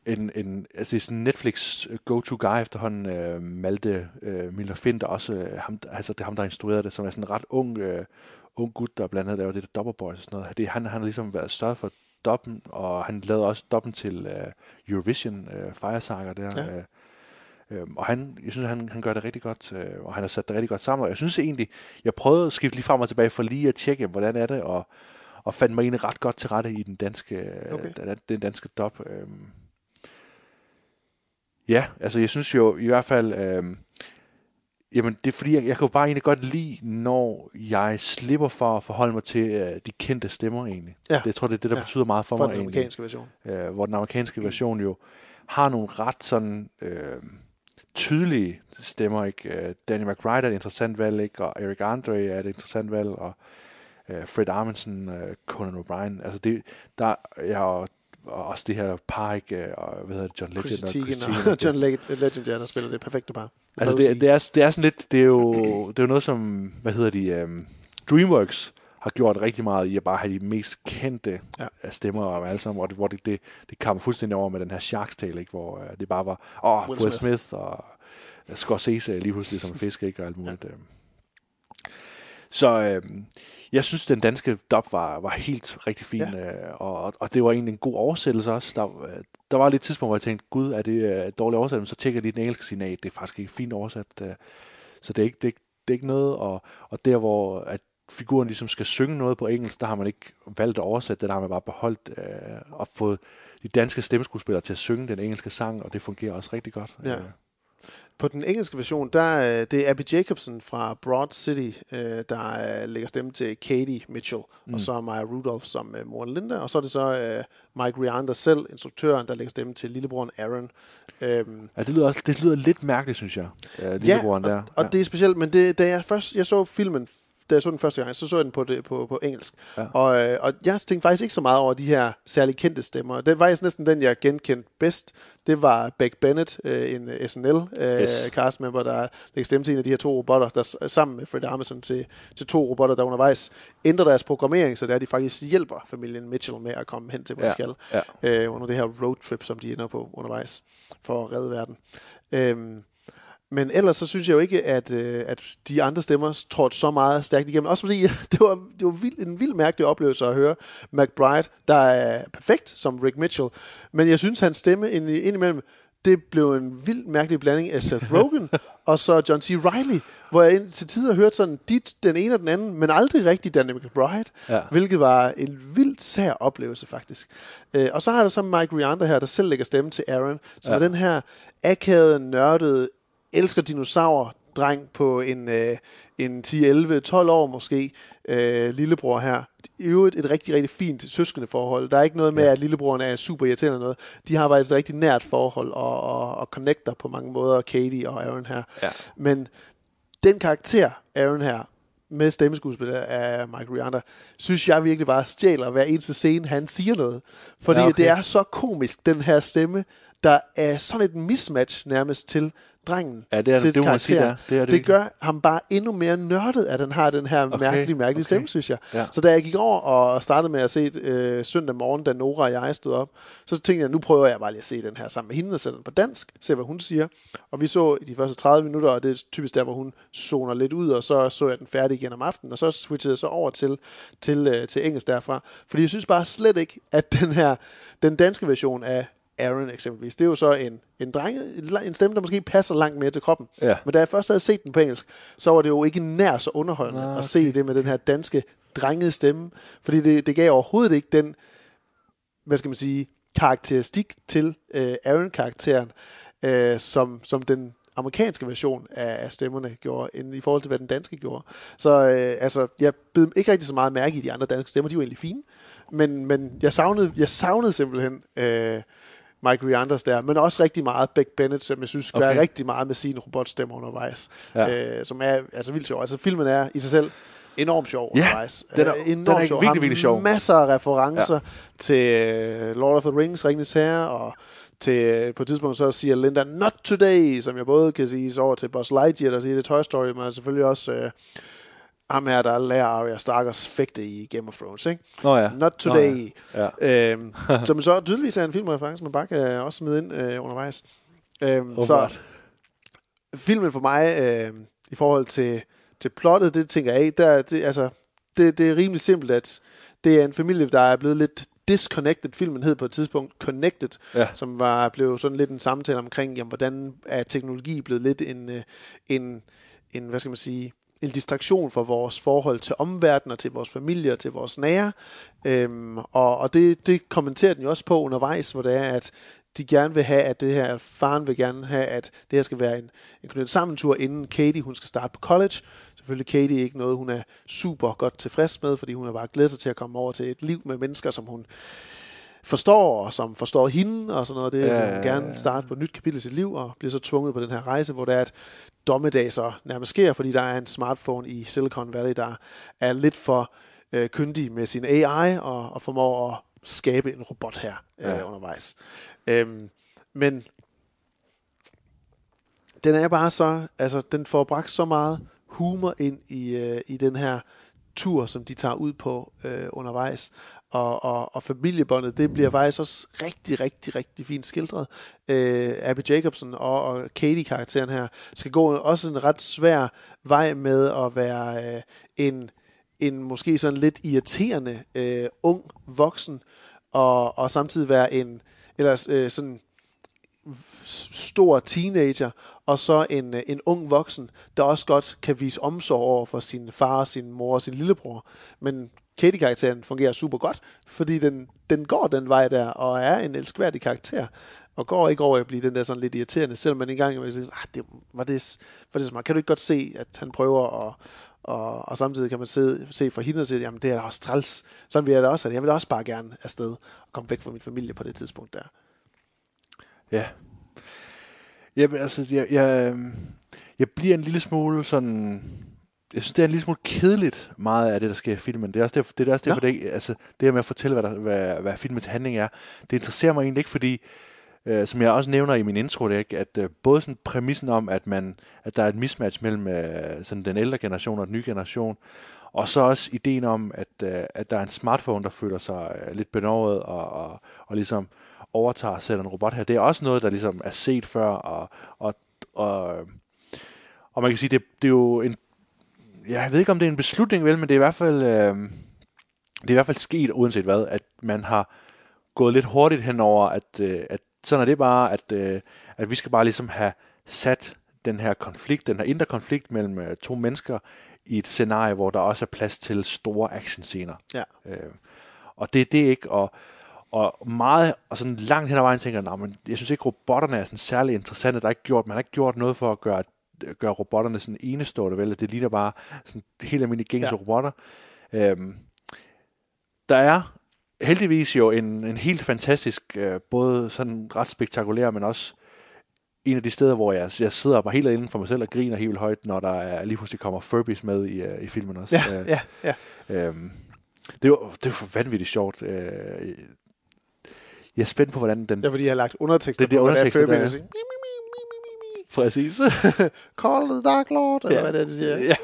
altså det er en Netflix go-to guy efterhånden, Malte Müller-Finder, også ham, altså det er ham, der instruerede det, som er sådan en ret ung gut, der blandt andet laver det der Dobber Boys og sådan noget. Han har ligesom været større for dubben, og han lavede også dubben til Eurovision Firesaga der. Ja. Og jeg synes, han gør det rigtig godt, og han har sat det rigtig godt sammen. Og jeg synes egentlig, jeg prøvede at skifte lige frem og tilbage for lige at tjekke, hvordan er det, og fandt mig egentlig ret godt til rette i den danske dub. Ja, altså jeg synes jo i hvert fald, jamen det er fordi, jeg kan jo bare egentlig godt lide, når jeg slipper for at forholde mig til de kendte stemmer egentlig. Ja. Jeg tror, det er det, der betyder meget for mig egentlig. For den amerikanske version. Hvor den amerikanske version jo har nogle ret sådan... tydelige stemmer, ikke? Danny McBride er et interessant valg, ikke? Og Eric Andre er et interessant valg, og Fred Armisen, Conan O'Brien, altså det, der er også det her par, ikke? Og hvad hedder det, John Legend og John Legend, der spiller det perfekte par. Altså det er sådan lidt, det er jo noget som, hvad hedder de, DreamWorks har gjort rigtig meget i at bare have de mest kendte stemmer og alle sammen, og hvor det kom fuldstændig over med den her Shark's Tale, ikke? Hvor det bare var Will Smith og Scorsese lige pludselig som en fisk, ikke? Og alt muligt. Ja. Så jeg synes, den danske dub var helt rigtig fin, og det var egentlig en god oversættelse også. Der var lidt tidspunkt, hvor jeg tænkte, gud, er det dårlig oversættelse? Men så tjekker jeg lige den engelske signal, det er faktisk ikke fint oversat, så det er ikke noget, og der hvor at figuren ligesom skal synge noget på engelsk, der har man ikke valgt at oversætte det, der har man bare beholdt og fået de danske stemmeskuespillere til at synge den engelske sang, og det fungerer også rigtig godt. Ja. På den engelske version, det er Abby Jacobsen fra Broad City, der lægger stemme til Katie Mitchell, og så Maya Rudolph som moren Linda, og så er det så Mike Rianda selv, instruktøren, der lægger stemme til lillebroren Aaron. Det lyder lidt mærkeligt, synes jeg, lillebroren der. Og det er specielt, men da jeg så filmen, da jeg så den første gang, så jeg den på engelsk. Ja. Og jeg tænkte faktisk ikke så meget over de her særlig kendte stemmer. Det var faktisk næsten den, jeg genkendte bedst. Det var Beck Bennett, en SNL-castmember, der lægger stemme til en af de her to robotter, der sammen med Fred Armisen til to robotter, der undervejs ændrer deres programmering, så det er, de faktisk hjælper familien Mitchell med at komme hen til, hvor de skal. Ja. Under det her roadtrip, som de ender på undervejs, for at redde verden. Men ellers så synes jeg jo ikke, at de andre stemmer trådte så meget stærkt igennem. Også fordi det var en vild mærkelig oplevelse at høre McBride, der er perfekt som Rick Mitchell. Men jeg synes, hans stemme indimellem, det blev en vild mærkelig blanding af Seth Rogen og så John C. Reilly, hvor jeg til tider hørte sådan den ene og den anden, men aldrig rigtig Danny McBride, hvilket var en vildt sær oplevelse faktisk. Og så har der så Mike Rianda her, der selv lægger stemme til Aaron, som er den her akavede, nørdede, elsker dinosaurer, dreng på en 10-11-12 år måske, lillebror her. I øvrigt et rigtig, rigtig fint søskendeforhold. Der er ikke noget med, at lillebrorne er super irriterende eller noget. De har faktisk et rigtig nært forhold og connecter på mange måder, Katie og Aaron her. Ja. Men den karakter, Aaron her, med stemmeskuespiller af Mike Rianda, synes jeg virkelig bare stjæler hver eneste scene, han siger noget. Fordi det er så komisk, den her stemme, der er sådan et mismatch nærmest til drengen, til karakteren. Det gør ham bare endnu mere nørdet, at han har den her mærkelige stemme, synes jeg. Ja. Så da jeg gik over og startede med at se søndag morgen, da Nora og jeg stod op, så tænkte jeg, nu prøver jeg bare lige at se den her sammen med hende og sætte den på dansk, se hvad hun siger. Og vi så de første 30 minutter, og det er typisk der, hvor hun zoner lidt ud, og så jeg den færdig igen om aftenen, og så switchede jeg så over til engelsk derfra. Fordi jeg synes bare slet ikke, at den danske version af Aaron eksempelvis. Det er jo så en drenge, en stemme, der måske passer langt mere til kroppen. Ja. Men da jeg først havde set den på engelsk, så var det jo ikke nær så underholdende at se det med den her danske drengede stemme. Fordi det gav overhovedet ikke den, hvad skal man sige, karakteristik til Aaron-karakteren, som den amerikanske version af stemmerne gjorde, i forhold til, hvad den danske gjorde. Så jeg bed ikke rigtig så meget mærke i de andre danske stemmer. De var egentlig fine. Men jeg savnede simpelthen Mike Rianders der, men også rigtig meget Beck Bennett, som jeg synes gør rigtig meget med sin robotstemme undervejs, som er vildt sjov. Altså filmen er i sig selv enormt sjov undervejs. Den er sjov. Virkelig sjov. Masser af referencer til Lord of the Rings, Ringenes Herre, og til, på et tidspunkt så siger Linda, not today, som jeg både kan sige over til Buzz Lightyear, der siger det Toy Story, men selvfølgelig også ham her, der lærer Arya Starkers fægte i Game of Thrones, ikke? Not today. Som så tydeligvis er en filmreference, man bare kan også smide ind undervejs. Så filmen for mig, i forhold til plottet, det tænker jeg, det er rimelig simpelt, at det er en familie, der er blevet lidt disconnected. Filmen hed på et tidspunkt Connected, som blev sådan lidt en samtale omkring, jamen, hvordan er teknologi blevet lidt en hvad skal man sige, en distraktion for vores forhold til omverdenen, og til vores familie, og til vores nære. Og det kommenterer den jo også på undervejs, hvor det er, at de gerne vil have, at det her, faren vil gerne have, at det her skal være en knyttet sammentur, inden Katie, hun skal starte på college. Selvfølgelig Katie er ikke noget, hun er super godt tilfreds med, fordi hun har bare glædet sig til at komme over til et liv med mennesker, som hun forstår, og som forstår hende, og sådan noget. Det vil hun gerne starte på et nyt kapitel i sit liv, og bliver så tvunget på den her rejse, hvor det er, at dommedag så nærmest sker, fordi der er en smartphone i Silicon Valley, der er lidt for kyndig med sin AI, og formår at skabe en robot her undervejs. Men den er bare så, altså den får bragt så meget humor ind i den her tur, som de tager ud på undervejs. Og familiebåndet, det bliver faktisk også rigtig, rigtig, rigtig fint skildret. Abby Jacobsen og Katie-karakteren her skal gå også en ret svær vej med at være en måske sådan lidt irriterende ung voksen, og samtidig være en ellers sådan stor teenager, og så en ung voksen, der også godt kan vise omsorg over for sin far, sin mor og sin lillebror. Men Katie-karakteren fungerer super godt, fordi den går den vej der, og er en elskværdig karakter, og går ikke over at blive den der sådan lidt irriterende, selvom man engang vil sige, var det smart? Kan du ikke godt se, at han prøver at... Og samtidig kan man se for hende og sige, jamen det er da også træls. Sådan vil jeg da også, at jeg vil også bare gerne afsted og komme væk fra min familie på det tidspunkt der. Ja. Jamen altså, jeg bliver en lille smule sådan... Jeg synes, det er en lille smule kedeligt meget af det, der sker i filmen. Det er også derfor, det her med at fortælle, hvad filmens handling er, det interesserer mig egentlig ikke, fordi, som jeg også nævner i min intro, det er ikke, at både sådan præmissen om, at der er et mismatch mellem sådan den ældre generation og den nye generation, og så også ideen om, at der er en smartphone, der føler sig lidt benovet og ligesom overtager selv en robot her. Det er også noget, der ligesom er set før, og man kan sige, det er jo en... Jeg ved ikke, om det er en beslutning, vel, men det er i hvert fald, sket, uanset hvad, at man har gået lidt hurtigt henover, at sådan er det bare, at vi skal bare ligesom have sat den her konflikt, den her indre konflikt mellem to mennesker i et scenarie, hvor der også er plads til store actionscener. Ja. Og det er det ikke, og meget, og sådan langt hen ad vejen tænker jeg, men jeg synes ikke, robotterne er sådan særlig interessante, man har ikke gjort noget for at gøre gør robotterne sådan enestående, vel? Det ligner bare sådan helt almindelige gængse robotter. Der er heldigvis jo en helt fantastisk, både sådan ret spektakulær, men også en af de steder, hvor jeg sidder bare helt inden for mig selv og griner helt højt, når der er, lige pludselig kommer Furbies med i filmen også. Ja. Det var vanvittigt sjovt. Jeg er spændt på, hvordan den... Ja, fordi jeg har lagt undertekster på, hvad der er Furby, der siger... Præcis. Call the Dark Lord, eller hvad det er, de siger. Ja.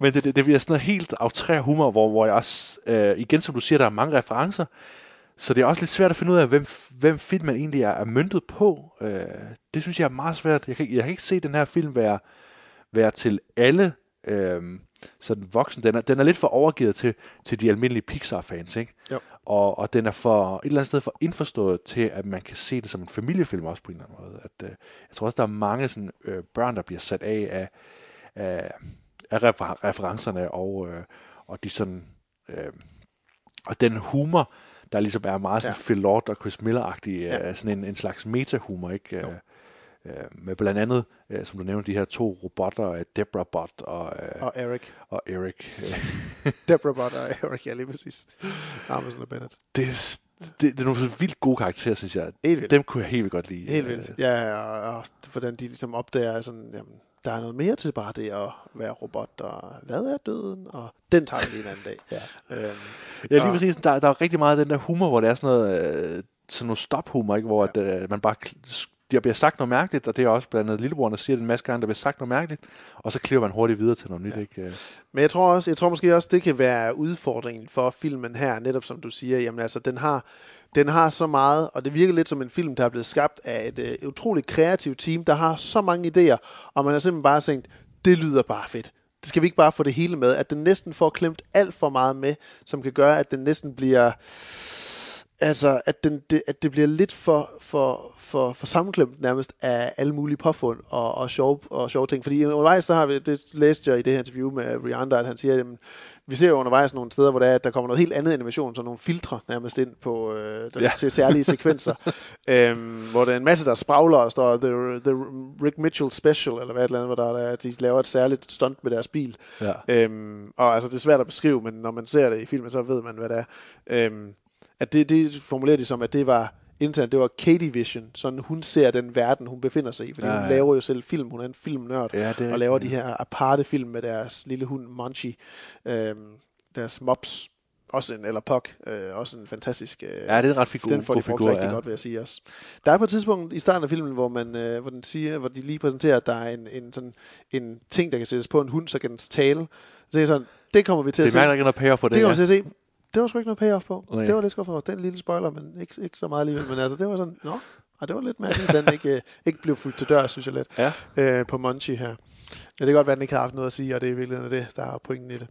Men det bliver sådan noget helt outré humor, hvor jeg også... igen, som du siger, der er mange referencer. Så det er også lidt svært at finde ud af, hvem filmen egentlig er møntet på. Det synes jeg er meget svært. Jeg kan ikke se den her film være til alle... sådan voksen. Den er lidt for overgivet til de almindelige Pixar-fans, ikke? Og den er for et eller andet sted for indforstået til, at man kan se det som en familiefilm også på en eller anden måde. At, jeg tror også, der er mange sådan, børn, der bliver sat af referencerne og de sådan... og den humor, der ligesom er meget sådan Phil Lord og Chris Miller-agtig, sådan en slags meta-humor, ikke? Med blandt andet, som du nævnte, de her to robotter, Deborah-bot og Eric. Deborah-bot og Eric, ja, lige præcis. Amazon og Bennett. Det er nogle vildt gode karakterer, synes jeg. Dem kunne jeg helt vildt godt lide. Helt vildt. Ja, og hvordan de ligesom opdager, sådan, jamen, der er noget mere til bare det at være robot, og hvad er døden? Og den tager vi lige en anden dag. Lige præcis. Der er rigtig meget af den der humor, hvor der er sådan noget stop-humor, ikke? Hvor at, man bare... Der bliver sagt noget mærkeligt, og det er også blandt andet lillebroren, der siger det en masse gange, der bliver sagt noget mærkeligt, og så klipper man hurtigt videre til noget nyt, ikke? Men jeg tror måske også, det kan være udfordringen for filmen her, netop som du siger, jamen altså, den har så meget, og det virker lidt som en film, der er blevet skabt af et utroligt kreativt team, der har så mange idéer, og man har simpelthen bare tænkt, det lyder bare fedt. Det skal vi ikke bare få det hele med, at den næsten får klemt alt for meget med, som kan gøre, at den næsten bliver... Altså, at det bliver lidt for sammenklemt nærmest af alle mulige påfund og sjove ting. Fordi undervejs, så har vi, det læste jeg i det her interview med Rianda, at han siger, at vi ser jo undervejs nogle steder, hvor der kommer noget helt andet animation, så nogle filtre nærmest ind på til særlige sekvenser, hvor der er en masse, der spragler og står the Rick Mitchell Special, eller hvad et eller andet, hvor de laver et særligt stunt med deres bil. Ja. Og altså, det er svært at beskrive, men når man ser det i filmen, så ved man, hvad det er. At det formulerer de som, at det var internt, det var Katie Vision, sådan hun ser den verden, hun befinder sig i, fordi hun laver jo selv film, hun er en filmnørd, og laver de her aparte film med deres lille hund Munchie, deres mops, også eller Puck, også en fantastisk... det er en ret figur. Den får de brugt rigtig godt, vil jeg sige også. Der er på et tidspunkt i starten af filmen, hvor de lige præsenterer, at der er en ting, der kan sættes på en hund, så kan den tale. Så er sådan, det kommer vi til at se. Det er mærkeligt at pære på det. Det kommer vi til at se. Det var sgu ikke noget payoff på. Nej. Det var lidt skuffende. Den lille spoiler, men ikke så meget alligevel. Men altså, det var sådan, det var lidt mærkeligt, at den ikke blev fuldt til dør, synes jeg lidt, på Munchie her. Ja, det kan godt være, at den ikke har haft noget at sige, og det er i virkeligheden det, der er pointen i det.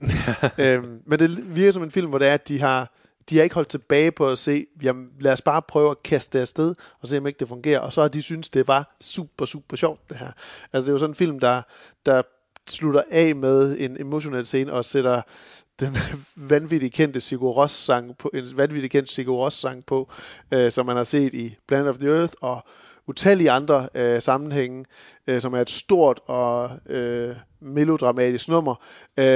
Men det virker som en film, hvor det er, at de har ikke holdt tilbage på at se, jamen lad os bare prøve at kaste det afsted, og se om ikke det fungerer. Og så har de syntes, det var super, super sjovt, det her. Altså, det er jo sådan en film, der slutter af med en emotionel scene, og sætter... den vanvittigt kendte Sigur Rós sang på, som man har set i Planet of the Earth og utallige andre sammenhænge, som er et stort og melodramatisk nummer,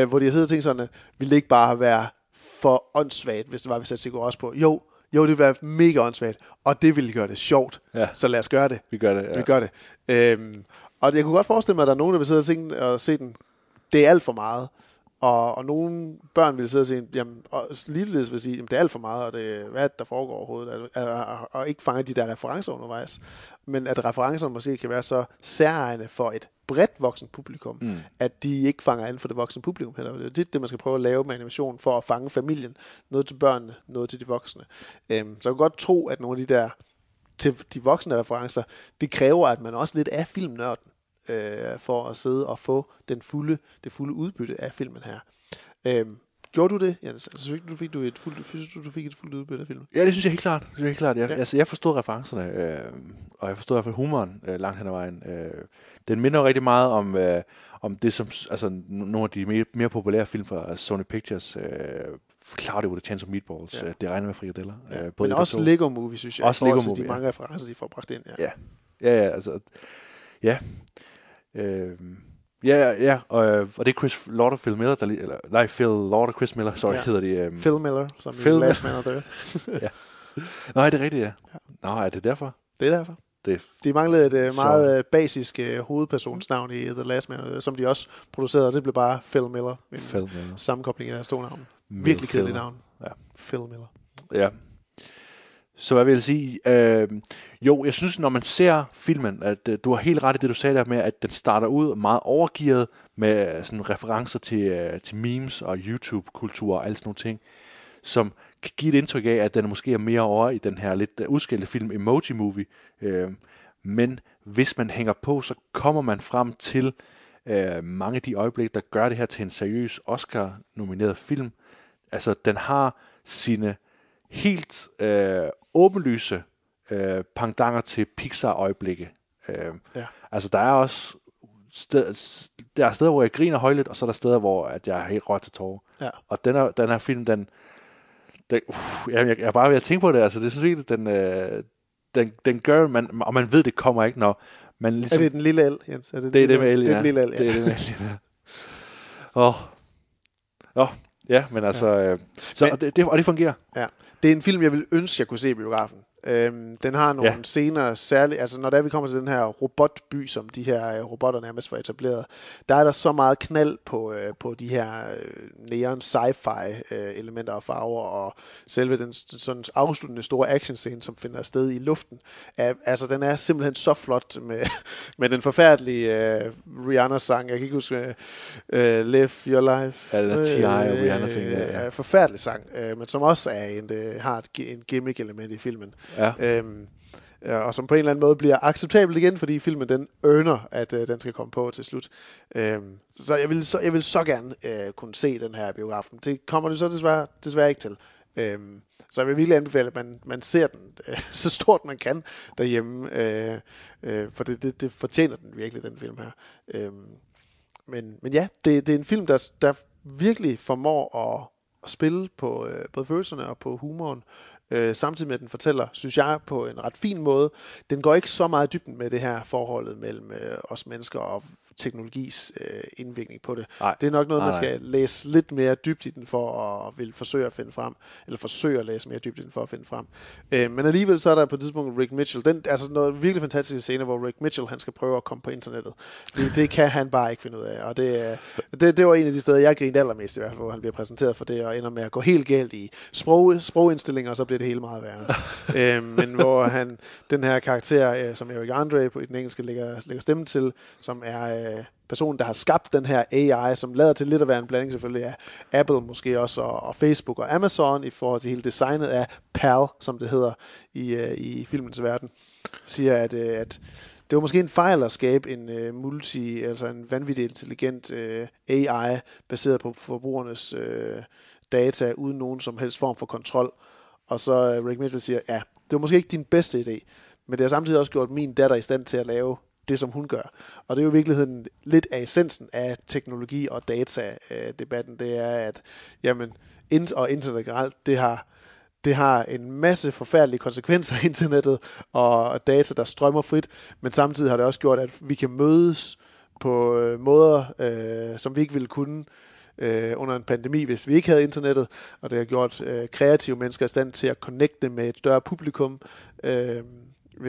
hvor de har siddet og tænkt sådan, at ville det ikke bare være for åndssvagt, hvis det var, vi satte Sigur Rós på? Jo, det ville være mega åndssvagt, og det ville gøre det sjovt, så lad os gøre det. Vi gør det. Og jeg kunne godt forestille mig, at der er nogen, der vil sidde og tænke og se den. Det er alt for meget. Og nogle børn vil sidde og sige, jamen, og ligeledes vil sige, jamen, det er alt for meget, og det, hvad der foregår overhovedet, og ikke fange de der referencer undervejs. Men at referencerne måske kan være så særegne for et bredt voksen publikum, at de ikke fanger an for det voksne publikum heller. Det er det, man skal prøve at lave med animation, for at fange familien. Noget til børnene, noget til de voksne. Så jeg kan godt tro, at nogle af de der til de voksne referencer, det kræver, at man også lidt er filmnørden, for at sidde og få det fulde udbytte af filmen her. Gjorde du det, Jens? Altså, du fik et fuldt udbytte af filmen? Ja, det synes jeg helt klart. Jeg forstod referencerne, og jeg forstod i hvert fald humoren langt hen ad vejen. Den minder rigtig meget om det, som altså, nogle af de mere populære film fra Sony Pictures, Cloudy with a Chance of Meatballs, Det regner med frikadeller. Ja. Men også Lego Movie, synes jeg. Også Lego Movie, de mange referencer, de får bragt ind. Ja. Og det er Chris Lord og Phil Miller, Phil Lord og Chris Miller, hedder de. Phil Miller, som Phil i Last Man on Earth. Ja. Nå, er det rigtigt, ja. Nå, er det derfor? Det er derfor. De manglede et meget basisk hovedpersonsnavn i The Last Man on Earth, som de også producerede, og det blev bare Phil Miller. En sammenkobling af deres to navn. Virkelig kedelige navn. Ja. Phil Miller. Ja. Så hvad vil jeg sige? Jeg synes, når man ser filmen, at du har helt ret i det, du sagde der med, at den starter ud meget overgearet med sådan referencer til memes og YouTube-kultur og alle sådan nogle ting, som kan give et indtryk af, at den måske er mere over i den her lidt udskældte film Emoji Movie. Men hvis man hænger på, så kommer man frem til mange af de øjeblikke, der gør det her til en seriøs Oscar-nomineret film. Altså, den har sine helt åbenlyse pendanter til Pixar-øjeblikke. Altså, der er også steder, hvor jeg griner højligt, og så er der steder, hvor at jeg er helt rørt til tårer. Ja. Og den her film, jeg er bare ved at tænke på det. Altså, det er sådan set, den gør man, og man ved, det kommer ikke, når man ligesom... Er det den lille L, Jens? Det er det med L. Og det fungerer. Ja. Det er en film, jeg ville ønske, jeg kunne se i biografen. Den har nogle scener særligt, altså når vi kommer til den her robotby, som de her robotter nærmest var etableret, der er der så meget knald på de her neon sci-fi elementer og farver, og selve den sådan afsluttende store actionscene, som finder sted i luften, altså den er simpelthen så flot med den forfærdelige Rihanna-sang, jeg kan ikke huske, Live Your Life, forfærdelig sang, men som også er har en gimmick element i filmen. Ja. Og som på en eller anden måde bliver acceptabel igen, fordi filmen den øner, at den skal komme på til slut. Så jeg vil så gerne kunne se den her biografen. Det kommer det så desværre ikke til. Så jeg vil virkelig anbefale, at man ser den så stort man kan derhjemme, for det fortjener den virkelig, den film her. Men det er en film, der virkelig formår at spille på både følelserne og på humoren. Samtidig med, at den fortæller, synes jeg, på en ret fin måde. Den går ikke så meget i dybden med det her forholdet mellem os mennesker og teknologis indvirkning på det. Ej, det er nok noget, man skal læse lidt mere dybt i den for at forsøge at læse mere dybt i den for at finde frem. Men alligevel så er der på et tidspunkt Rick Mitchell. Altså noget virkelig fantastisk scene, hvor Rick Mitchell han skal prøve at komme på internettet. Det kan han bare ikke finde ud af. Og det var en af de steder, jeg grinede allermest i hvert fald, hvor han bliver præsenteret for det og ender med at gå helt galt i sprogindstillinger, og så bliver det hele meget værre. Men hvor han, den her karakter, som Eric Andre på den engelske lægger stemme til, som er personen, der har skabt den her AI, som lader til lidt at være en blanding selvfølgelig af Apple måske også, og Facebook og Amazon i forhold til hele designet af PAL, som det hedder i filmens verden, siger, at det var måske en fejl at skabe en vanvittig intelligent AI, baseret på forbrugernes data, uden nogen som helst form for kontrol. Og så Rick Mitchell siger, det var måske ikke din bedste idé, men det har samtidig også gjort min datter i stand til at lave det, som hun gør. Og det er jo i virkeligheden lidt af essensen af teknologi- og data-debatten. Det er, at internet generelt, det har en masse forfærdelige konsekvenser af internettet og data, der strømmer frit, men samtidig har det også gjort, at vi kan mødes på måder, som vi ikke ville kunne under en pandemi, hvis vi ikke havde internettet, og det har gjort kreative mennesker i stand til at connecte med et større publikum,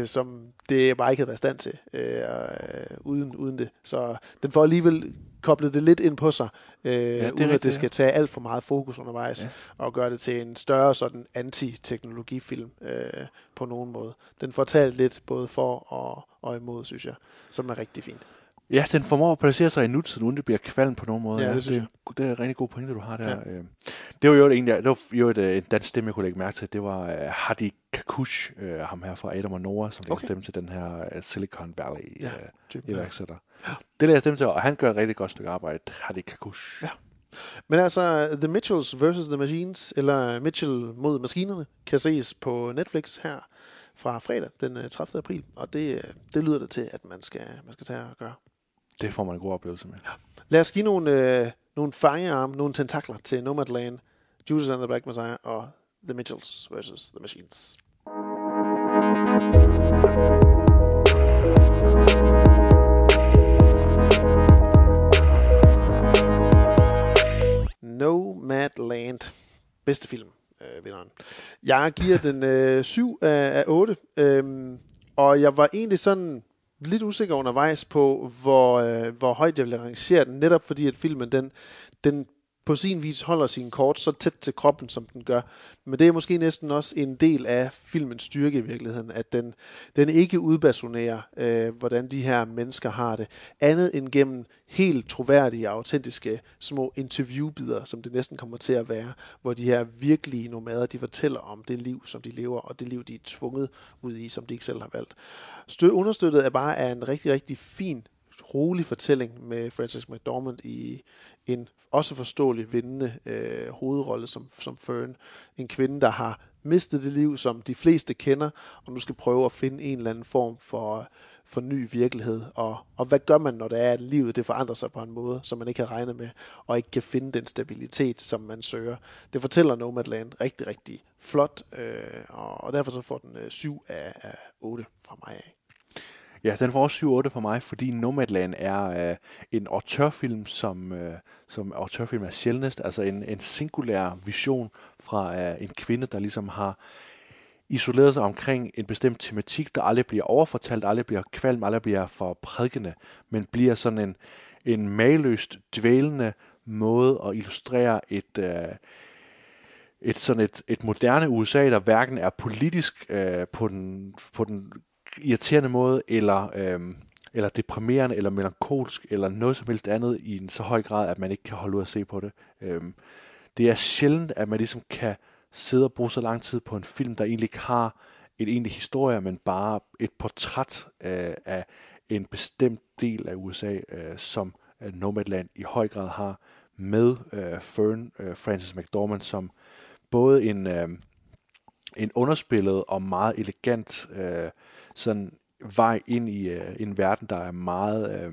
som det bare ikke havde været i stand til uden det. Så den får alligevel koblet det lidt ind på sig, uden at det skal tage alt for meget fokus undervejs, og gøre det til en større sådan anti-teknologifilm på nogen måde. Den får talt lidt både for og imod, synes jeg, som er rigtig fint. Ja, den formår at placere sig i nutiden, uden det bliver kvalm på nogen måde. Ja, det er en rigtig god pointe, du har der. Ja. Det var jo en dansk stemme, jeg kunne lægge mærke til. Det var Hadi Kakush, ham her fra Adam og Noah, som lægger stemme til den her Silicon Valley iværksætter. Ja. Det lægger stemme til, og han gør et rigtig godt stykke arbejde, Hadi Kakush. Ja. Men altså, The Mitchells vs. The Machines, eller Mitchell mod maskinerne, kan ses på Netflix her fra fredag, den 30. april. Og det lyder det til, at man skal tage og gøre. Det får man en god oplevelse med. Ja. Lad os give nogle fangearme, nogle tentakler til Nomadland, Judas and the Black Messiah og The Mitchells vs. The Machines. bedste film, vinderen. Jeg giver den 7 af 8, og jeg var egentlig sådan lidt usikker undervejs på, hvor højt jeg ville rangere den, netop fordi at filmen den på sin vis holder sine kort så tæt til kroppen, som den gør. Men det er måske næsten også en del af filmens styrke i virkeligheden, at den ikke udbasunerer, hvordan de her mennesker har det, andet end gennem helt troværdige, autentiske små interviewbider, som det næsten kommer til at være, hvor de her virkelige nomader, de fortæller om det liv, som de lever, og det liv, de er tvunget ud i, som de ikke selv har valgt. Understøttet er bare af en rigtig, rigtig fin, rolig fortælling med Frances McDormand i en også forståelig vindende hovedrolle som Fern. En kvinde, der har mistet det liv, som de fleste kender, og nu skal prøve at finde en eller anden form for ny virkelighed. Og hvad gør man, når det er, at livet det forandrer sig på en måde, som man ikke kan regne med, og ikke kan finde den stabilitet, som man søger. Det fortæller Nomadland rigtig, rigtig flot, og derfor så får den 7 af 8 fra mig af. Ja, den får også 7-8 for mig, fordi Nomadland er en auteurfilm, som auteurfilm er sjældnest. Altså en singulær vision fra en kvinde, der ligesom har isoleret sig omkring en bestemt tematik, der aldrig bliver overfortalt, aldrig bliver kvalm, aldrig bliver for prædikende, men bliver sådan en mageløst dvælende måde at illustrere et moderne USA, der hverken er politisk på den irriterende måde, eller deprimerende, eller melankolsk, eller noget som helst andet i en så høj grad, at man ikke kan holde ud at se på det. Det er sjældent, at man ligesom kan sidde og bruge så lang tid på en film, der egentlig ikke har en egentlig historie, men bare et portræt af en bestemt del af USA, som Nomadland i høj grad har, med Fern, Frances McDormand, som både en underspillet og meget elegant sådan vej ind i en verden, der er meget,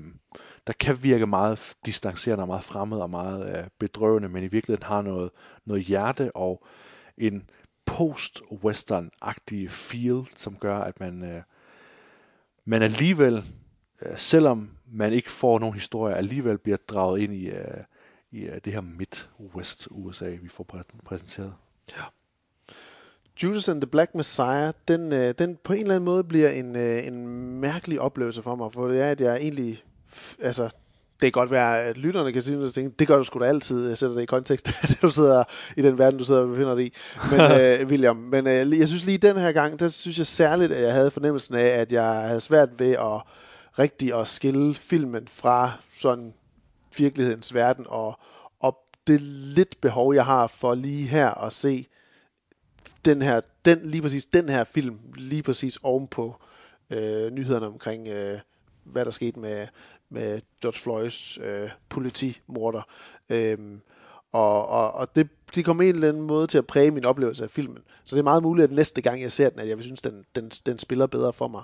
der kan virke meget distancerende og meget fremmed og meget bedrøvende, men i virkeligheden har noget hjerte og en post-western-agtig feel, som gør, at man alligevel, selvom man ikke får nogen historie, alligevel bliver draget ind i det her Midwest-USA, vi får præsenteret. Ja. Judas and the Black Messiah, den på en eller anden måde bliver en mærkelig oplevelse for mig, for det er, at jeg egentlig, altså, det kan godt være, at lytterne kan sige, at det gør du sgu da altid, jeg sætter det i kontekst, at du sidder i den verden, du sidder og befinder dig i, men, William. Men jeg synes lige den her gang, der synes jeg særligt, at jeg havde fornemmelsen af, at jeg havde svært ved at rigtig at skille filmen fra sådan virkelighedens verden, og det lidt behov, jeg har for lige her at se lige præcis den her film, lige præcis ovenpå nyhederne omkring, hvad der skete med George Floyds politimorder. Og det kom en eller anden måde til at præge min oplevelse af filmen. Så det er meget muligt, at næste gang jeg ser den, at jeg synes, den spiller bedre for mig.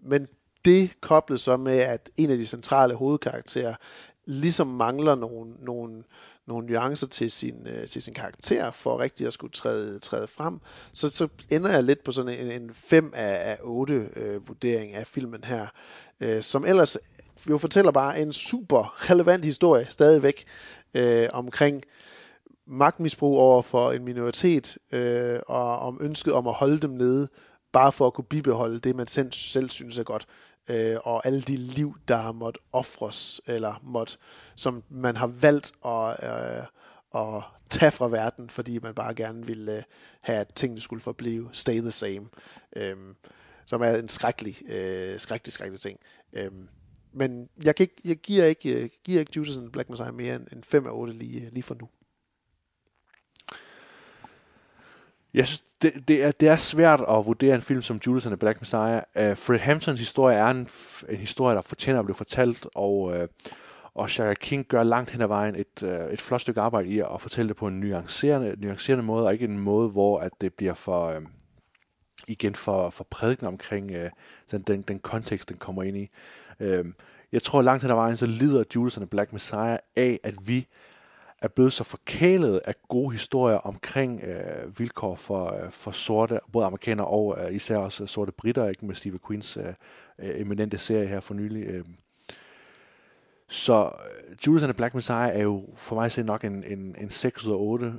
Men det koblet så med, at en af de centrale hovedkarakterer ligesom mangler nogle nuancer til sin karakter, for rigtig at skulle træde frem, så ender jeg lidt på sådan en 5 af 8 vurdering af filmen her, som ellers jo fortæller bare en super relevant historie stadigvæk omkring magtmisbrug over for en minoritet, og om ønsket om at holde dem nede, bare for at kunne bibeholde det, man selv synes er godt. Og alle de liv, der har måttet ofres, eller som man har valgt at tage fra verden, fordi man bare gerne ville have, at tingene skulle forblive stay the same, som er en skrækkelig ting. Men jeg giver ikke Judas and the Black Messiah mere end 5 af 8 lige for nu. Jeg synes, det er svært at vurdere en film som Judas and the Black Messiah. Fred Hamptons historie er en historie, der fortjener at blive fortalt, og Jack King gør langt hen ad vejen et flot stykke arbejde i at fortælle det på en nuancerende måde, og ikke en måde, hvor at det bliver for prædiken omkring den kontekst, den kommer ind i. Jeg tror, langt hen ad vejen, så lider Judas and the Black Messiah af, at vi er blevet så forkælet af gode historier omkring vilkår for sorte, både amerikanere og især også sorte britter, ikke, med Steve Queens eminente serie her for nylig. Så Judas and the Black Messiah er jo for mig set nok en 6 ud af 8.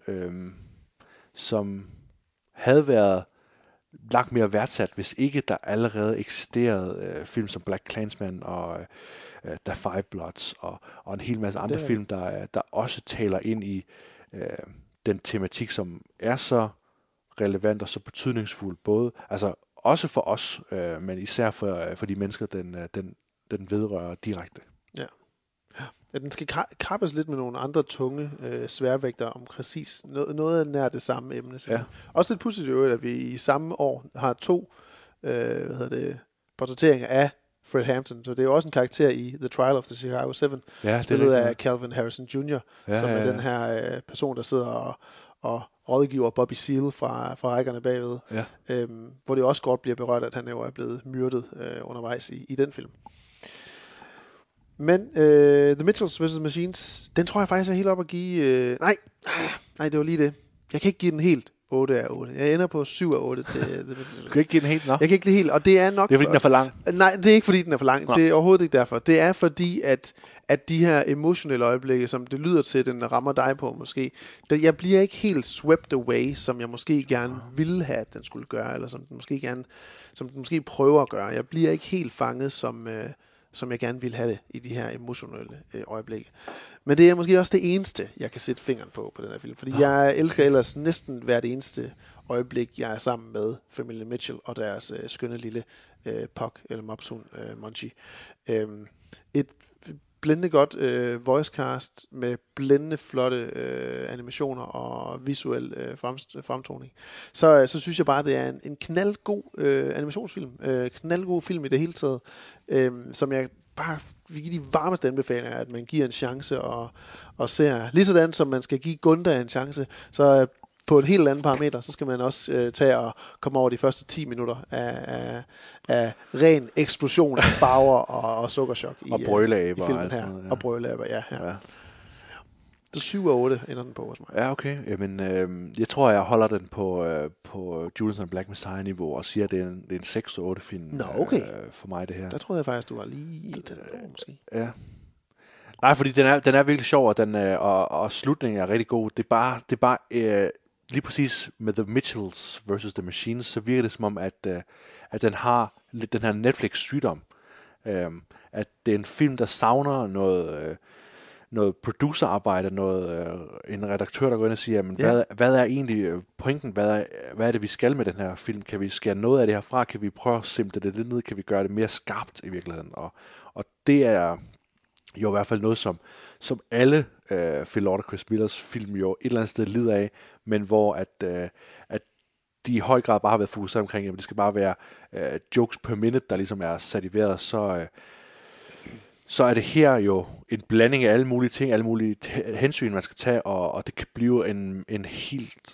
som havde været langt mere værdsat, hvis ikke der allerede eksisterede film som BlacKkKlansman og The Five Bloods og en hel masse andre film, der også taler ind i den tematik, som er så relevant og så betydningsfuld, både altså også for os, men især for de mennesker, den vedrører direkte. Ja, den skal krabbes lidt med nogle andre tunge sværvægter om præcis noget nær det samme emne. Ja. Også lidt pudsigt jo, at vi i samme år har to portrætteringer af Fred Hampton. Så det er jo også en karakter i The Trial of the Chicago 7, spillet af Calvin Harrison Jr., som er den her person, der sidder og rådgiver Bobby Seale fra rækkerne bagved, hvor det også godt bliver berørt, at han jo er blevet myrdet undervejs i den film. Men The Mitchells vs. Machines, den tror jeg faktisk er helt op at give... Nej, det var lige det. Jeg kan ikke give den helt 8 af 8. Jeg ender på 7 af 8 til The Mitchells. Du kan ikke give den helt, nå? Jeg kan ikke give den helt, og det er nok... Det er fordi, den er for lang. Nej, det er ikke fordi, den er for lang. Nå. Det er overhovedet ikke derfor. Det er fordi, at de her emotionelle øjeblikke, som det lyder til, den rammer dig på måske, jeg bliver ikke helt swept away, som jeg måske gerne ville have, at den skulle gøre, eller som den måske prøver at gøre. Jeg bliver ikke helt fanget som jeg gerne ville have det i de her emotionelle øjeblikke. Men det er måske også det eneste, jeg kan sætte fingeren på den her film. Fordi jeg elsker ellers næsten hvert eneste øjeblik, jeg er sammen med familien Mitchell og deres skønne lille Puck, eller mopshund Munchie. Et blændende godt voicecast med blændende flotte animationer og visuel fremtoning. Så synes jeg bare, det er en knaldgod animationsfilm. Knaldgod film i det hele taget, som jeg bare vil give de varmeste anbefalinger, at man giver en chance og ser. Ligesådan som man skal give Gunda en chance, så på et helt andet parameter, så skal man også tage og komme over de første 10 minutter af ren eksplosion af farver og sukkerchok i filmen her. Og brølaber, ja. Det er 7 og 8 ender den på hos mig. Ja, okay. Jamen, jeg tror, jeg holder den på Judas and the Black Messiah-niveau og siger, at det er en 6 og 8 film. Nå, okay. For mig det her. Der troede jeg faktisk, du var lige den måske. Ja. Nej, fordi den er virkelig sjov, og og slutningen er rigtig god. Det er bare lige præcis med The Mitchells vs. The Machines, så virker det som om, at den har lidt den her Netflix-sygdom. At det er en film, der savner noget producerarbejde, en redaktør, der går ind og siger, jamen, hvad er egentlig pointen? Hvad er det, vi skal med den her film? Kan vi skære noget af det her fra? Kan vi prøve at simte det lidt ned? Kan vi gøre det mere skarpt i virkeligheden? Og det er jo i hvert fald noget, som alle Phil Lord og Chris Millers film jo et eller andet sted lider af, men hvor at de i høj grad bare har været fokuseret omkring, at det skal bare være jokes per minute, der ligesom er sat i vejret, så er det her jo en blanding af alle mulige ting, alle mulige hensyn, man skal tage, og det kan blive en helt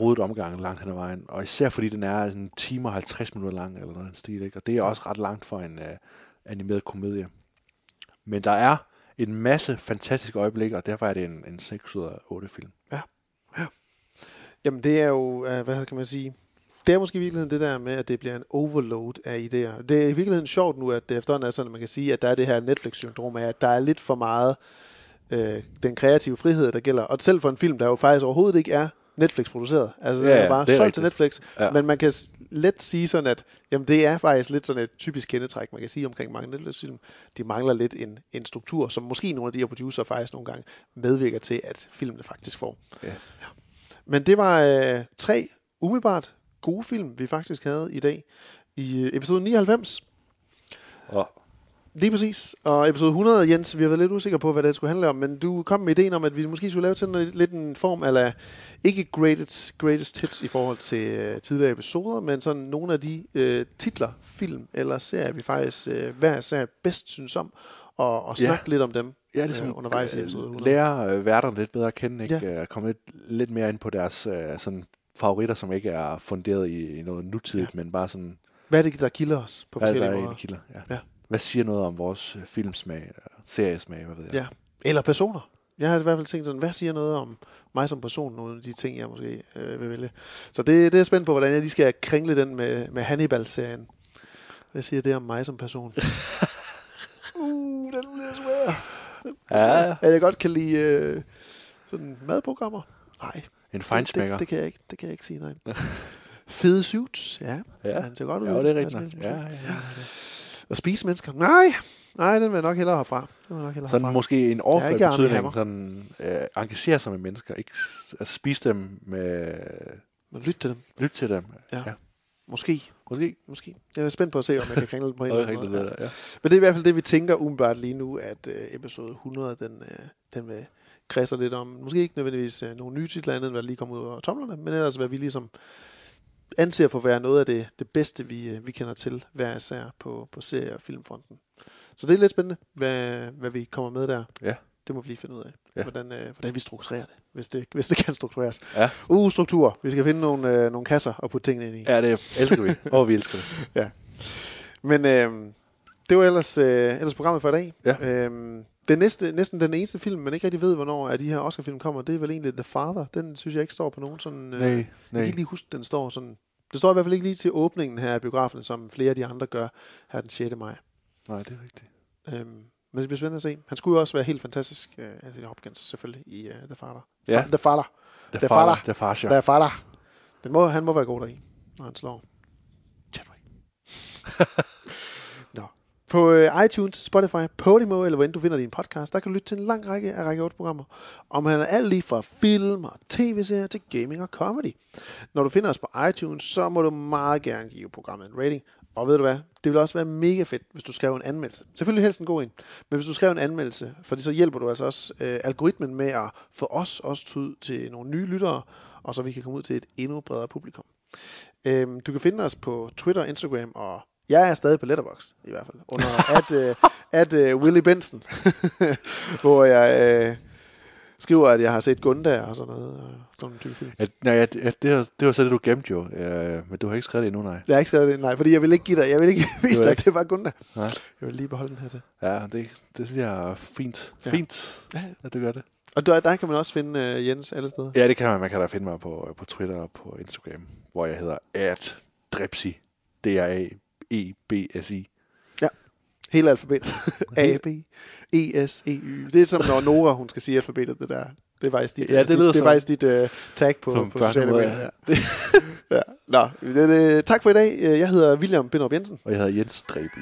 rodet omgang langt hen ad vejen, og især fordi den er en time og 50 minutter lang, eller noget stil, ikke? Og det er også ret langt for en animeret komedie. Men der er en masse fantastiske øjeblikke, og derfor er det en 6-8-film. Ja. Jamen det er jo, hvad kan man sige, det er måske i virkeligheden det der med, at det bliver en overload af idéer. Det er i virkeligheden sjovt nu, at det efterhånden er sådan, at man kan sige, at der er det her Netflix-syndrom af, at der er lidt for meget den kreative frihed, der gælder. Og selv for en film, der jo faktisk overhovedet ikke er Netflix-produceret. Altså det er bare solgt til Netflix. Ja. Men man kan let sige sådan, at jamen, det er faktisk lidt sådan et typisk kendetræk, man kan sige omkring mange Netflix-film. De mangler lidt en struktur, som måske nogle af de her producer faktisk nogle gange medvirker til, at filmene faktisk får. Ja. Ja. Men det var 3 umiddelbart gode film, vi faktisk havde i dag i episode 99. Lige præcis. Og episode 100, Jens, vi har været lidt usikre på, hvad det skulle handle om, men du kom med ideen om, at vi måske skulle lave sådan lidt en form af ikke greatest hits i forhold til tidligere episoder, men sådan nogle af de titler, film eller serier, vi faktisk hver serie bedst synes om, og snakke lidt om dem ligesom, undervejs i episode 100. Lære værterne lidt bedre at kende, ikke? Komme lidt mere ind på deres sådan favoritter, som ikke er funderet i noget nutidigt, men bare sådan... Hvad er det, der kilder os på forskellige måder? Hvad siger noget om vores filmsmag, seriesmag, hvad ved jeg? Ja, eller personer. Jeg har i hvert fald tænkt sådan, hvad siger noget om mig som person, nogle af de ting, jeg måske vil vælge. Så det er spændt på, hvordan jeg lige skal kringle den med Hannibal-serien. Hvad siger det om mig som person? Den bliver svær. Ja. At jeg godt kan lide sådan madprogrammer? Nej. En fejnsmækker. Det kan jeg ikke, sige noget. Fede suits, ja. Ja. Han ser godt ud. Ja, det er rigtigt. Ja, ja, ja. Og spise mennesker. Nej, den vil jeg nok hellere hoppe fra. Sådan måske en overført betydning. Sådan engagere sig med mennesker. Ikke, altså spise dem med... Lyt til dem. Ja. Ja. Måske. Jeg er spændt på at se, om jeg kan kringle det på en eller anden måde. Ja. Men det er i hvert fald det, vi tænker umiddelbart lige nu, at episode 100, den vil kredse lidt om. Måske ikke nødvendigvis nogle nye titler andet, hvad der lige kommer ud over tomlerne, men ellers hvad vi ligesom anser for at være noget af det bedste, vi kender til hver især på serie- og filmfronten. Så det er lidt spændende, hvad vi kommer med der. Ja. Det må vi lige finde ud af, hvordan vi strukturerer det, hvis det kan struktureres. Ja. Struktur. Vi skal finde nogle kasser og putte tingene ind i. Ja, det elsker vi. Vi elsker det. Ja. Men det var ellers programmet for i dag. Ja. Det næste, næsten den eneste film, man ikke rigtig ved, hvornår de her Oscar-film kommer, det er vel egentlig The Father. Den synes jeg ikke står på nogen sådan... Nej. Jeg kan ikke lige huske, den står sådan... Det står i hvert fald ikke lige til åbningen her af biografen, som flere af de andre gør her den 6. maj. Nej, det er rigtigt. Men det bliver spændende at se. Han skulle jo også være helt fantastisk, Anthony Hopkins, selvfølgelig, i The Father. Ja. The Father. Han må være god deri, når han slår. Chadwick. Nå. På iTunes, Spotify, Podimo, eller hvordan du finder din podcast, der kan du lytte til en lang række af række 8-programmer. Og man har alt lige fra film og tv-serier til gaming og comedy. Når du finder os på iTunes, så må du meget gerne give programmet en rating. Og ved du hvad, det ville også være mega fedt, hvis du skrev en anmeldelse. Selvfølgelig helst en god en, men hvis du skrev en anmeldelse, for så hjælper du altså også algoritmen med at få os også til nogle nye lyttere, og så vi kan komme ud til et endnu bredere publikum. Du kan finde os på Twitter, Instagram, og jeg er stadig på Letterboxd, i hvert fald, under at Willy Benson, hvor jeg... skriver, at jeg har set Gunda og sådan noget. Sådan en type film. Det var så det, du gemte jo. Men du har ikke skrevet det endnu, nej. Jeg har ikke skrevet det, nej. Fordi jeg vil ikke give dig. Jeg vil ikke vise dig, at det var Gunda. Nej. Jeg vil lige beholde den her til. Ja, det synes jeg er fint. Ja. Fint, at du gør det. Og der kan man også finde Jens alle steder. Ja, det kan man. Man kan da finde mig på Twitter og på Instagram, hvor jeg hedder @drepsi. Drabesi. Hele alfabetet. A, B, E, S, E, Y. Det er som når Nora, hun skal sige alfabetet, det der. Det er faktisk dit, tag på sociale medier. Ja. Ja. Nå, tak for i dag. Jeg hedder William Binderup Jensen. Og jeg hedder Jens Dræby.